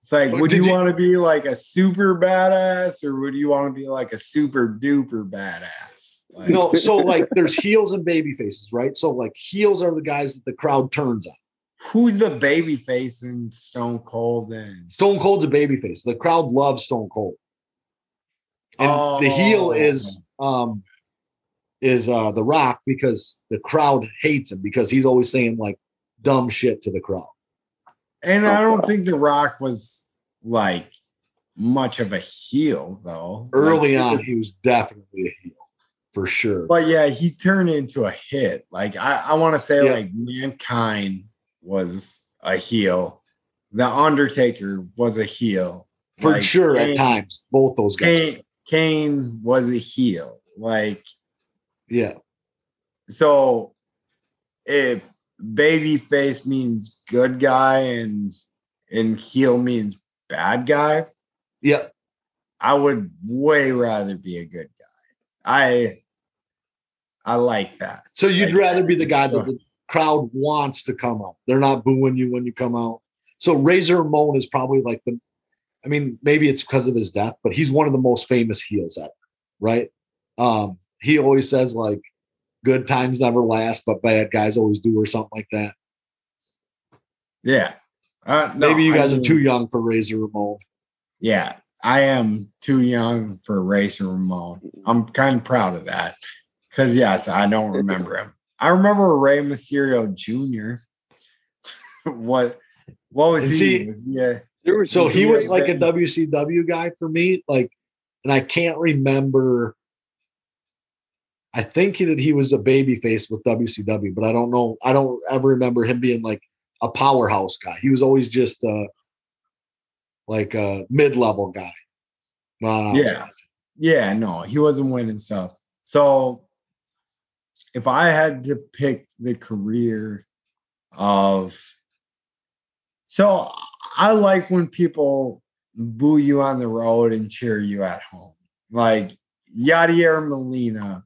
it's like, well, would you, you want to be like a super badass, or would you want to be like a super duper badass? Like, no, so like there's heels and baby faces, right? So like heels are the guys that the crowd turns on. Who's the baby face in Stone Cold? Then Stone Cold's a baby face. The crowd loves Stone Cold, and oh. the heel is um. is uh, The Rock, because the crowd hates him because he's always saying like dumb shit to the crowd. And I don't think The Rock was like much of a heel though. Early like, on, he was, he was definitely a heel for sure. But yeah, he turned into a hit. Like I, I want to say yeah. like Mankind was a heel. The Undertaker was a heel. For like, sure, Kane, at times, both those guys. Kane, Kane was a heel. Like, yeah. So if babyface means good guy and and heel means bad guy, yeah, I would way rather be a good guy. I I like that. So you'd like, rather be the guy that the crowd wants to come out. They're not booing you when you come out. So Razor Ramon is probably like the, I mean, maybe it's because of his death, but he's one of the most famous heels ever, right? Um, he always says like, good times never last, but bad guys always do, or something like that. Yeah. Uh, no, maybe you guys I mean, are too young for Razor Ramon. Yeah, I am too young for Razor Ramon. I'm kind of proud of that because, yes, I don't remember him. I remember Rey Mysterio Junior What? What was Is he? he yeah. There was, so he, he was like been, a W C W guy for me, like, and I can't remember. I think he, that he was a babyface with W C W, but I don't know. I don't ever remember him being like a powerhouse guy. He was always just uh, like a mid-level guy. Uh, yeah, yeah, no, he wasn't winning stuff. So if I had to pick the career of, so I like when people boo you on the road and cheer you at home. Like Yadier Molina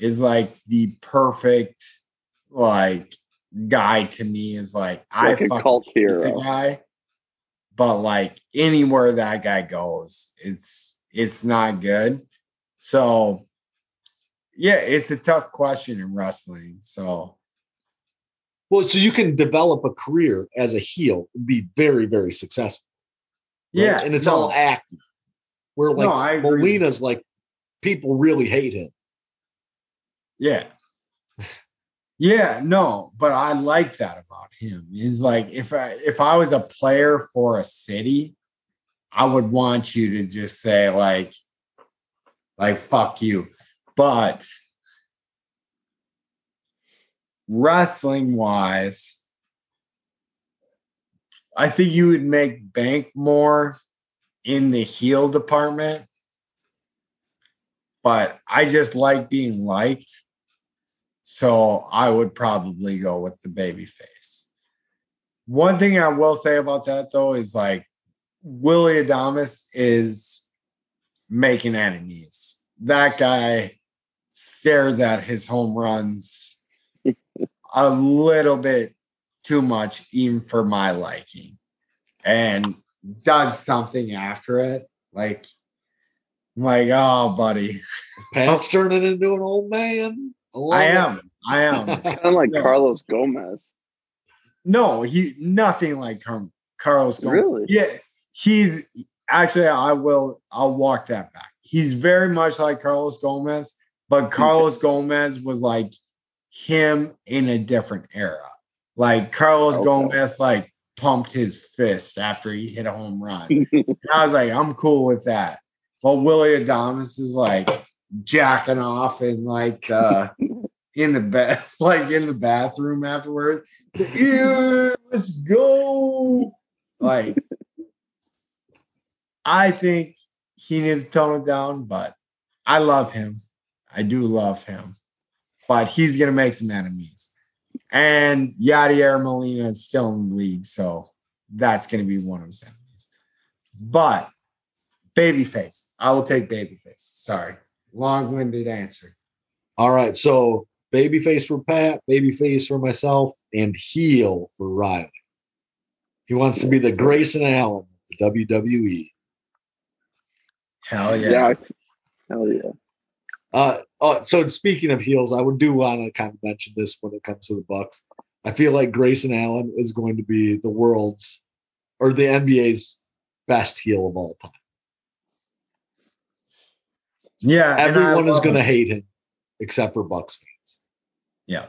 is like the perfect like guy to me. Is like, like I fucking hate the guy, but like anywhere that guy goes, it's it's not good. So yeah, it's a tough question in wrestling. So well, so you can develop a career as a heel and be very, very successful. Right? Yeah, and it's no, all acting. Where like no, Molina's like people really hate him. Yeah. Yeah, no, but I like that about him. Is like if I if I was a player for a city, I would want you to just say like like fuck you. But wrestling wise, I think you would make bank more in the heel department. But I just like being liked. So I would probably go with the baby face. One thing I will say about that, though, is like Willie Adames is making enemies. That guy stares at his home runs a little bit too much, even for my liking, and does something after it. Like, I'm like, oh, buddy. Pat's turning into an old man. I am. It. I am. Kind of like no. Carlos Gomez. No, he nothing like Car- Carlos Gomez. Really? Yeah, he's actually. I will. I'll walk that back. He's very much like Carlos Gomez, but Carlos Gomez was like him in a different era. Like Carlos okay. Gomez, like pumped his fist after he hit a home run. And I was like, I'm cool with that. But Willie Adames is like jacking off and like uh, in the bed, like in the bathroom afterwards. Ew, let's go. Like, I think he needs to tone it down, but I love him. I do love him, but he's gonna make some enemies. And Yadier Molina is still in the league, so that's gonna be one of his enemies. But babyface, I will take babyface. Sorry. Long-winded answer. All right, so babyface for Pat, babyface for myself, and heel for Riley. He wants to be the Grayson Allen of the W W E. Hell yeah. yeah. Hell yeah. Uh, oh, so speaking of heels, I would do want to kind of mention this when it comes to the Bucks. I feel like Grayson Allen is going to be the world's or the N B A's best heel of all time. Yeah, everyone is going to hate him except for Bucks fans. Yeah,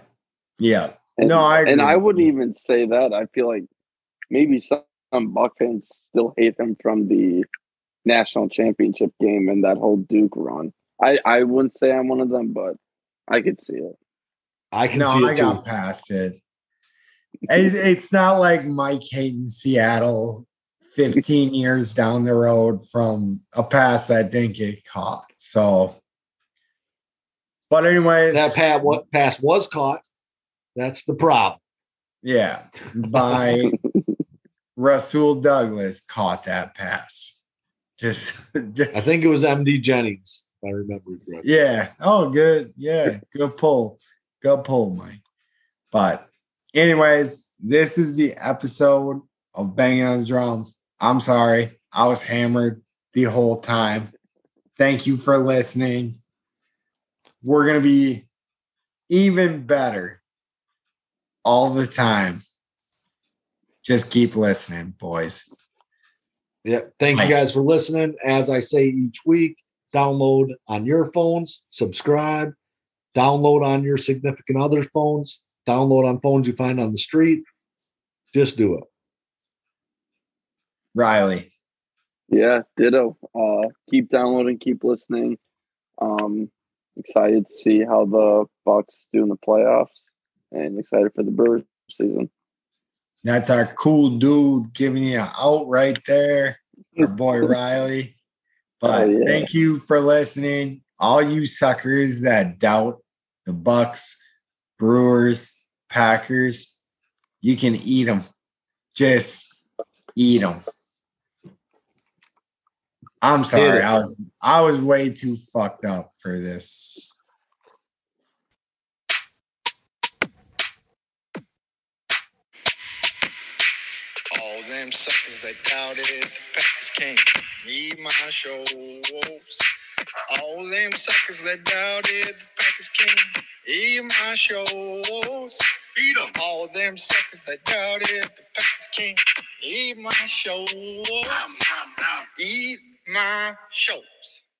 yeah. And, no, I agree. And I wouldn't even say that. I feel like maybe some, some Buck fans still hate him from the national championship game and that whole Duke run. I, I wouldn't say I'm one of them, but I could see it. I can no, see it I too. got past it. it. It's not like Mike hating Seattle fifteen years down the road from a pass that didn't get caught. So, but anyways, that pass, what pass was caught. That's the problem. Yeah. By Rasul Douglas caught that pass. Just, just, I think it was M D Jennings. If I remember correctly. Yeah. Oh, good. Yeah. Good pull. Good pull, Mike. But anyways, this is the episode of Banging on the Drum. I'm sorry. I was hammered the whole time. Thank you for listening. We're going to be even better all the time. Just keep listening, boys. Yeah. Thank Mike. You guys for listening. As I say each week, download on your phones, subscribe, download on your significant other's phones, download on phones you find on the street. Just do it. Riley. Yeah, ditto. Uh, keep downloading, keep listening. Um, excited to see how the Bucks do in the playoffs and excited for the Brewers season. That's our cool dude giving you an out right there, our boy Riley. But oh, yeah. Thank you for listening. All you suckers that doubt the Bucks, Brewers, Packers, you can eat them. Just eat them. I'm sorry. I was, I was way too fucked up for this. All them suckers that doubted the Packers can't eat my shows. All them suckers that doubted the Packers can't eat my shows. Eat 'em. All them suckers that doubted the Packers can't eat my shows. Nom, nom, nom. Eat my shows.